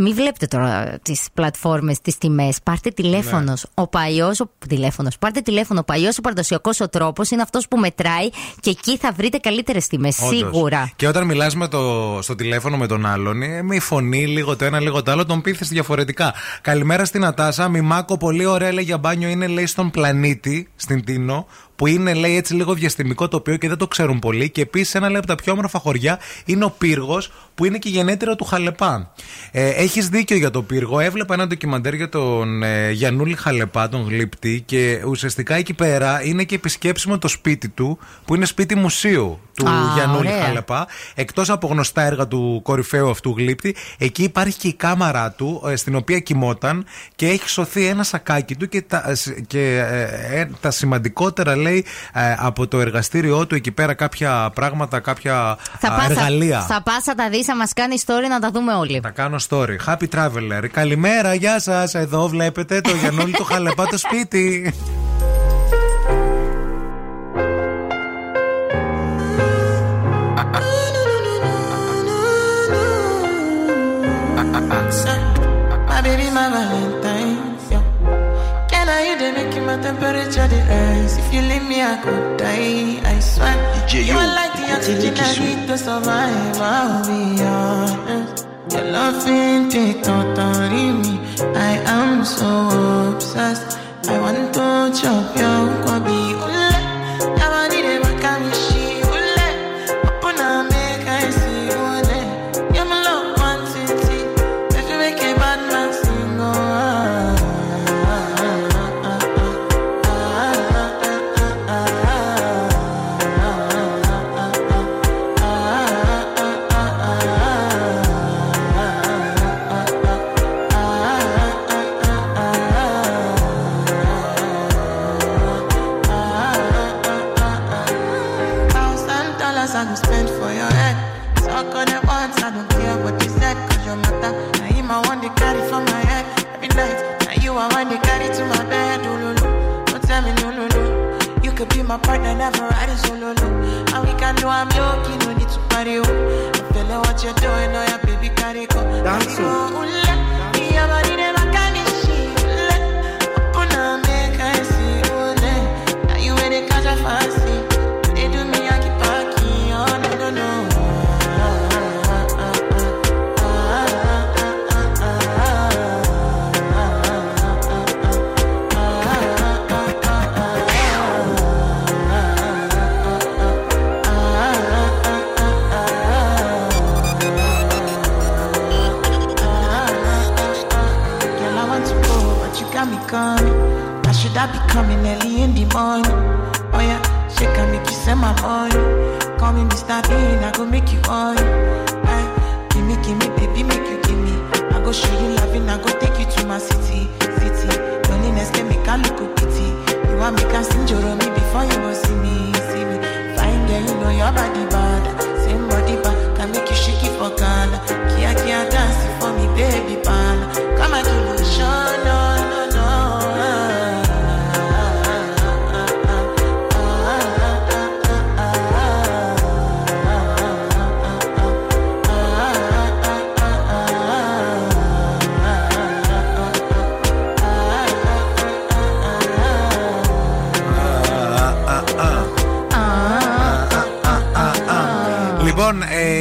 Μην βλέπετε τώρα τις πλατφόρμες, τις τιμές. Πάρτε τηλέφωνο. Ναι. Ο παλιός ο... τηλέφωνος. Πάρτε τηλέφωνο. Ο παλιός ο παραδοσιακός ο τρόπος είναι αυτός που μετράει και εκεί θα βρείτε καλύτερες τιμές. Σίγουρα. Και όταν μιλάς με το... στο τηλέφωνο με τον άλλον, με η φωνή, λίγο το ένα, λίγο το άλλο, τον πείθεις διαφορετικά. Καλημέρα στην Ατάσα. Μιμάκο, πολύ ωραία λέει για μπάνιο. Είναι λέει στον πλανήτη, στην Τίνο. που είναι, λέει, έτσι λίγο διαστημικό τοπίο και δεν το ξέρουν πολύ. Και επίσης ένα, λέει, από τα πιο όμορφα χωριά είναι ο Πύργος, που είναι και γενέτειρο του Χαλεπά. Ε, έχεις δίκιο για τον Πύργο. Έβλεπα ένα ντοκιμαντέρ για τον ε, Γιαννούλη Χαλεπά, τον γλύπτη, και ουσιαστικά εκεί πέρα είναι και επισκέψιμο το σπίτι του, που είναι σπίτι μουσείου του Α, Γιαννούλη ωραία. Χαλεπά. Εκτός από γνωστά έργα του κορυφαίου αυτού γλύπτη, εκεί υπάρχει και η κάμαρά του, ε, στην οποία κοιμόταν, και έχει σωθεί ένα σακάκι του και τα, και, ε, ε, τα σημαντικότερα, λέει, ε, από το εργαστήριό του εκεί πέρα, κάποια πράγματα, κάποια θα πάσα, εργαλεία. Θα πας, θα τα δεις, θα μας κάνει story να τα δούμε όλοι. Θα κάνω story. Happy Traveler. Καλημέρα, γεια σας. Εδώ βλέπετε το Γιαννούλη του Χαλεπά το σπίτι. My baby, my Valentine's, yeah. Can I hear them making my temperature rise? If you leave me, I could die, I swear. You, you are like the oxygen I need to survive, I'll be honest. Your love ain't it totally me, I am so obsessed. I want to chop your kwabi, ule, I need it, I can't miss you. My partner never ride it solo, look. And we can know I'm lucky, no need to party, oh. I feel like what you're doing, oh yeah, baby, carry go. Dance, oh. Me, your body never can be shit, oh. Up on a make, I see, oh, yeah. Now you ain't a catch a fancy. I should have be coming early in the morning. Oh yeah, she can make you send my boy. Call me Mister Bean, I go make you all. Aye, gimme, gimme, baby, make you gimme. I go show you loving, I go take you to my city, city. Loneliness can make a look pity. You want me can sing Joromi before you go see me, see me. Fine girl, you know your body bad. Same body bad, can make you shake it for Ghana. Kia, kia, dance for me, baby, pan. Come and do the show, no.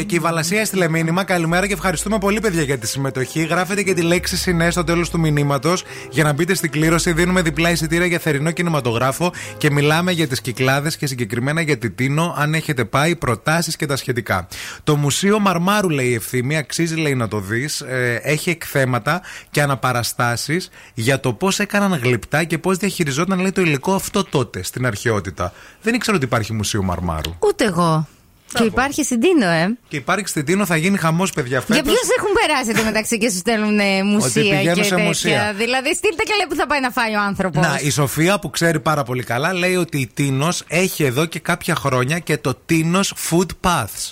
Και η Βαλασία έστειλε μήνυμα. Καλημέρα και ευχαριστούμε πολύ, παιδιά, για τη συμμετοχή. Γράφετε και τη λέξη συνέ στο τέλος του μηνύματος για να μπείτε στην κλήρωση. Δίνουμε διπλά εισιτήρια για θερινό κινηματογράφο και μιλάμε για τις Κυκλάδες και συγκεκριμένα για την Τίνο. Αν έχετε πάει, προτάσεις και τα σχετικά. Το Μουσείο Μαρμάρου, λέει η Ευθύμη, αξίζει, λέει, να το δεις. Ε, έχει εκθέματα και αναπαραστάσεις για το πώς έκαναν γλυπτά και πώς διαχειριζόταν, λέει, το υλικό αυτό τότε στην αρχαιότητα. Δεν ήξερα ότι υπάρχει Μουσείο Μαρμάρου. Ούτε εγώ. Και υπάρχει στην Τίνο, ε. Και υπάρχει στην Τίνο, θα γίνει χαμός, παιδιά, φέτος. Για ποιους έχουν περάσει το μεταξύ και σου στέλνουν μουσεία και τέτοια. Μουσεία. Δηλαδή, στείλτε και λέει που θα πάει να φάει ο άνθρωπος. Να, η Σοφία, που ξέρει πάρα πολύ καλά, λέει ότι η Τίνος έχει εδώ και κάποια χρόνια και το Τίνος Food Paths.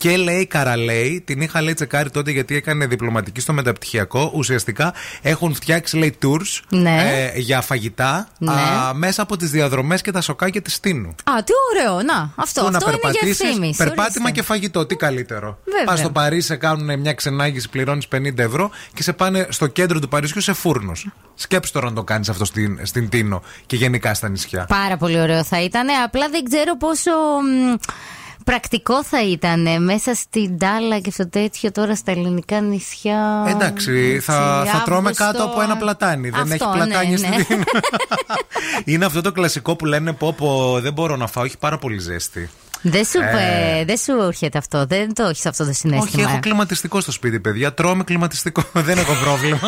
Και λέει, καραλέει, την είχα, λέει, τσεκάρει τότε γιατί έκανε διπλωματική στο μεταπτυχιακό. Ουσιαστικά έχουν φτιάξει, λέει, tours, ναι, ε, για φαγητά, ναι, α, μέσα από τις διαδρομές και τα σοκάκια της Τίνου. Α, τι ωραίο, να, αυτό, αυτό να περπατήσεις, είναι για ευθύμης. Περπάτημα, ορίστε, και φαγητό, τι καλύτερο. Βέβαια. Πας στο Παρίσι, σε κάνουν μια ξενάγηση, πληρώνεις πενήντα ευρώ και σε πάνε στο κέντρο του Παρισιού σε φούρνους. Σκέψου τώρα να το κάνεις αυτό στην, στην Τίνο και γενικά στα νησιά. Πάρα πολύ ωραίο θα ήταν, απλά δεν ξέρω πόσο... πρακτικό θα ήταν μέσα στην τάλα και στο τέτοιο τώρα στα ελληνικά νησιά. Εντάξει, θα, θα τρώμε κάτω από ένα πλατάνι. Αυτό, δεν έχει πλατάνι, ναι, στην. Ναι. Είναι αυτό το κλασικό που λένε πω, πω δεν μπορώ να φάω, έχει πάρα πολύ ζέστη. Δεν σου, ε... δεν σου έρχεται αυτό, δεν το έχεις αυτό το συναίσθημα. Όχι, έχω κλιματιστικό στο σπίτι, παιδιά. Τρώμε κλιματιστικό, δεν έχω πρόβλημα.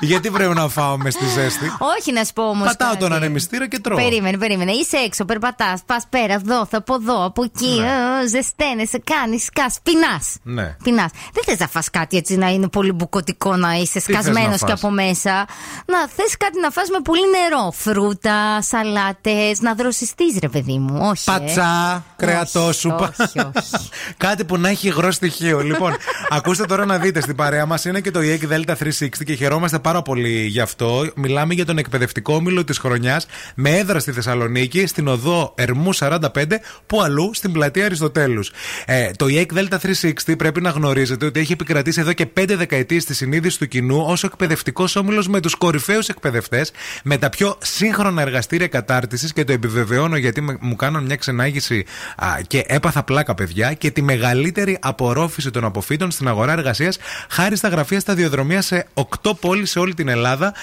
Γιατί πρέπει να φάω μες στη ζέστη. Όχι, να σου πω όμως. Πατάω τον ανεμιστήρα και τρώω. Περίμενε, περίμενε. Είσαι έξω, περπατάς, πας πέρα, εδώ, από εδώ, από εκεί. Ναι. Ζεσταίνεσαι, κάνεις, σκάς, πεινάς. Ναι. Πεινάς. Δεν θες να φας κάτι έτσι να είναι πολύ μπουκωτικό, να είσαι σκασμένος και από μέσα. Να θες κάτι να φας με πολύ νερό. Φρούτα, σαλάτες, να δροσιστείς, ρε παιδί μου. Όχι. Πατσά, κρεατόσουπα. Όχι, όχι. Κάτι που να έχει υγρό στοιχείο. Λοιπόν, ακούστε τώρα να δείτε, στην παρέα μας είναι και το ΙΕΚ Δέλτα τριακόσια εξήντα και χαιρόμαστε πάρα πολύ γι' αυτό. Μιλάμε για τον εκπαιδευτικό όμιλο της χρονιάς με έδρα στη Θεσσαλονίκη, στην οδό Ερμού σαράντα πέντε, που αλλού στην πλατεία Αριστοτέλους. Ε, το ΙΕΚ Δέλτα τριακόσια εξήντα πρέπει να γνωρίζετε ότι έχει επικρατήσει εδώ και πέντε δεκαετίες τη συνείδηση του κοινού ως εκπαιδευτικός όμιλος με τους κορυφαίους εκπαιδευτές, με τα πιο σύγχρονα εργαστήρια κατάρτισης, και το επιβεβαιώνω γιατί μου κάνουν μια ξενάγηση α, και έπαθα πλάκα, παιδιά, και τη μεγαλύτερη απορρόφηση των αποφύτων στην αγορά εργασίας χάρη στα γραφεία σταδιοδρομία σε οκτώ πόλεις σε όλη την Ελλάδα.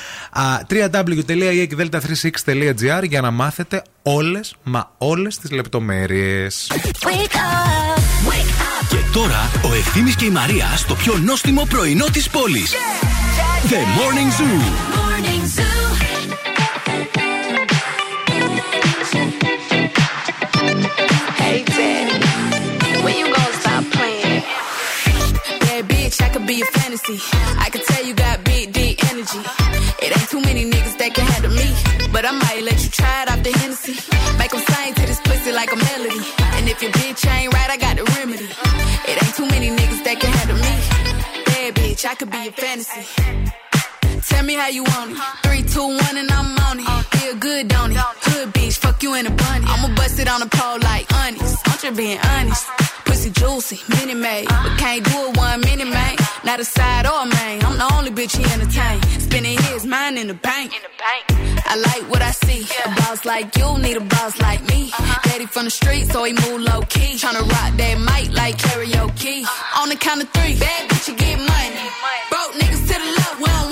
double-u double-u double-u τελεία i e k delta τριακόσια εξήντα τελεία g r για να μάθετε όλες, μα όλες τις λεπτομέρειες. Wake up, wake up. Και τώρα ο Ευθύμης και η Μαρία στο πιο νόστιμο πρωινό της πόλης. Yeah. The Morning Zoo. Morning Zoo. Hey Daddy, when you gonna stop playing? That bitch, I could be a fantasy. I could tell you got big D energy. It ain't too many niggas that can handle me, but I might let you try it off the Hennessy. Make 'em sing to this pussy like a melody. And if your bitch ain't right, I got the remedy. It ain't too many niggas that can handle me. Bad bitch, I could be a fantasy. Tell me how you want it. Three, two, one, and I'm on it. Feel good, don't it? Hood bitch, fuck you in a bunny. I'ma bust it on the pole like honest. I'm just being honest. Pussy juicy, mini made, but can't do it one minute, man. Not a side or a main. I'm the only bitch he entertain. Spinning his mind in the bank. I like what I see. A boss like you need a boss like me. Daddy from the street, so he move low key. Tryna rock that mic like karaoke. On the count of three, bad bitch you get money. Broke niggas to the left, we don't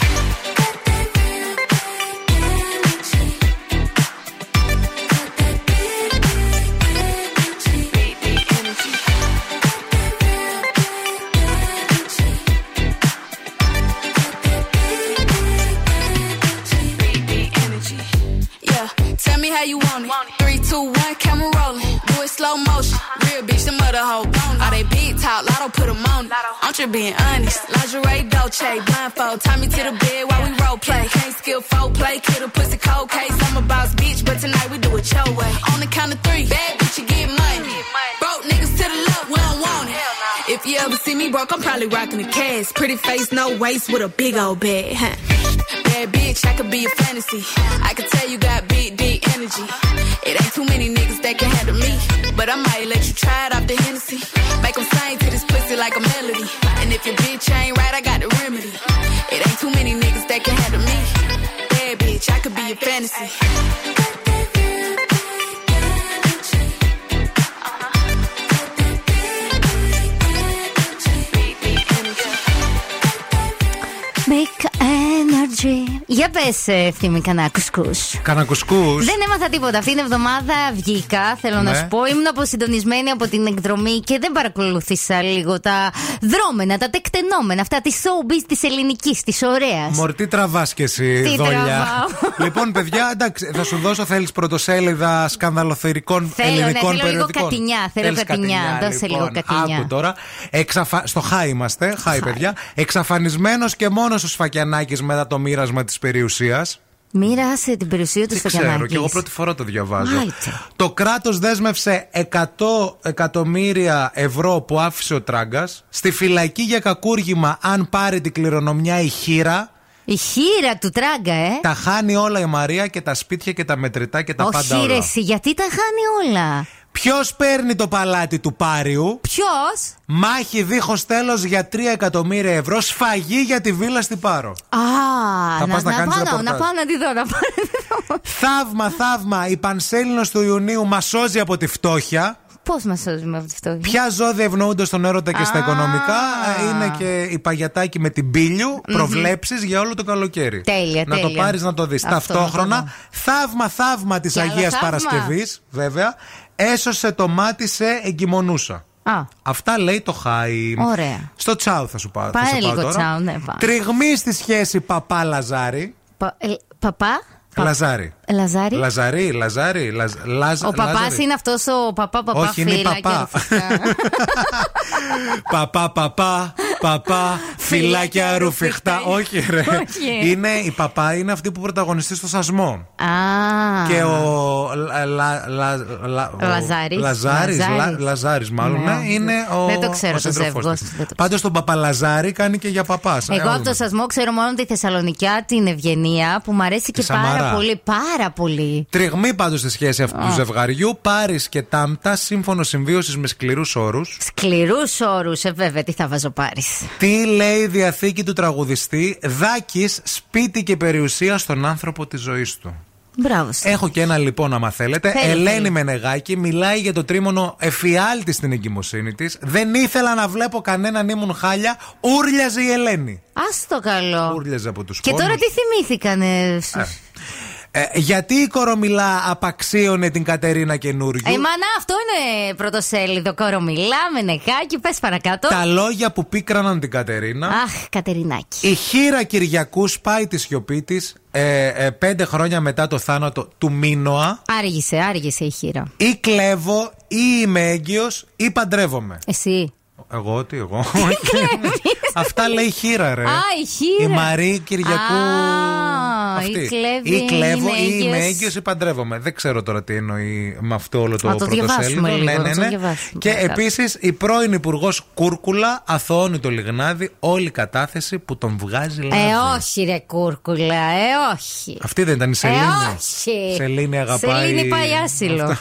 Tell me how you want it. Three, two, one, camera rolling. Do it slow motion. Real bitch, the mother hoe bone. All they big talk, lotto put them on it. I'm just being honest. Lingerie, Dolce, blindfold. Tie me to the bed while we role play. Can't skill folk play, kid a pussy cold case. I'm a boss bitch, but tonight we do it your way. On the count of three, bad bitch, you get money. Broke niggas to the left, we don't want it. If you ever see me broke, I'm probably rocking the cash. Pretty face, no waist, with a big old bag. Huh? Bad bitch, I could be a fantasy. I could tell you got big dick energy. It ain't too many niggas that can handle me, but I might let you try it off the Hennessy. Make 'em sing to this pussy like a melody. And if your bitch ain't right, I got the remedy. It ain't too many niggas that can handle me. Bad bitch, I could be a fantasy. Make energy. Για πες, Ευθύμη, κανένα κουσκούς. Κανένα κουσκούς. Δεν έμαθα τίποτα. Αυτή την εβδομάδα βγήκα, θέλω ναι. να σου πω. Ήμουν αποσυντονισμένη από την εκδρομή και δεν παρακολουθήσα λίγο τα δρόμενα, τα τεκτενόμενα, αυτά τη showbiz της ελληνικής, της ωραίας. Μωρ, τι τραβάς κι εσύ, τι δόλια. Λοιπόν, παιδιά, εντάξει, θα σου δώσω, θέλεις πρωτοσέλιδα σκανδαλοθερικών ελληνικών ναι, περιοδικών. Θέλω λίγο κατηνιά, θέλω κατηνιά. Δώσε λίγο κατηνιά. Άκου τώρα. Εξαφα... Στο χάι είμαστε, χάι, παιδιά. Εξαφανισμένος και μόνος ο Σφακιανάκης μετά το μοίρασμα της περιουσίας. Μοίρασε την περιουσία του στο Γιαννάκης. Δεν ξέρω, και εγώ πρώτη φορά το διαβάζω. Μάλιστα. Το κράτος δέσμευσε εκατό εκατομμύρια ευρώ που άφησε ο Τράγκας στη φυλακή για κακούργημα αν πάρει την κληρονομιά η χείρα. Η χείρα του Τράγκα, ε! Τα χάνει όλα η Μαρία και τα σπίτια και τα μετρητά και τα όχι πάντα όλα. Όχι, γιατί τα χάνει όλα. Ποιος παίρνει το παλάτι του Πάριου? Ποιος? Μάχη δίχως τέλος για τρία εκατομμύρια ευρώ. Σφαγή για τη βίλα στην Πάρο. Α, θα να, πας να, να, να, πάω, να πάω να τη δω, να πάω να τη δω. Θαύμα, θαύμα. Η Πανσέλινος του Ιουνίου μας σώζει από τη φτώχεια. Πώς μας σώζουμε από τη φτώχεια? Ποια ζώδια ευνοούνται στον έρωτα και στα οικονομικά? Είναι και η Παγιατάκη με την Πύλιου. Προβλέψεις για όλο το καλοκαίρι. Τέλεια, να τέλεια. Το πάρεις να το δεις. Ταυτόχρονα, θαύμα, θαύμα της Αγίας Παρασκευής, βέβαια. Έσωσε το μάτι σε εγκυμονούσα. Α. Αυτά λέει το Χάι. Ωραία. Στο τσάου θα σου πάω. Πάει θα λίγο πάω τώρα. Τσάου, ναι, πάω. Τριγμή στη σχέση παπά Λαζάρη. Πα, ε, παπά. Λαζάρι. Λαζάρι. Λαζάρι, Λαζάρι. Λαζ, λαζ, ο παπάς είναι αυτός ο παπά, παπά. Όχι, είναι παπά. Παπά, παπά, παπά, φυλάκια ρουφιχτά. Όχι, ρε. Όχι. Είναι, η παπά είναι αυτή που πρωταγωνιστεί στο Σασμό. Α. Και ο λα, λα, λα, Λαζάρις. Λαζάρις, λα, Λαζάρις μάλλον, ναι, ναι, είναι ο. Δεν το ξέρω το ζεύγος. Πάντως τον παπά Λαζάρι κάνει και για παπάς. Εγώ από το Σασμό ξέρω μόνο τη Θεσσαλονικιά, την Ευγενία, που μου αρέσει και πάρα πολύ, πάρα πολύ. Τριγμή πάντως στη σχέση αυτού oh. του ζευγαριού. Πάρης και Τάμτα, σύμφωνο συμβίωσης με σκληρούς όρους. Σκληρούς όρους, ε, βέβαια, τι θα βάζω Πάρης. Τι λέει η διαθήκη του τραγουδιστή? Δάκης, σπίτι και περιουσία στον άνθρωπο της ζωής του. Μπράβο. Έχω και ένα λοιπόν, άμα θέλετε. Θέλει, Ελένη θέλει. Μενεγάκη μιλάει για το τρίμωνο εφιάλτη στην εγκυμοσύνη της. Δεν ήθελα να βλέπω κανέναν, ήμουν χάλια. Ούρλιαζε η Ελένη. Ας το καλό. Ούρλιαζε από τους πόνους. Και τώρα τι θυμήθηκανε. Ε. Ε, γιατί η Κορομιλά απαξίωνε την Κατερίνα Καινούριου? Ε, μανά, αυτό είναι πρωτοσέλιδο. Κορομιλά, Μενεγάκη, πες παρακάτω. Τα λόγια που πίκραναν την Κατερίνα. Αχ, Κατερινάκη. Η χείρα Κυριακού σπάει τη σιωπή της. Ε, ε, πέντε χρόνια μετά το θάνατο του Μίνωα. Άργησε, άργησε η χείρα. Ή κλέβω, ή είμαι έγκυος, ή παντρεύομαι. Εσύ. Εγώ, τι εγώ. Αυτά λέει η χείρα, ρε. Α, η χείρα. Η Μαρή Κυριακού. Αυτή. Ή κλέβω, ή είμαι έγκυος, ή παντρεύομαι. Δεν ξέρω τώρα τι εννοεί με αυτό όλο το πρωτοσέλιδο. Ναι, ναι, ναι. Και επίσης η πρώην υπουργός Κούρκουλα αθωώνει το Λιγνάδι, όλη η κατάθεση που τον βγάζει λάδι. Ε, όχι, ρε Κούρκουλα, ε, όχι. Αυτή δεν ήταν η Σελήνη? Ε, όχι. Σελήνη αγαπάει. Σελήνη πάει άσυλο.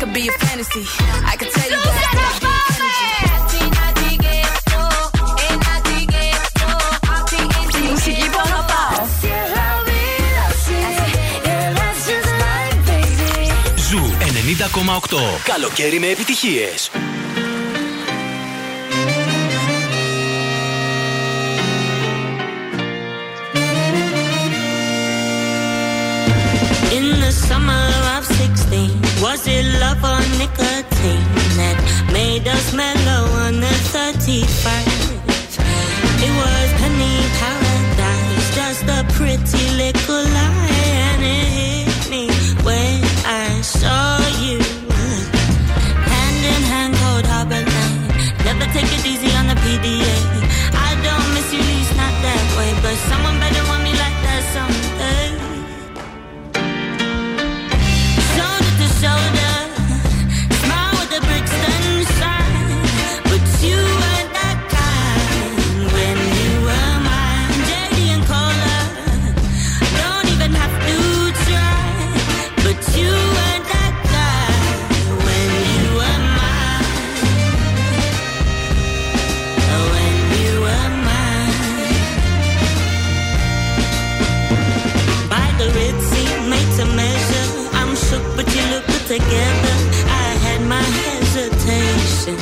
could be a fantasy. I could tell you that I could be energy. Μουσική που αγαπάω. Ζου ενενήντα κόμμα οκτώ. Καλοκαίρι με επιτυχίες. Summer of sixteen, was it love or nicotine that made us mellow on the thirty-first? It was penny paradise, just a pretty little lie, and it hit me when I saw you. Hand in hand, cold harbor line, never take it easy on the P D A. I don't miss you, least not that way, but someone better want me like that someday. Shoulder, smile with a Brixton sign, but you were that kind when you were mine. Jaded and colder, don't even have to try, but you were that kind when you were mine, when you were mine. By the Ritzy, made to measure, I'm shook, but you look. Together, I had my hesitation,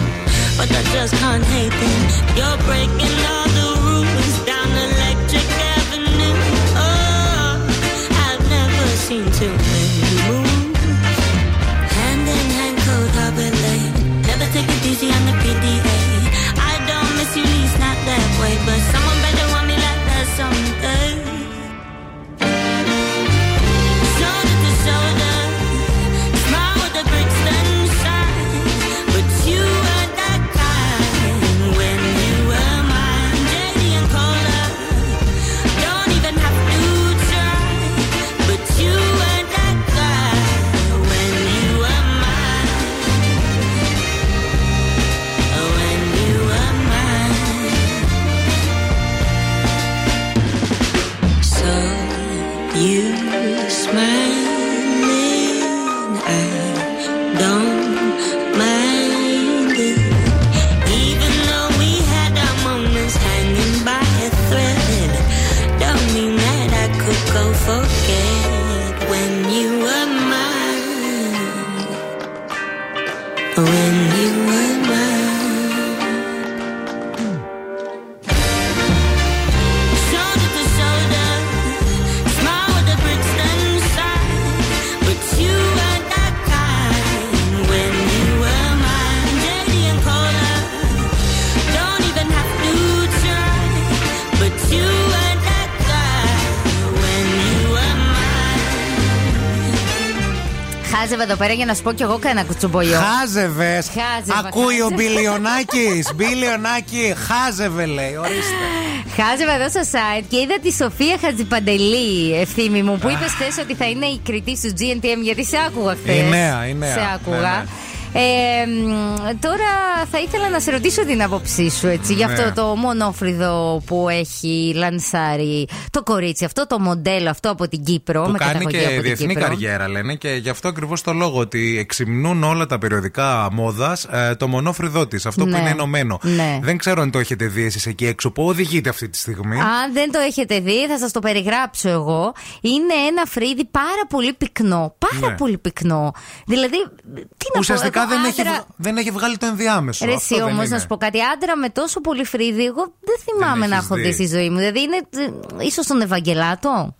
but I just can't hate them. You're breaking all the rules down Electric Avenue. Oh, I've never seen too many moves. Hand in hand, cold harbor lane. Never take it easy on the P D A. I don't miss you, least not that way, but someone better want me like that someday. Shoulder to shoulder. Εδώ πέρα για να σου πω κι εγώ κανένα κουτσομπολιό. Χάζευε! Ακούει ο Μπιλιονάκης! Μπιλιονάκη, χάζευε λέει, ορίστε. Χάζευα εδώ στο site και είδα τη Σοφία Χατζιπαντελή, Ευθύμη μου, που είπε χθες ότι θα είναι η κριτή του τζι εν τι εμ, γιατί σε άκουγα χθες. Η νέα, η νέα. Σε άκουγα. Ναι, ναι. Ε, τώρα θα ήθελα να σε ρωτήσω την άποψή σου, έτσι, ναι, για αυτό το μονόφρυδο που έχει λανσάρει το κορίτσι, αυτό το μοντέλο, αυτό από την Κύπρο. Που με κάνει και διεθνή καριέρα, λένε, και γι' αυτό ακριβώς το λόγο ότι εξυμνούν όλα τα περιοδικά μόδας ε, το μονόφρυδό της, αυτό ναι, που είναι ενωμένο. Ναι. Δεν ξέρω αν το έχετε δει εσείς εκεί έξω, που οδηγείτε αυτή τη στιγμή. Αν δεν το έχετε δει, θα σας το περιγράψω εγώ. Είναι ένα φρύδι πάρα πολύ πυκνό. Πάρα ναι, πολύ πυκνό. Δηλαδή, τι να ουσιαστικά πω. Δεν, άντρα... έχει, δεν έχει βγάλει το ενδιάμεσο. Ρε εσύ όμως να σου πω κάτι, άντρα με τόσο πολύ φρύδι εγώ δεν θυμάμαι δεν να έχω δει, δει στη ζωή μου. Δηλαδή είναι ίσως τον Ευαγγελάτο.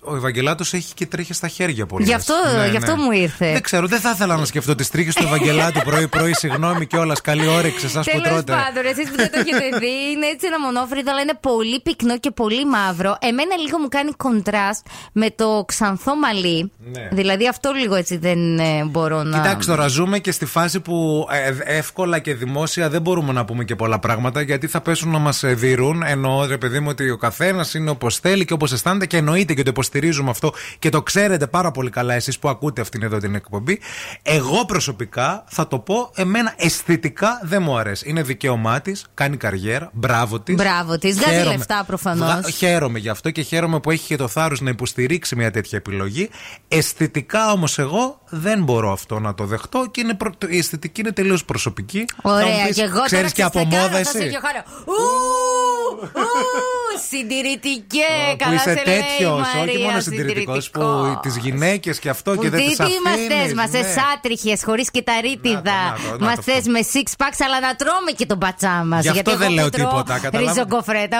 Ο Ευαγγελάτος έχει και τρίχες στα χέρια πολύ. Γι' αυτό, ναι, γι' αυτό ναι, μου ήρθε. Δεν ξέρω, δεν θα ήθελα να σκεφτώ τις τρίχες του Ευαγγελάτου πρωί-πρωί. Συγγνώμη κιόλας. Καλή όρεξη, εσάς που τρώτε. Τέλος πάντων, εσείς που δεν το έχετε δει, είναι έτσι ένα μονόφρυδο, αλλά είναι πολύ πυκνό και πολύ μαύρο. Εμένα λίγο μου κάνει κοντράστ με το ξανθό μαλλί. Ναι. Δηλαδή αυτό λίγο έτσι δεν ε, μπορώ να. Κοιτάξτε, τώρα ζούμε και στη φάση που ε, εύκολα και δημόσια δεν μπορούμε να πούμε και πολλά πράγματα, γιατί θα πέσουν να μας διηρούν. Εννοώ, ρε παιδί μου, ότι ο καθένας είναι όπως θέλει και όπως αισθάνεται και εννοείται και το υποστηρίζει. υποστηρίζουμε αυτό και το ξέρετε πάρα πολύ καλά εσείς που ακούτε αυτήν εδώ την εκπομπή. Εγώ προσωπικά θα το πω, εμένα αισθητικά δεν μου αρέσει. Είναι δικαίωμά της, κάνει καριέρα, μπράβο της. Μπράβο της, βγάζει λεφτά προφανώς. Χαίρομαι γι' αυτό και χαίρομαι που έχει και το θάρρος να υποστηρίξει μια τέτοια επιλογή. Αισθητικά όμως εγώ δεν μπορώ αυτό να το δεχτώ και είναι προ... η αισθητική είναι τελείως προσωπική. Ωραία, πεις, και εγώ ξέρεις και από μόδα εσύ. Συντηρητικέ, καλά είσαι τέτοιος, όχι μόνο συντηρητικός, που τις γυναίκες και αυτό και δεν τις αφήνεις. Τι μας θες, μας θες άτριχες, χωρίς κυταρίτιδα, μας θες με six packs, αλλά να τρώμε και τον πατσά μας. Γι' αυτό δεν λέω τίποτα, καταλάβατε. Ριζοκοφρέτα,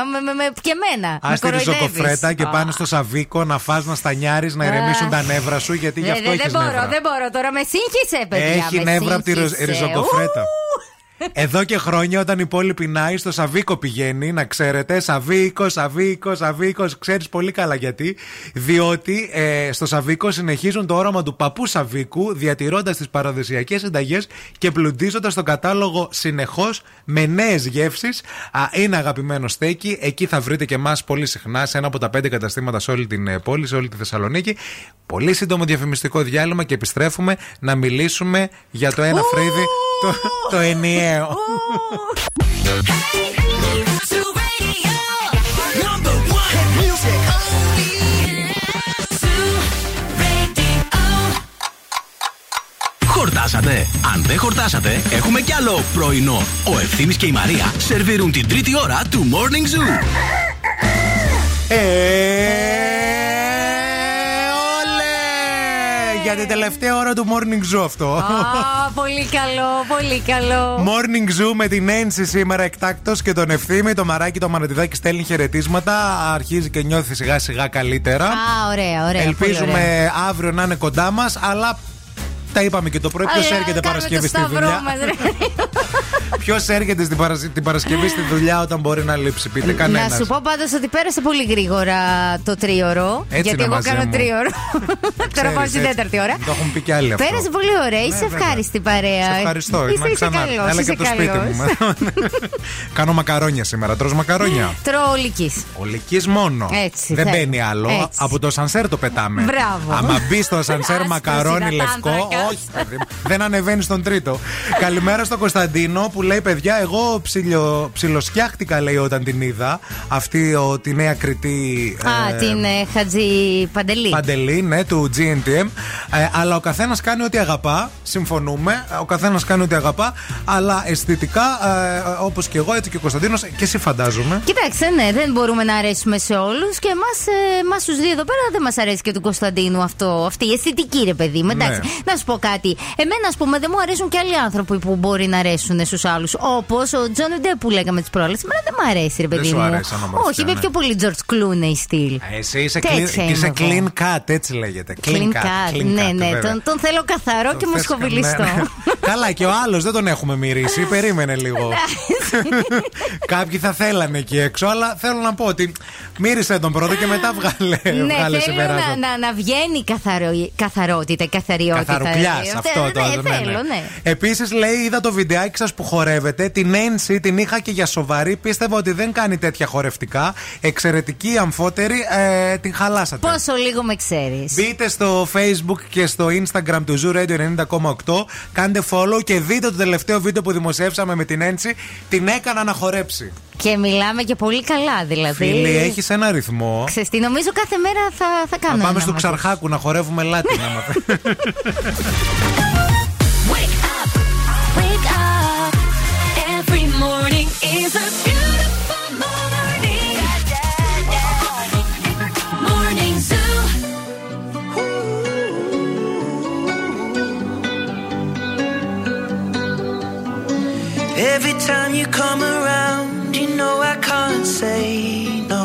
και εμένα. Ας τη ριζοκοφρέτα και πάνε στο Σαβίκο να φας, να στανιάρεις, να ηρεμήσουν τα νεύρα σου, γιατί γι' αυτό έχεις νεύρα. Δεν μπορώ, δεν μπορώ, τώρα με σύγχυσε, παιδιά. Έχει νεύρα από τη ριζοκοφρέτα. Εδώ και χρόνια όταν η πόλη πεινάει στο Σαβίκο πηγαίνει, να ξέρετε. Σαβίκο, Σαβίκο, Σαβίκο. Ξέρεις πολύ καλά γιατί. Διότι ε, στο Σαβίκο συνεχίζουν το όραμα του παππού Σαβίκου, διατηρώντας τις παραδοσιακές συνταγές και πλουτίζοντας τον κατάλογο συνεχώς με νέες γεύσεις. Είναι αγαπημένο στέκι. Εκεί θα βρείτε και εμάς πολύ συχνά σε ένα από τα πέντε καταστήματα σε όλη την πόλη, σε όλη τη Θεσσαλονίκη. Πολύ σύντομο διαφημιστικό διάλειμμα και επιστρέφουμε να μιλήσουμε για το ένα φρύδι. Το, το ενιαίο. Χορτάσατε? Αν δεν χορτάσατε, έχουμε κι άλλο πρωινό. Ο Ευθύμης και η Μαρία σερβίρουν την τρίτη ώρα του Morning Zoo. Για την τελευταία ώρα του Morning Zoo αυτό. Α, ah, πολύ καλό, πολύ καλό. Morning Zoo με την Ένση σήμερα εκτάκτος και τον Ευθύμη. Το μαράκι, το μανατιδάκι στέλνει χαιρετίσματα. Αρχίζει και νιώθει σιγά σιγά καλύτερα. Α, ah, ωραία, ωραία. Ελπίζουμε ωραία. Αύριο να είναι κοντά μας, αλλά τα είπαμε και το πρωί. Ποιος έρχεται Παρασκευή στη δουλειά. Ποιος έρχεται στην παρασ... την Παρασκευή στη δουλειά όταν μπορεί να λείψει, πείτε κανένας. Να σου πω πάντως ότι πέρασε πολύ γρήγορα το τρίωρο. Έτσι, γιατί εγώ κάνω μου. Τρίωρο. Τώρα πάω στην τέταρτη ώρα. Το έχουν πει κι άλλοι αυτό. Πέρασε πολύ ωραία, είσαι ναι, ευχάριστη παρέα. Σε ευχαριστώ, είσαι, είσαι καλός. Έλα και από το σπίτι μου. Κάνω μακαρόνια σήμερα, τρως μακαρόνια. Τρώω ολικής. Ολικής μόνο. Έτσι, δεν μπαίνει άλλο. Από το σανσέρ το πετάμε. Άμα μπει στο σανσέρ μακαρόνι λευκό. Όχι, δεν ανεβαίνει στον τρίτο. Καλημέρα στον Κωνσταντίνο που λέει: παιδιά, εγώ ψιλο, ψιλοσκιάχτηκα, λέει, όταν την είδα. Αυτή ο, τη νέα κριτή. Α, ε, την ε, Χατζη Παντελή. Παντελή, ναι, του τζι εν τι εμ. Ε, αλλά ο καθένας κάνει ό,τι αγαπά. Συμφωνούμε. Ο καθένας κάνει ό,τι αγαπά. Αλλά αισθητικά, ε, όπως και εγώ, έτσι και ο Κωνσταντίνος, και εσύ φαντάζομαι. Κοιτάξτε, ναι, δεν μπορούμε να αρέσουμε σε όλους. Και εμάς, ε, εμάς τους δύο εδώ πέρα δεν μας αρέσει και του Κωνσταντίνου αυτό, αυτή η αισθητική, ρε παιδί μου. Εντάξει, ναι. Να σου πω κάτι. Εμένα, α πούμε, δεν μου αρέσουν και άλλοι άνθρωποι που μπορεί να αρέσουν στους άλλους. Όπως ο Τζόνι Ντεπ που λέγαμε τις προάλλες. Εμένα δεν μου αρέσει, ρε παιδί μου. Αρέσει, όχι, είμαι ναι. πιο πολύ George Clooney στυλ. Εσύ είσαι, clean, είσαι clean cut, έτσι λέγεται. Clean, clean cut. Clean ναι, cut, ναι. Βέβαια. Τον, τον θέλω καθαρό τον και μοσχοβιλιστό. Ναι, ναι. Καλά, και ο άλλος δεν τον έχουμε μυρίσει. Περίμενε λίγο. Κάποιοι θα θέλανε εκεί έξω, αλλά θέλω να πω ότι μύρισε τον πρώτο και μετά βγάλε. Ναι, θέλω να, να, να βγαίνει καθαρο, καθαρότητα, καθαριότητα. Καθαρουπλιάς αυτό ναι, το άλλο. Ναι. Επίσης, λέει, είδα το βιντεάκι σας που χορεύετε. Την Ένση την είχα και για σοβαρή. Πίστευα ότι δεν κάνει τέτοια χορευτικά. Εξαιρετική, αμφότερη. Ε, την χαλάσατε. Πόσο λίγο με ξέρεις. Μπείτε στο Facebook και στο Instagram του Zoo Radio ενενήντα κόμμα οκτώ. Κάντε follow και δείτε το τελευταίο βίντεο που δημοσιεύσαμε με την Ένση. Την έκανα να χορέψει. Και μιλάμε και πολύ καλά, δηλαδή. Φίλοι, έχεις ένα ρυθμό. Ξεστή, νομίζω κάθε μέρα θα, θα κάνουμε. Να πάμε στο Ξαρχάκου να χορεύουμε λάτι. Να μαθαίνουμε. It's a beautiful morning, yeah, yeah, yeah. Morning Zoo. Every time you come around, you know I can't say no.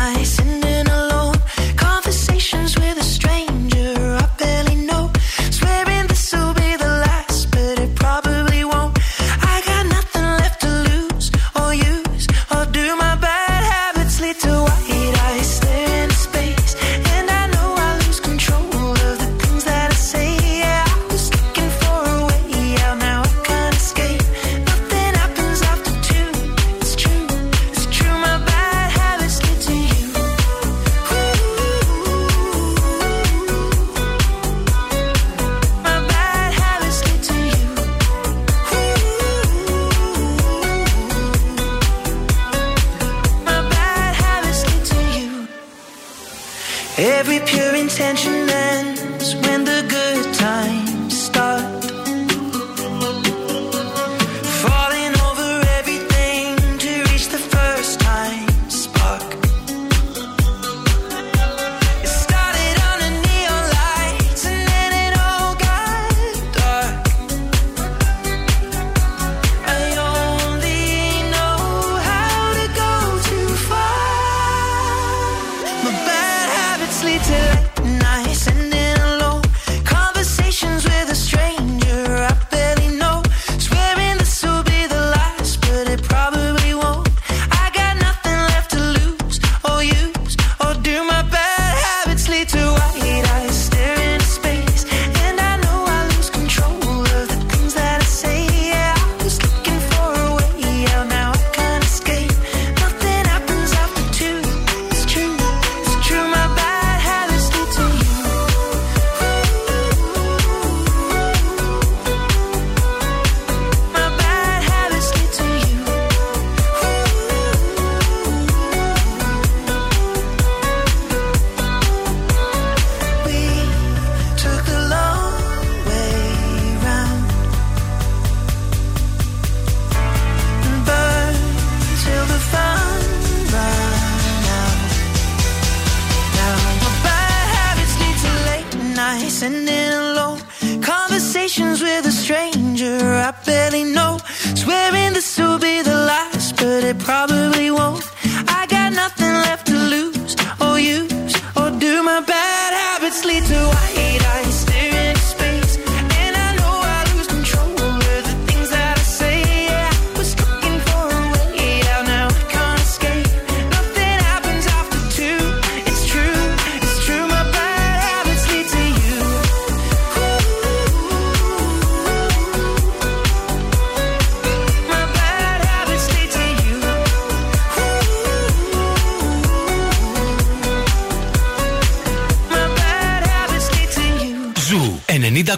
nights and in alone conversations with a stranger I barely know, swearing this will Every pure intention ends when the good times start. Falling over everything to reach the first time spark. It started on a neon light and then it all got dark. I only know how to go too far. My bad habits lead to late nights and then alone conversations with a stranger. I ενενήντα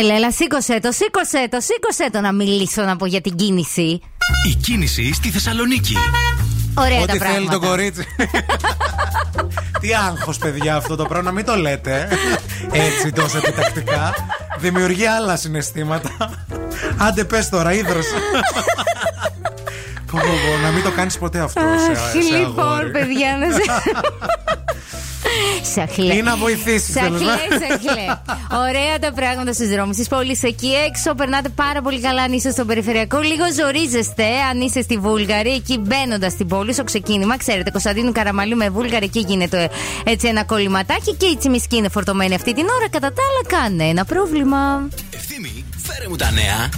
Έλα, έλα, σήκωσε το, σήκωσε το, σήκωσε το να μιλήσω, να πω για την κίνηση. Η κίνηση στη Θεσσαλονίκη. Ωραία. Ό,τι θέλει το κορίτσι. Τι άγχος, παιδιά, αυτό το πράγμα, να μην το λέτε έτσι τόσο επιτακτικά. Δημιουργεί άλλα συναισθήματα. Άντε πες τώρα, ίδρωσε. Να μην το κάνεις ποτέ αυτό σε, σε λοιπόν, παιδιά, να σε... Σαχλέ. Ή να βοηθήσει. Σαχλέ, σαχλέ. Ωραία τα πράγματα στους δρόμους της πόλης εκεί έξω. Περνάτε πάρα πολύ καλά αν είστε στον περιφερειακό. Λίγο ζορίζεστε αν είστε στη Βούλγαρη. Εκεί μπαίνοντας στην πόλη, στο ξεκίνημα. Ξέρετε, Κωνσταντίνου Καραμαλίου με Βούλγαρη. Εκεί γίνεται έτσι ένα κολληματάκι. Και η Τσιμισκή είναι φορτωμένη αυτή την ώρα. Κατά τα άλλα, κανένα πρόβλημα. Ευθύμη, φέρε μου τα νέα.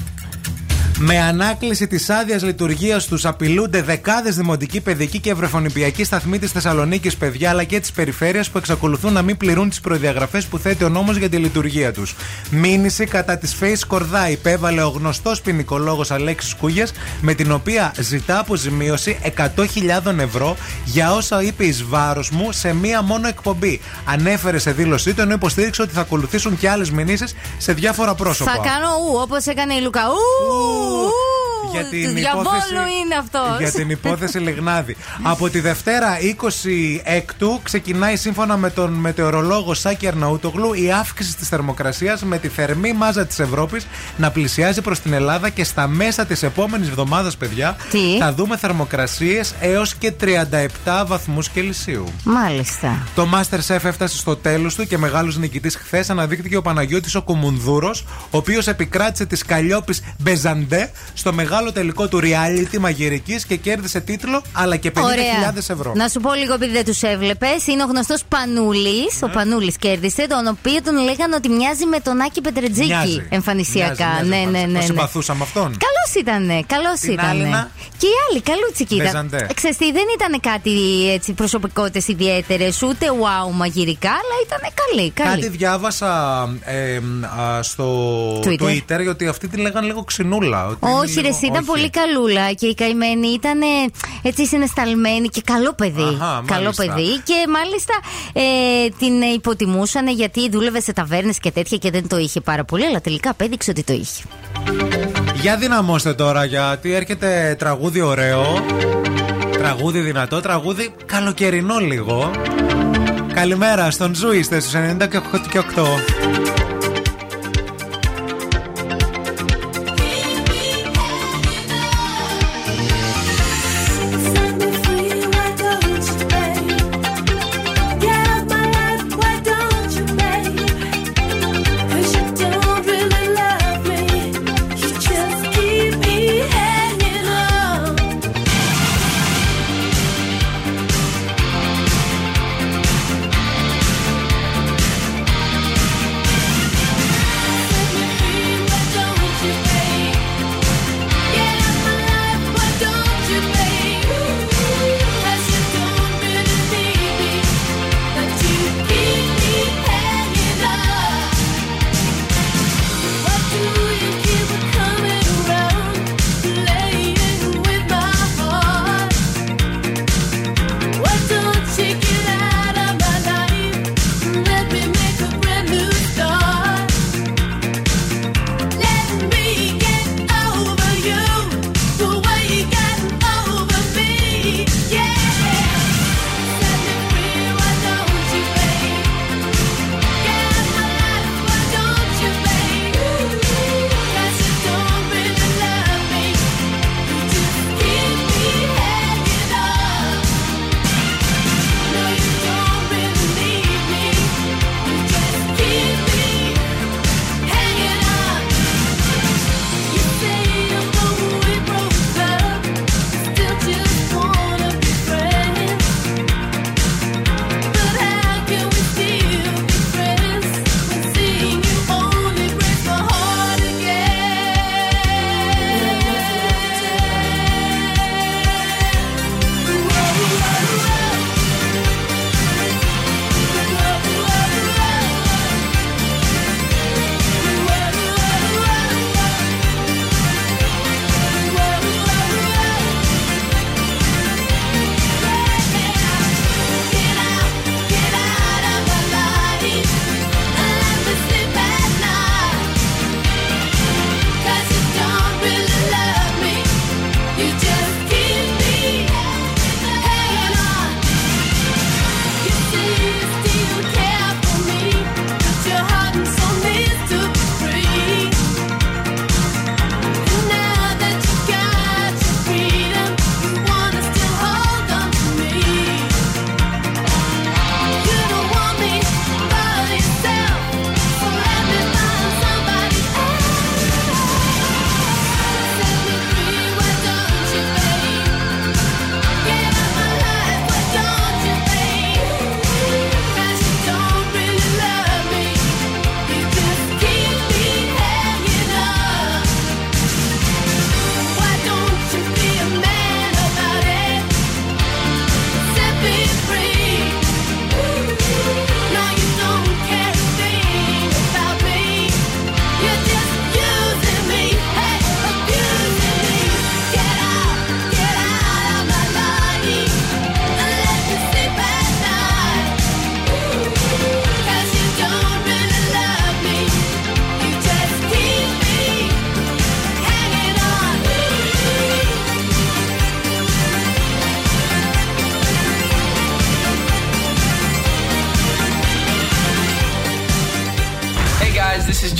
Με ανάκληση της άδειας λειτουργίας τους απειλούνται δεκάδες δημοτικοί, παιδικοί και ευρεφονιπιακοί σταθμοί της Θεσσαλονίκης, παιδιά, αλλά και της περιφέρειας που εξακολουθούν να μην πληρούν τις προδιαγραφές που θέτει ο νόμος για τη λειτουργία τους. Μήνυση κατά της Face Κορδά υπέβαλε ο γνωστός ποινικολόγος Αλέξης Κούγιας, με την οποία ζητά αποζημίωση εκατό χιλιάδες ευρώ για όσα είπε εις βάρος μου σε μία μόνο εκπομπή. Ανέφερε σε δήλωσή του, ενώ υποστήριξε ότι θα ακολουθήσουν και άλλες μηνύσεις σε διάφορα πρόσωπα. Θα κάνω ου, όπως έκανε η Λουκα. Ου! Για την, υπόθεση, είναι αυτός. για την υπόθεση Λιγνάδη. Από τη Δευτέρα εικοστή έκτη ξεκινάει, σύμφωνα με τον μετεωρολόγο Σάκη Αρναούτογλου, η αύξηση της θερμοκρασίας, με τη θερμή μάζα της Ευρώπης να πλησιάζει προς την Ελλάδα, και στα μέσα της επόμενης εβδομάδας, παιδιά, Τι? θα δούμε θερμοκρασίες έως και τριάντα επτά βαθμούς Κελσίου. Μάλιστα. Το Master Chef έφτασε στο τέλος του και μεγάλος νικητής χθες αναδείχθηκε ο Παναγιώτης ο Κουμουνδούρος, ο οποίος επικράτησε της Καλλιόπης Μπεζαντέ στο μεγάλο το τελικό του reality μαγειρικής και κέρδισε τίτλο αλλά και πενήντα χιλιάδες ευρώ. Να σου πω λίγο, επειδή δεν τους έβλεπες, είναι ο γνωστός Πανούλης. Mm. Ο Πανούλης κέρδισε, τον οποίο τον λέγανε ότι μοιάζει με τον Άκη Πετρετζίκη. Μοιάζει. Εμφανισιακά. Μοιάζει, μοιάζει, ναι, ναι, ναι. Το συμπαθούσαμε αυτόν. Καλός ήτανε. Καλός ήτανε. Και οι άλλοι, καλούτσικοι ήταν. Ξεστή, δεν ήταν κάτι έτσι προσωπικότητες ιδιαίτερες, ούτε wow μαγειρικά, αλλά ήταν καλή, καλή. Κάτι διάβασα ε, α, στο Twitter, γιατί αυτοί τη λέγανε λίγο ξινούλα. Ότι όχι, ρε, ήταν πολύ καλούλα και η καημένη ήταν έτσι συναισθαλμένη και καλό παιδί. Αχα, καλό παιδί, και μάλιστα ε, την υποτιμούσαν γιατί δούλευε σε ταβέρνες και τέτοια και δεν το είχε πάρα πολύ, αλλά τελικά απέδειξε ότι το είχε. Για δυναμώστε τώρα, γιατί έρχεται τραγούδι ωραίο, τραγούδι δυνατό, τραγούδι καλοκαιρινό λίγο. Καλημέρα στον Zoo, είστε στους ενενήντα και οκτώ.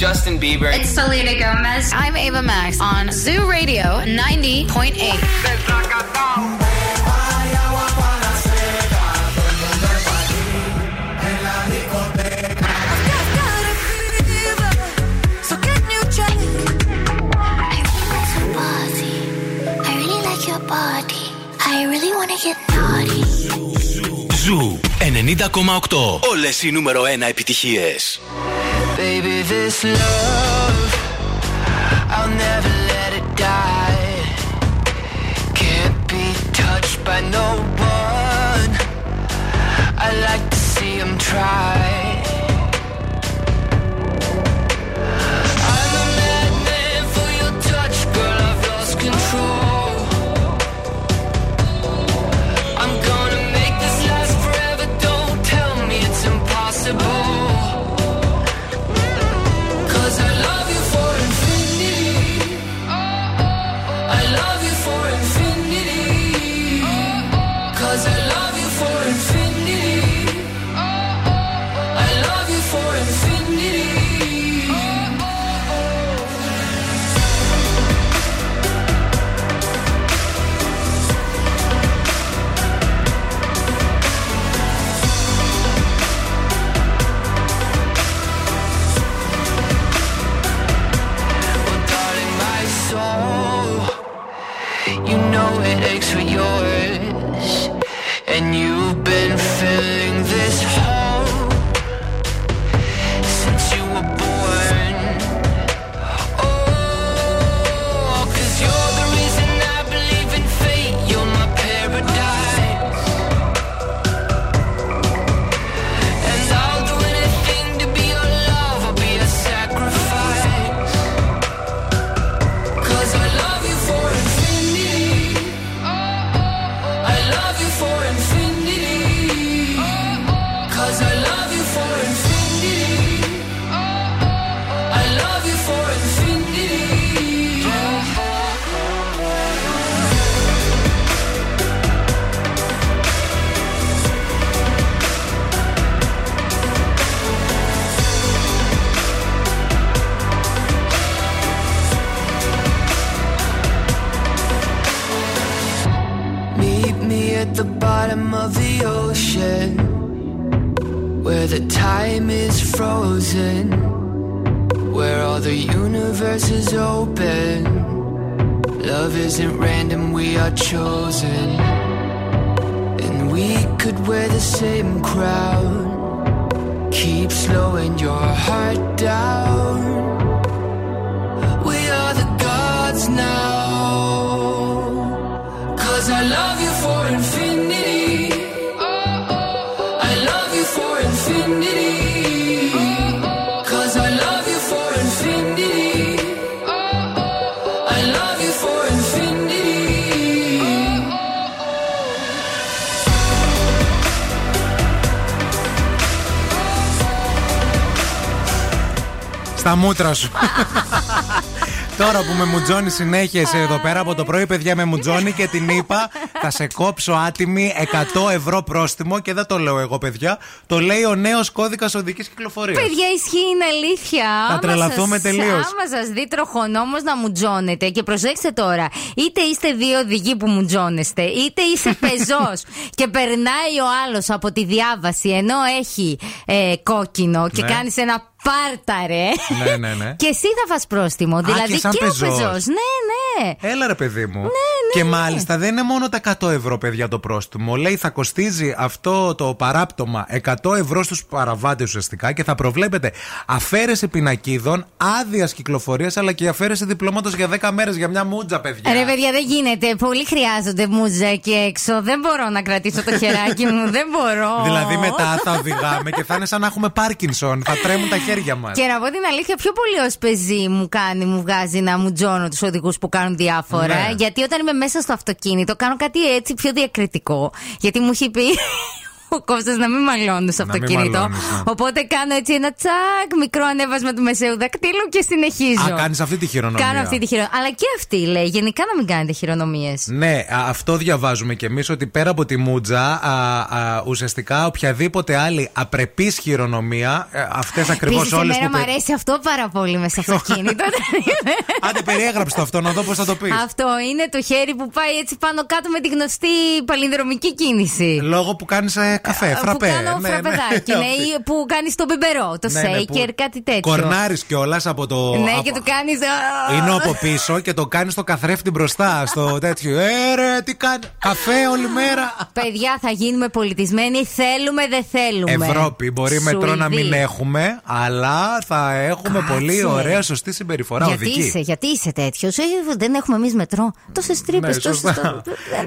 Justin Bieber. It's Selena Gomez. I'm Ava Max on Zoo Radio ninety point eight. I really wanna get naughty. Zoo ενενήντα κόμμα οκτώ. Όλες οι νούμερο ένα επιτυχίες. Baby, this love, I'll never let it die. Can't be touched by no one. I like to see him try. I'm a madman for your touch, girl. I've lost control. Τώρα που με μουτζώνει συνέχεια εσύ εδώ πέρα από το πρωί, παιδιά, με μουτζώνει και την είπα θα σε κόψω άτιμη εκατό ευρώ πρόστιμο και δεν το λέω εγώ, παιδιά. Το λέει ο νέος κώδικας οδικής κυκλοφορίας. Παιδιά, ισχύει, είναι αλήθεια. Θα τρελαθούμε τελείως. Άμα σας δει τροχονόμος να μουτζώνετε, και προσέξτε τώρα, είτε είστε δύο οδηγοί που μουτζώνεστε, είτε είσαι πεζός και περνάει ο άλλος από τη διάβαση ενώ έχει ε, κόκκινο και ναι. κάνεις ένα πάρταρε. Ναι, ναι, ναι. Και εσύ θα φας πρόστιμο. Α, δηλαδή και, και πεζός. Ο πεζός. Ναι, ναι. Έλα ρε παιδί μου. Ναι, ναι, και ναι. μάλιστα δεν είναι μόνο τα εκατό ευρώ, παιδιά, το πρόστιμο. Λέει θα κοστίζει αυτό το παράπτωμα εκατό ευρώ στους παραβάτες ουσιαστικά και θα προβλέπεται αφαίρεση πινακίδων, άδειας κυκλοφορίας αλλά και αφαίρεση διπλώματος για δέκα μέρες για μια μούτζα, παιδιά. Ρε παιδιά, δεν γίνεται. Πολλοί χρειάζονται μούτζα εκεί έξω. Δεν μπορώ να κρατήσω το χεράκι μου. Δεν μπορώ. Δηλαδή μετά θα οδηγάμε και θα είναι σαν να έχουμε Πάρκινσον. Θα τρέμουν τα χέρια. Και να πω την αλήθεια, πιο πολύ ως πεζή μου κάνει, μου βγάζει να μου τζώνω τους οδηγούς που κάνουν διάφορα. Ναι. Γιατί όταν είμαι μέσα στο αυτοκίνητο κάνω κάτι έτσι πιο διακριτικό. Γιατί μου έχει πει ο Κώστας να μην μαλώνει στο αυτοκίνητο. Μαλώνεις, ναι. Οπότε κάνω έτσι ένα τσακ, μικρό ανέβασμα του μεσαίου δακτύλου και συνεχίζω. Α, κάνεις αυτή τη χειρονομία. Κάνω αυτή τη χειρονομία. Αλλά και αυτή λέει, γενικά να μην κάνετε χειρονομίες. Ναι, αυτό διαβάζουμε κι εμείς, ότι πέρα από τη μούτζα, α, α, ουσιαστικά οποιαδήποτε άλλη απρεπής χειρονομία, αυτές ακριβώς όλες. Εμένα μου αρέσει αυτό πάρα πολύ με στο αυτοκίνητο. Άντε, περιέγραψε το αυτό, να δω πώς θα το πεις. Αυτό είναι το χέρι που πάει έτσι πάνω κάτω με τη γνωστή παλινδρομική κίνηση. Λόγω που κάνεις ε, καφέ, φραπέ. Που κάνω ναι, φραπεδάκι, ναι, ναι, ναι, που κάνεις το μπιμπερό, το ναι, shaker, ναι, κάτι τέτοιο. Κορνάρεις κιόλας από το. Ναι, από... και το κάνεις. Είναι από πίσω και το κάνεις το καθρέφτη μπροστά, στο τέτοιο. Ε, ρε, τι κάνει. Καφέ όλη μέρα. Παιδιά, θα γίνουμε πολιτισμένοι, θέλουμε, δεν θέλουμε. Ευρώπη, μπορεί μετρό να μην έχουμε, αλλά θα έχουμε Κάτσε. πολύ ωραία, σωστή συμπεριφορά οδική. Γιατί είσαι, γιατί είσαι τέτοιος. Δεν έχουμε εμείς μετρό. Τόσες τρύπες, τόσες.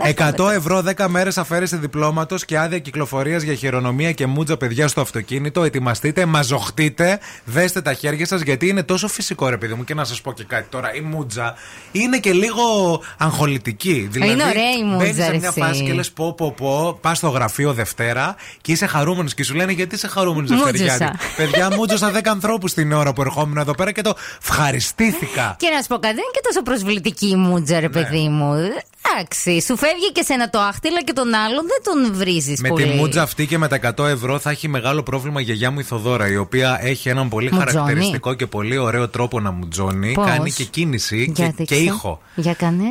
εκατό ευρώ δέκα μέρες αφαίρεση διπλώματος και άδεια κυκλοφορίας για χειρονομία και μούτζα, παιδιά, στο αυτοκίνητο. Ετοιμαστείτε, μαζοχτείτε, δέστε τα χέρια σας, γιατί είναι τόσο φυσικό, ρε παιδί μου. Και να σας πω και κάτι τώρα. Η μούτζα είναι και λίγο αγχολητική. Δηλαδή, είναι ωραία η μούτζα. Μπαίνεις σε μια φάση και λες πω, πω, πω, πας στο γραφείο Δευτέρα και είσαι χαρούμενος και σου λένε γιατί είσαι χαρούμενος Δευτεριάτη. Παιδιά, μούτζωσα δέκα ανθρώπους την ώρα που ερχόμουν εδώ πέρα και το ευχαριστήθηκα. Και να σου πω κάτι, δεν είναι και τόσο προσβλητική η μούτζα, ρε παιδί μου. Εντάξει, σου φεύγει και σένα το άχτυλα και τον άλλον δεν τον βρίζεις πολύ. Με τη μούτζα αυτή και με τα εκατό ευρώ θα έχει μεγάλο πρόβλημα η γιαγιά μου η Θοδώρα, η οποία έχει έναν πολύ μουτζώνει. χαρακτηριστικό και πολύ ωραίο τρόπο να μουτζώνει. Πώς? Κάνει και κίνηση και, και ήχο. Για κάνε.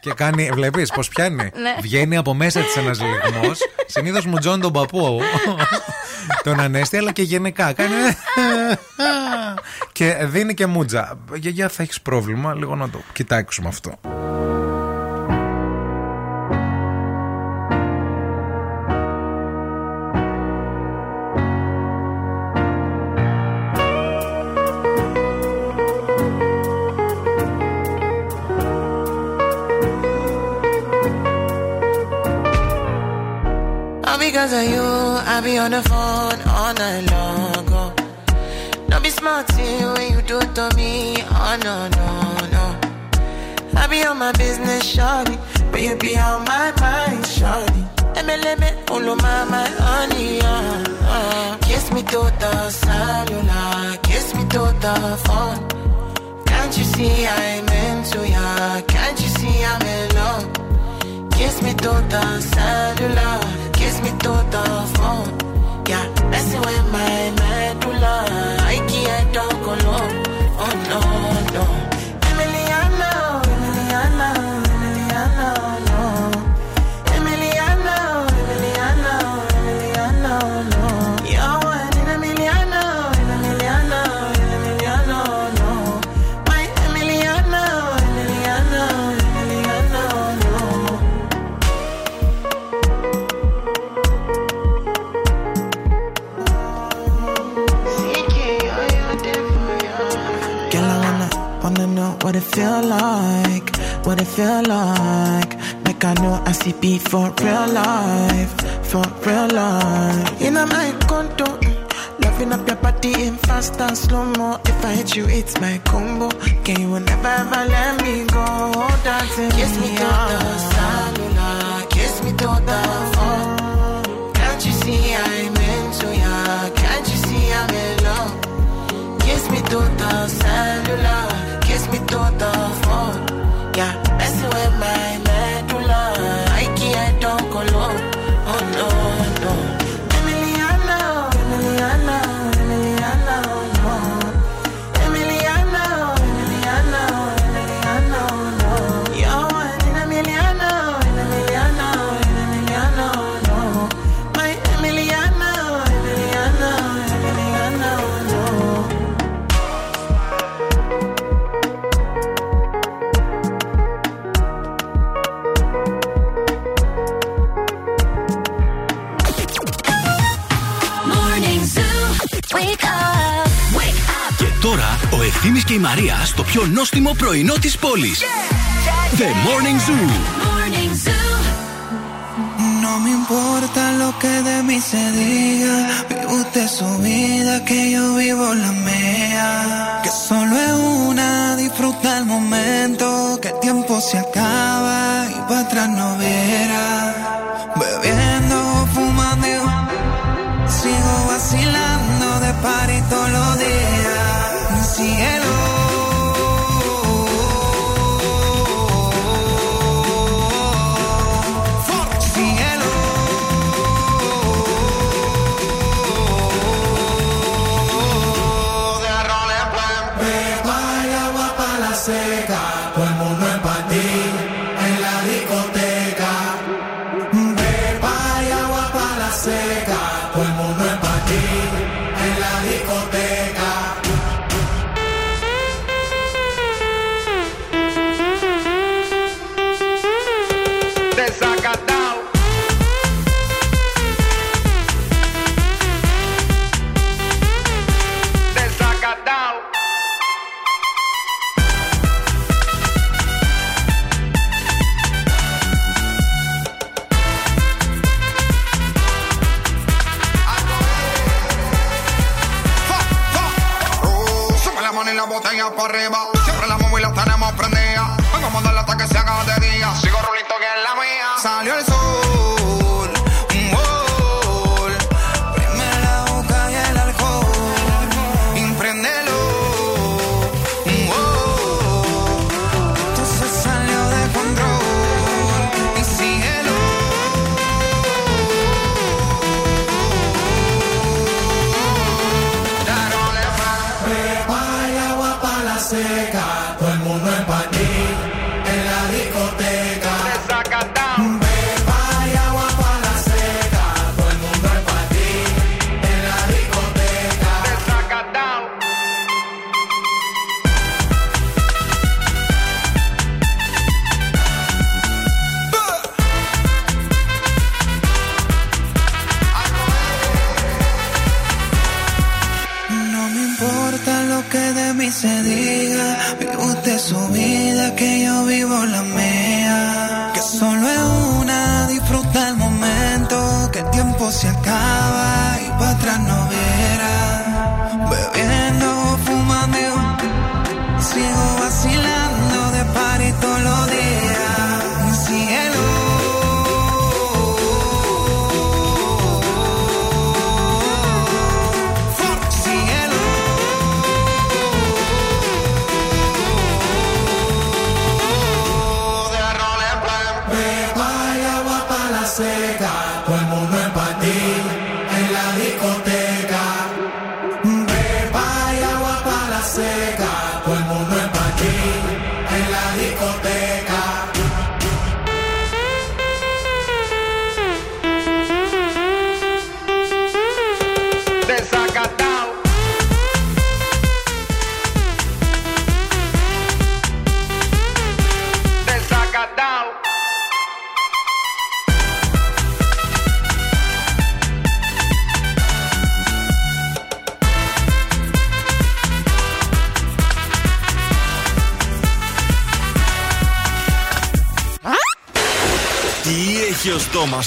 Και κάνει, βλέπεις πως πιάνει. Βγαίνει από μέσα της ένας λιγμός. Συνήθως μουτζώνει τον παππού, τον Ανέστη, αλλά και γενικά κάνει. Και δίνει και μούτζα. Γιαγιά, θα έχεις πρόβλημα, λίγο να το κοιτάξουμε αυτό. All because of you, I be on the phone all night long. Don't be smart when you do it to me. Oh no, no, no. I be on my business, shawty, but you be on my mind, shawty. M L M, ulu mama, honey, uh, uh. Kiss me to the cellular, kiss me to the phone. Can't you see I'm into ya? Can't you see I'm in love? Kiss me to the cellular, kiss me to the phone. Yeah, messing with my medulla. I can't talk alone. Oh no, no. Emiliano, Emiliano, Emiliano, no. Emiliano, Emiliano, Emiliano, no. You're one in a million, in a million, in a million, no. My Emiliano, Emiliano, Emiliano, no. What it feel like, what it feel like. Like I know I see beat for real life, for real life. In a my condo, loving up your body in fast and slow-mo. If I hit you, it's my combo. Can you never ever let me go? Dancing kiss me to the cellular, kiss me to the phone. Can't you see I'm into ya? Can't you see I'm in love? Kiss me to the cellular, kiss me to the phone. Yeah, messing with my medulla. I can't talk alone. Oh no, no. Emiliano, Emiliano, Emiliano, no. Emiliano, Emiliano, Emiliano, no. You're one in a million, in a million, in a million, no. My Emiliano, Emiliano, Emiliano, no. Wake up, wake up. Και τώρα ο Ευθύμης και η Μαρία στο πιο νόστιμο πρωινό της πόλης. Yeah. The Morning Zoo. Morning Zoo. No me importa lo que de mí se diga. Vive usted su vida, que yo vivo la mía. Que solo es una, disfruta el momento. Que el tiempo se acaba y para atrás no verá. Bebiendo colodea un cielo.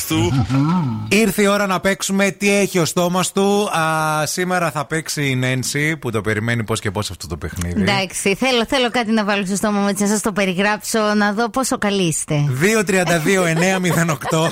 Του. Ήρθε η ώρα να παίξουμε τι έχει ο στόμας του. Α, σήμερα θα παίξει η Νάνσυ που το περιμένει πώς και πώς αυτό το παιχνίδι. Εντάξει, θέλω, θέλω κάτι να βάλω στο στόμα μου έτσι να σας το περιγράψω, να δω πόσο καλή είστε. δύο τρία δύο εννιά μηδέν οκτώ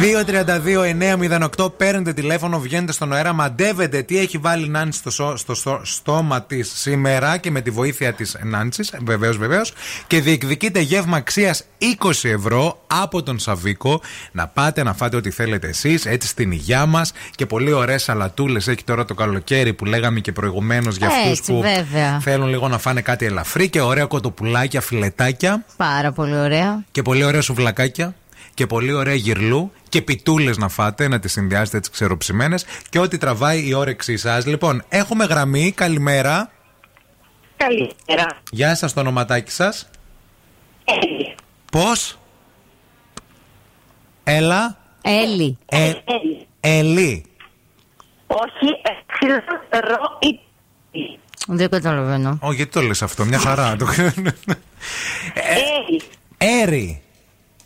δύο τρία δύο εννιά μηδέν οκτώ παίρνετε τηλέφωνο, βγαίνετε στον αέρα, μαντεύετε τι έχει βάλει Νάνσυ στο, στο, στο στόμα της σήμερα και με τη βοήθεια της Νάνσης, βεβαίως, βεβαίως, και διεκδικείτε γεύμα αξίας είκοσι ευρώ από τον Σαβίκο. Να πάτε να φάτε ό,τι θέλετε εσείς, έτσι στην υγειά μας, και πολύ ωραίες σαλατούλες έχει τώρα το καλοκαίρι που λέγαμε και προηγουμένως για αυτούς που βέβαια θέλουν λίγο να φάνε κάτι ελαφρύ, και ωραία κοτοπουλάκια, φιλετάκια. Πάρα πολύ ωραία. Και πολύ ωραία σουβλακάκια. Και πολύ ωραία γυρλού και πιτούλες να φάτε, να τις συνδυάσετε τις ξεροψημένες και ό,τι τραβάει η όρεξή σας. Λοιπόν, έχουμε γραμμή. Καλημέρα. Καλημέρα. Γεια σας, το ονοματάκι σας. Έλλη. Πώς? Έλα. Έλλη. Ε, Έλλη. Όχι, ρο. Δεν καταλαβαίνω. Όχι, γιατί το λες αυτό, μια χαρά. Έλλη. Έρη.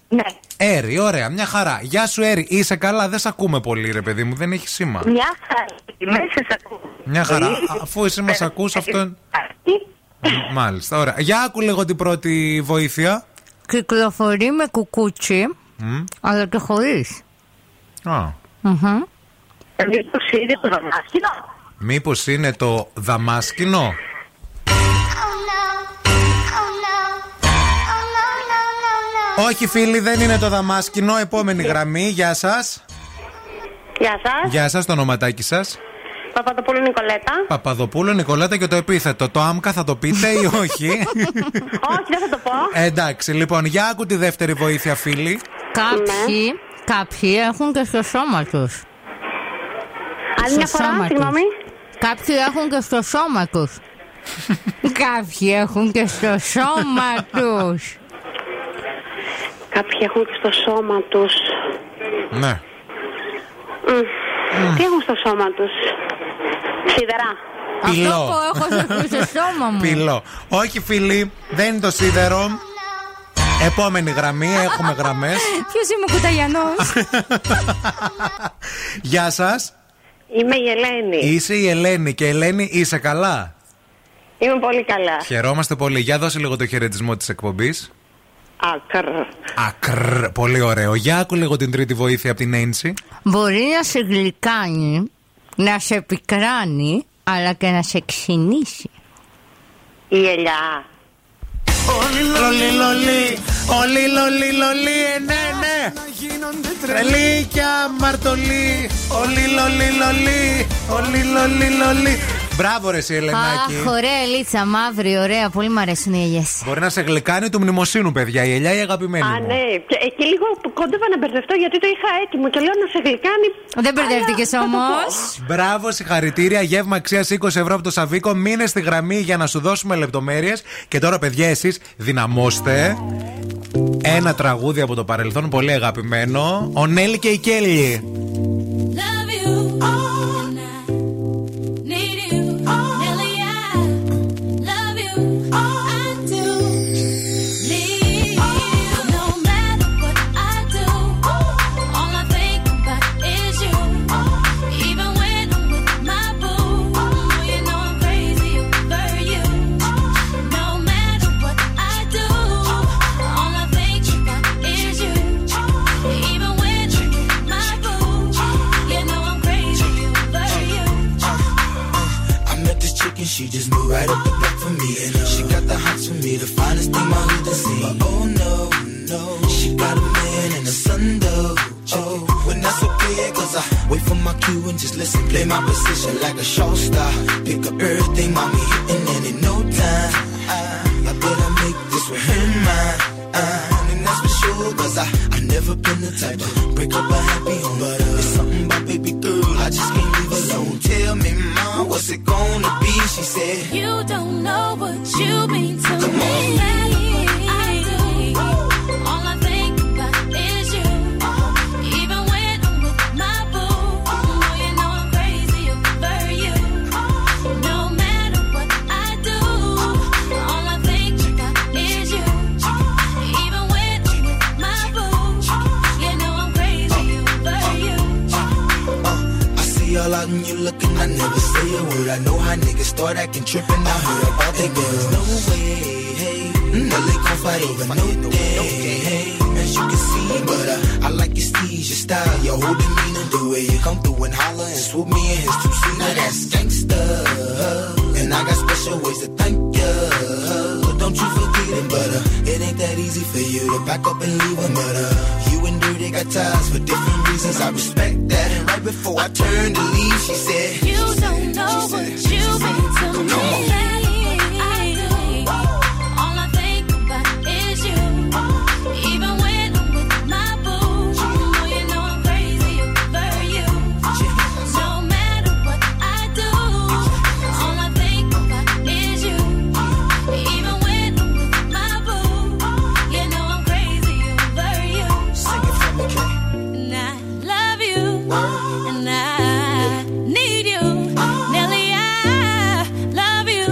Ναι. Έρη, ωραία, μια χαρά. Γεια σου, Έρη. Είσαι καλά? Δεν σε ακούμε πολύ, ρε παιδί μου, δεν έχει σήμα. Μια χαρά. Μια χαρά. Αφού εσύ μας ακούς, αυτό. Μάλιστα, ωραία. Για άκου λίγο την πρώτη βοήθεια. Κυκλοφορεί με κουκούτσι, mm. αλλά και χωρίς. Α. Oh. Mm-hmm. Μήπως είναι το δαμάσκηνο. Μήπως είναι το δαμάσκηνο. Όχι φίλοι, δεν είναι το δαμάσκηνο. Επόμενη γραμμή, γεια σας. Γεια σας. Γεια σας, το ονοματάκι σας. Παπαδοπούλου Νικολέτα. Παπαδοπούλου Νικολέτα και το επίθετο. Το άμκα θα το πείτε ή όχι? Όχι, δεν θα το πω. Εντάξει, λοιπόν, για άκου τη δεύτερη βοήθεια φίλοι. Κάποιοι, ναι. Κάποιοι έχουν και στο σώμα τους. Άλλη μια φορά, συγγνώμη. Κάποιοι έχουν και στο σώμα τους. Κάποιοι έχουν και στο σώμα τους. Κάποιοι έχουν και στο σώμα τους. Ναι. Mm. Mm. Τι έχουν στο σώμα τους? Σίδερα. Πυλό. Αυτό που έχω στο σώμα μου. Πυλό. Όχι φίλοι, δεν είναι το σίδερο. Επόμενη γραμμή, έχουμε γραμμές. Ποιος είμαι ο Κουταγιανός? Γεια σας. Είμαι η Ελένη. Είσαι η Ελένη και Ελένη είσαι καλά? Είμαι πολύ καλά. Χαιρόμαστε πολύ. Για δώσε λίγο το χαιρετισμό της εκπομπής. Ακρ. Ακρ. Πολύ ωραίο. Για άκου λίγο την τρίτη βοήθεια από την Νάνσυ. Μπορεί να σε γλυκάνει, να σε πικράνει, αλλά και να σε ξυνήσει. Η ελιά. Όλοι λολί λολί, όλοι λολί λολί, ναι ναι. Τρελή και αμαρτωλή. Όλοι λολί λολί, όλοι λολί λολί. Μπράβο ρε εσύ Ελενάκη. Αχ, ωραία ελίτσα, μαύρη, ωραία, πολύ μου αρέσουν οι ελιές. Μπορεί να σε γλυκάνει του μνημοσύνου παιδιά, η ελιά η αγαπημένη μου. Α ναι, εκεί λίγο κόντευα να μπερδευτώ γιατί το είχα έτοιμο και λέω να σε γλυκάνει. Δεν μπερδεύτηκες όμως. Μπράβο, συγχαρητήρια, γεύμα αξίας είκοσι ευρώ από το Σαβίκο. Μείνε στη γραμμή για να σου δώσουμε λεπτομέρειες. Και τώρα παιδιά εσείς δυναμώστε. Ένα τραγούδι από το παρελθόν πολύ αγαπημένο. Ο Νέλη και η Κέλλη. She just moved right up the block for me, and uh, she got the hots for me, the finest thing my hood has seen. But oh no, no, she got a man and a son though. Oh, and that's okay, cause I wait for my cue and just listen, play my position like a show star. Pick up everything, mommy hitting, and in no time, I, I better make this with her mine. Uh, and that's for sure, cause I I never been the type to break up a happy home, but uh, it's something about baby girl, I just can't leave alone. Tell me, mom, what's it gonna be? She said, you don't know what you mean to Come me. On. You looking, I never say a word. I know how niggas start acting trippin'. I heard about the girls. No way, hey. Well, they gon' fight over no day, hey. As you can see, but uh, I like your steez, your style, your whole demeanor, the way you come through and holler and swoop me in his two seat. Now that's gangsta, and I got special ways to thank ya. Don't you forget it, but uh, it ain't that easy for you to back up and leave a murder. You and Dirty got ties for different reasons. I respect that. And right before I turned to leave, she said, you she don't know said, what said, you said, mean to me. Like I do. All I think about is you. Even when I'm with my boo, you know you know I'm crazy over you. No matter what I do, all I think about is you. Even when I'm with my boo, you know I'm crazy over you. Sing it for me, Kay. And I love you, and I need you. Nelly, I love you.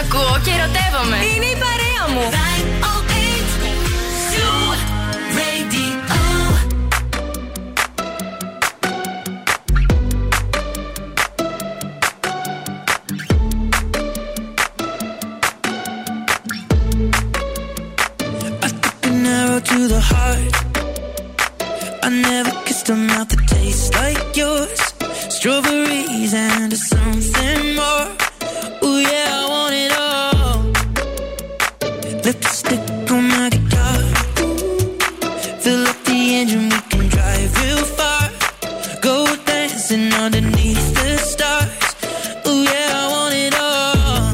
ακούω και ερωτεύομαι. Είναι η παρέα μου. To the heart, I never kissed a mouth that tastes like yours. Strawberries and something more. Ooh yeah, I want it all. Lipstick on my guitar. Fill up the engine, we can drive real far. Go dancing underneath the stars. Ooh yeah, I want it all.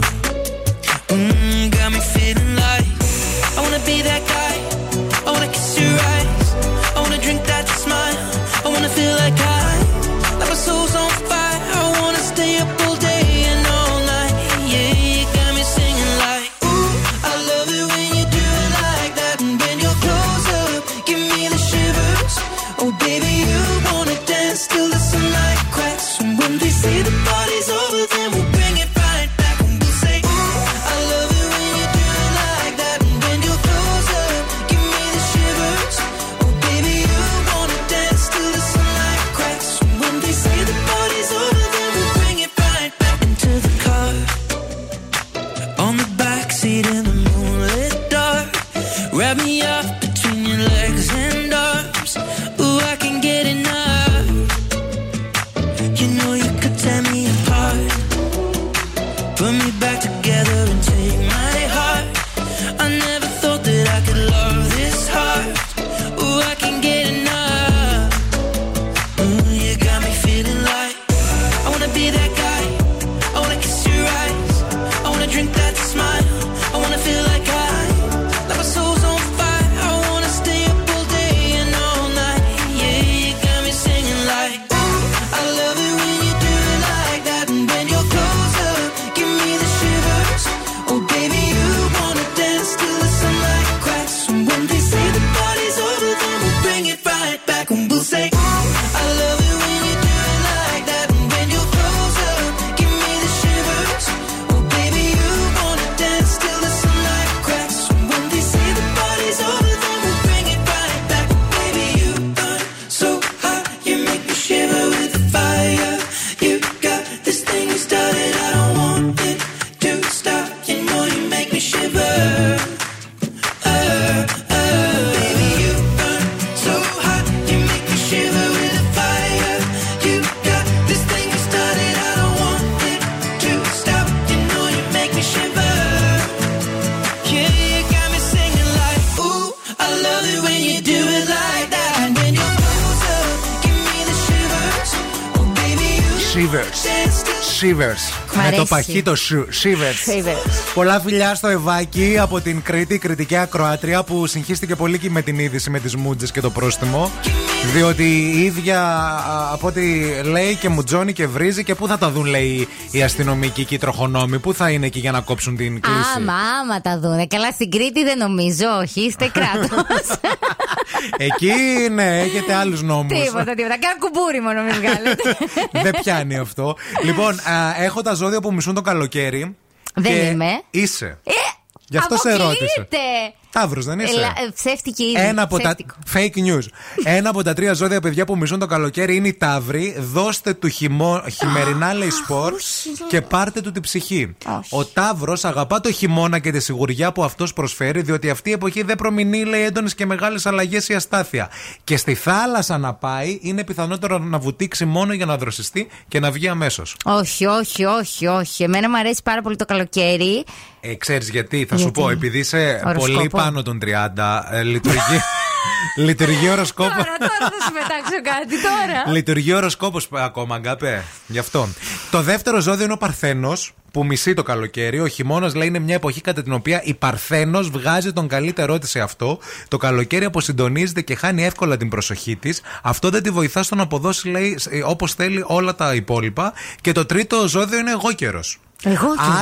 Mmm, got me feeling like I wanna be that guy. Με το παχύτο σου, Shivers. Πολλά φιλιά στο Ευάκι από την Κρήτη, κριτική ακροάτρια που συγχύστηκε πολύ και με την είδηση με τις μούτζες και το πρόστιμο. Διότι η ίδια από ό,τι λέει και μουτζώνει και βρίζει. Και πού θα τα δουν, λέει, οι αστυνομικοί και οι τροχονόμοι, πού θα είναι εκεί για να κόψουν την κλίση. Άμα, άμα τα δουν. Καλά, στην Κρήτη δεν νομίζω, όχι, είστε κράτος. Εκεί, ναι, έχετε άλλους νόμους. Τίποτα, τίποτα. Κάνα κουμπούρι μόνο μην βγάλετε. Δεν πιάνει αυτό. Λοιπόν, α, έχω τα ζώδια που μισούν το καλοκαίρι. Δεν και είμαι. Είσαι. Ε, γι' αυτό σε ρώτησε. Ταύρος, δεν είσαι. Ελα, ψεύτικη ήδη. Ένα από τα... Fake news. Ένα από τα τρία ζώδια, παιδιά, που μισούν το καλοκαίρι είναι οι Ταύροι. Δώστε του χειμω... χειμερινά, λέει, σπορ και πάρτε του την ψυχή. Όχι. Ο Ταύρος αγαπά το χειμώνα και τη σιγουριά που αυτός προσφέρει, διότι αυτή η εποχή δεν προμηνεί, λέει, έντονες και μεγάλες αλλαγές ή αστάθεια. Και στη θάλασσα να πάει είναι πιθανότερο να βουτήξει μόνο για να δροσιστεί και να βγει αμέσως. Όχι, όχι, όχι, όχι. Εμένα μου αρέσει πάρα πολύ το καλοκαίρι. Ε, ξέρεις γιατί, θα γιατί? σου πω, επειδή είσαι οροσκόπο. Πολύ πάνω των τριάντα, ε, λειτουργεί, λειτουργεί οροσκόπο. Τώρα, τώρα θα σου μετάξω κάτι, τώρα. Λειτουργεί οροσκόπος ακόμα, αγάπη, γι' αυτό. Το δεύτερο ζώδιο είναι ο Παρθένος, που μισεί το καλοκαίρι. Ο χειμώνας, λέει, είναι μια εποχή κατά την οποία η Παρθένος βγάζει τον καλύτερό της σε αυτό. Το καλοκαίρι αποσυντονίζεται και χάνει εύκολα την προσοχή της. Αυτό δεν τη βοηθά στο να αποδώσει, λέει, όπως θέλει όλα τα υπόλοιπα. Και το τρίτο ζώδιο είναι εγώκερος.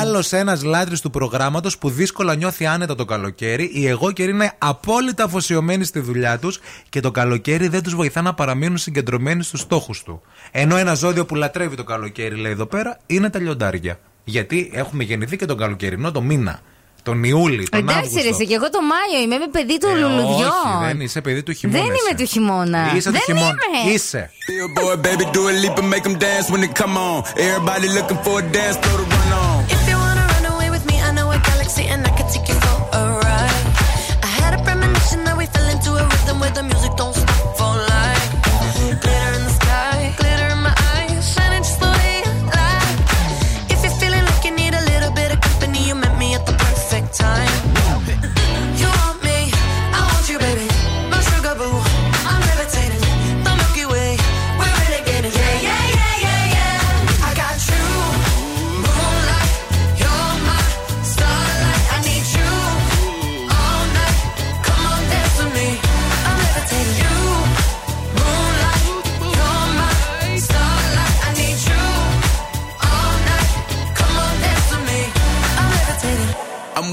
Άλλος ένας λάτρης του προγράμματος που δύσκολα νιώθει άνετα το καλοκαίρι. Οι εγώκεροι είναι απόλυτα αφοσιωμένοι στη δουλειά τους και το καλοκαίρι δεν τους βοηθά να παραμείνουν συγκεντρωμένοι στους στόχους του. Ενώ ένα ζώδιο που λατρεύει το καλοκαίρι, λέει εδώ πέρα, είναι τα λιοντάρια. γιατί έχουμε γεννηθεί και τον καλοκαιρινό το μήνα. Τον Ιούλη, τον Αύγουστο. Εντάξει, εσύ, και εγώ το Μάιο είμαι με παιδί του ε, λουλουδιού. Όχι, δεν είσαι παιδί του χειμώνα. Δεν είμαι του χειμώνα. Είσαι του χειμώνα. Είσαι.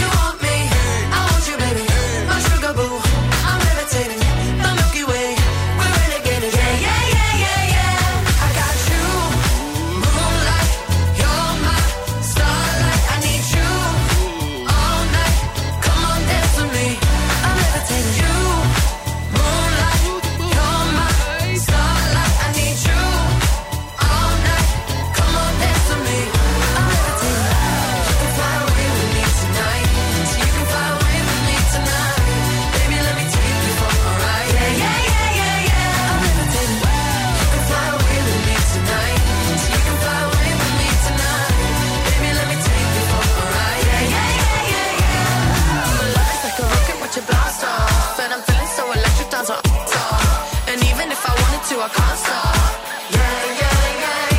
You want me, I want you, baby. My sugar boo, I'm levitating. The Milky Way, we're renegading. Yeah, yeah, yeah, yeah, yeah. I got you, moonlight. You're my starlight. I need you all night. Come on, dance with me, I'm levitating. You, moonlight. You're my starlight. I need you all night. Come on, dance with me, I'm levitating. You can fly away with me tonight. You can fly away with me tonight. Baby, let me take you for a ride. Yeah, yeah, yeah, yeah, yeah. I'm levitating. You can fly away with me tonight. You can fly away with me tonight. Baby, let me take you for a ride. Yeah, yeah, yeah, yeah, yeah. Your love is like a rocket with your blast off, and I'm feeling so electric, down to top. And even if I wanted to, I can't stop. Yeah, yeah, yeah, yeah,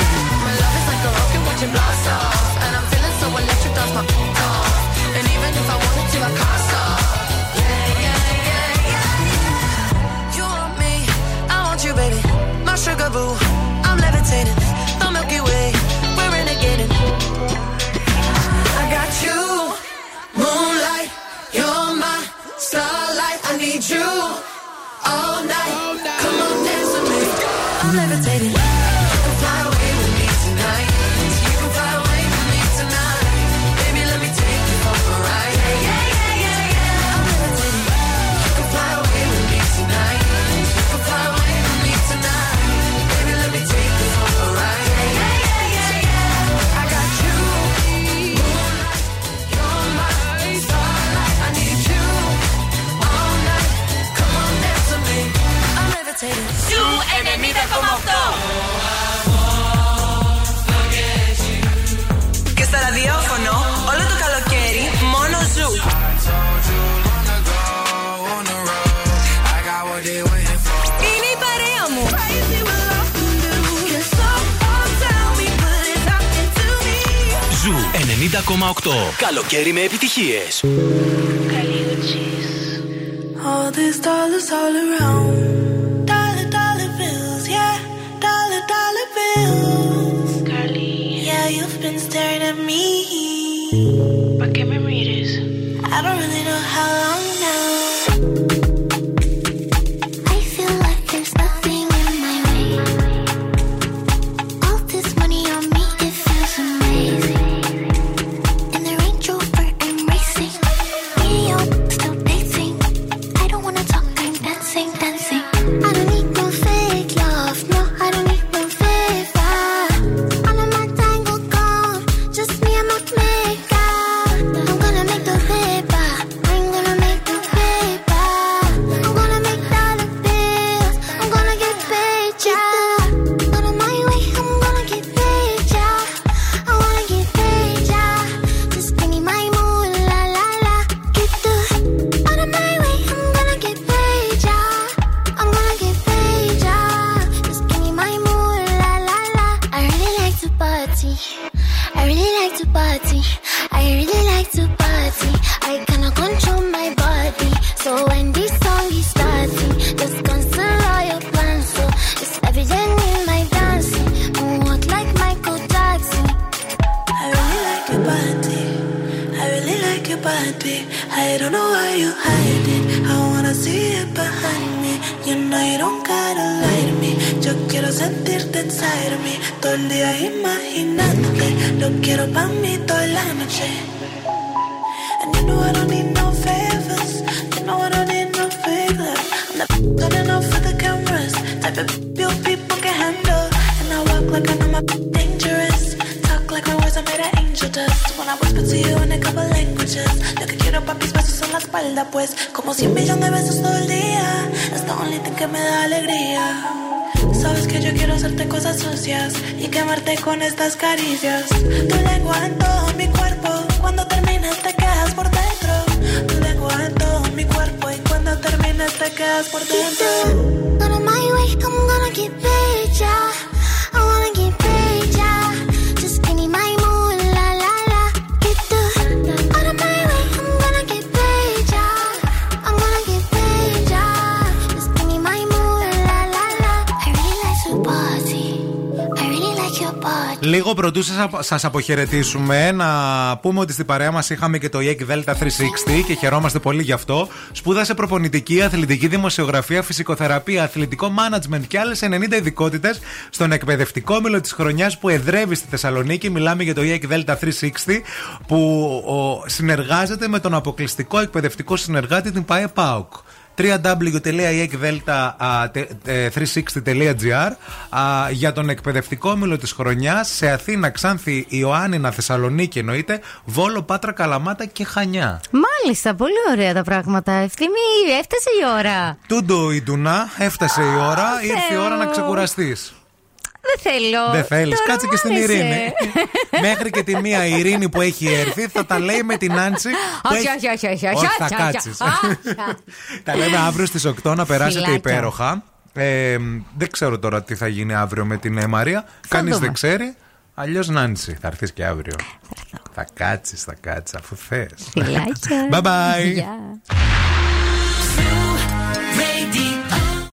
yeah. My love is like a rocket with your blast off, and I'm feeling so electric, down to top. And even if I wanted to, I can't stop. Yeah, yeah, yeah, yeah, yeah. You want me, I want you, baby. My sugar boo, I'm levitating. The Milky Way, we're renegading. I got you, moonlight. You're my starlight. I need you all night. Come on, dance with me. I'm levitating. You can fly away with me tonight. You can fly away with me tonight. Baby, let me take you for a ride. Yeah, yeah, yeah, yeah, yeah. I'm levitating. You can fly away with me tonight. You can fly away with me tonight. Baby, let me take you for a ride. Yeah, yeah, yeah, yeah, yeah. I got you, moonlight. You're my starlight. I need you all night. Come on, dance with me. I'm levitating. Ζου ενενήντα κόμμα οκτώ. Και στα ραδιόφωνο όλο το καλοκαίρι μόνο Ζου. Είναι η παρέα μου. Ζου ενενήντα κόμμα οκτώ. Καλοκαίρι με επιτυχίες. All these dollars all around. You've been staring at me, but give me readers. I don't really know how long now. I feel like there's nothing in my way. All this money on me, it feels amazing. In the Range Rover, I'm racing. Video, still dating. I don't wanna talk, I'm dancing, dancing. I don't need no fake love, no, I don't need no favor. Just me and my makeup. I'm gonna make the paper. I'm gonna make party. I really like to party. I cannot control my body. So when this song is starting, just cancel all your plans. So it's evident in my dancing. Moonwalk like Michael Jackson. I really like your body. I really like your body. I don't know why you hide it. I wanna see it behind me. You know you don't gotta lie to me. Yo quiero sentirte inside of me. Todo el día imaginándote. Lo quiero pa' mí toda la noche. And you know I don't need no favors. You know I don't need no favors. I'm not turning off for the cameras. Type of you people can handle. And I walk like I know my dangerous. Talk like my words are made of angel dust. When I whisper to you in a couple languages. Lo que quiero pa' mis besos en la espalda pues. Como cien millones de besos todo el día. That's the only thing que me da alegría. Sabes que yo quiero hacerte cosas sucias y quemarte con estas caricias. Tu lengua en todo mi cuerpo, cuando terminas te quedas por dentro. Tu lengua en todo mi cuerpo y cuando terminas te quedas por dentro. Get out of my way, I'm gonna get paid, yeah. I wanna get paid, yeah. Just give me my moon, la la la. Get the, out of my way, I'm gonna get paid, yeah. I'm gonna get paid, yeah. Just give me my moon. Λίγο πρωτού σας αποχαιρετήσουμε, να πούμε ότι στην παρέα μας είχαμε και το ΙΕΚ Δέλτα τριακόσια εξήντα και χαιρόμαστε πολύ γι' αυτό. Σπούδασε προπονητική, αθλητική δημοσιογραφία, φυσικοθεραπεία, αθλητικό management και άλλες ενενήντα ειδικότητες στον εκπαιδευτικό όμιλο της χρονιάς που εδρεύει στη Θεσσαλονίκη. Μιλάμε για το ΙΕΚ Δέλτα τριακόσια εξήντα που συνεργάζεται με τον αποκλειστικό εκπαιδευτικό συνεργάτη την ΠΑΕΠΑΟΚ. double-u double-u double-u τελεία i e k delta τριακόσια εξήντα τελεία g r για τον εκπαιδευτικό όμιλο της χρονιάς σε Αθήνα, Ξάνθη, Ιωάννινα, Θεσσαλονίκη εννοείται, Βόλο, Πάτρα, Καλαμάτα και Χανιά. Μάλιστα, πολύ ωραία τα πράγματα. Ευθύμη, έφτασε η ώρα. Τούντο η ντουνά, έφτασε η ώρα, oh, ήρθε θέλω. η ώρα να ξεκουραστείς. Δεν θέλω. Δεν θέλεις. Κάτσε και στην Ειρήνη. Μέχρι και τη μία Ειρήνη που έχει έρθει θα τα λέει με την Νάνσυ. Όχι, όχι, όχι, όχι. Όχι, θα κάτσεις. Τα λέμε αύριο στις οκτώ, να περάσετε υπέροχα. Δεν ξέρω τώρα τι θα γίνει αύριο με την Μαρία. Κανείς δεν ξέρει. Αλλιώς Νάνσυ, θα έρθεις και αύριο. Θα κάτσεις, θα κάτσεις αφού θες. Bye bye.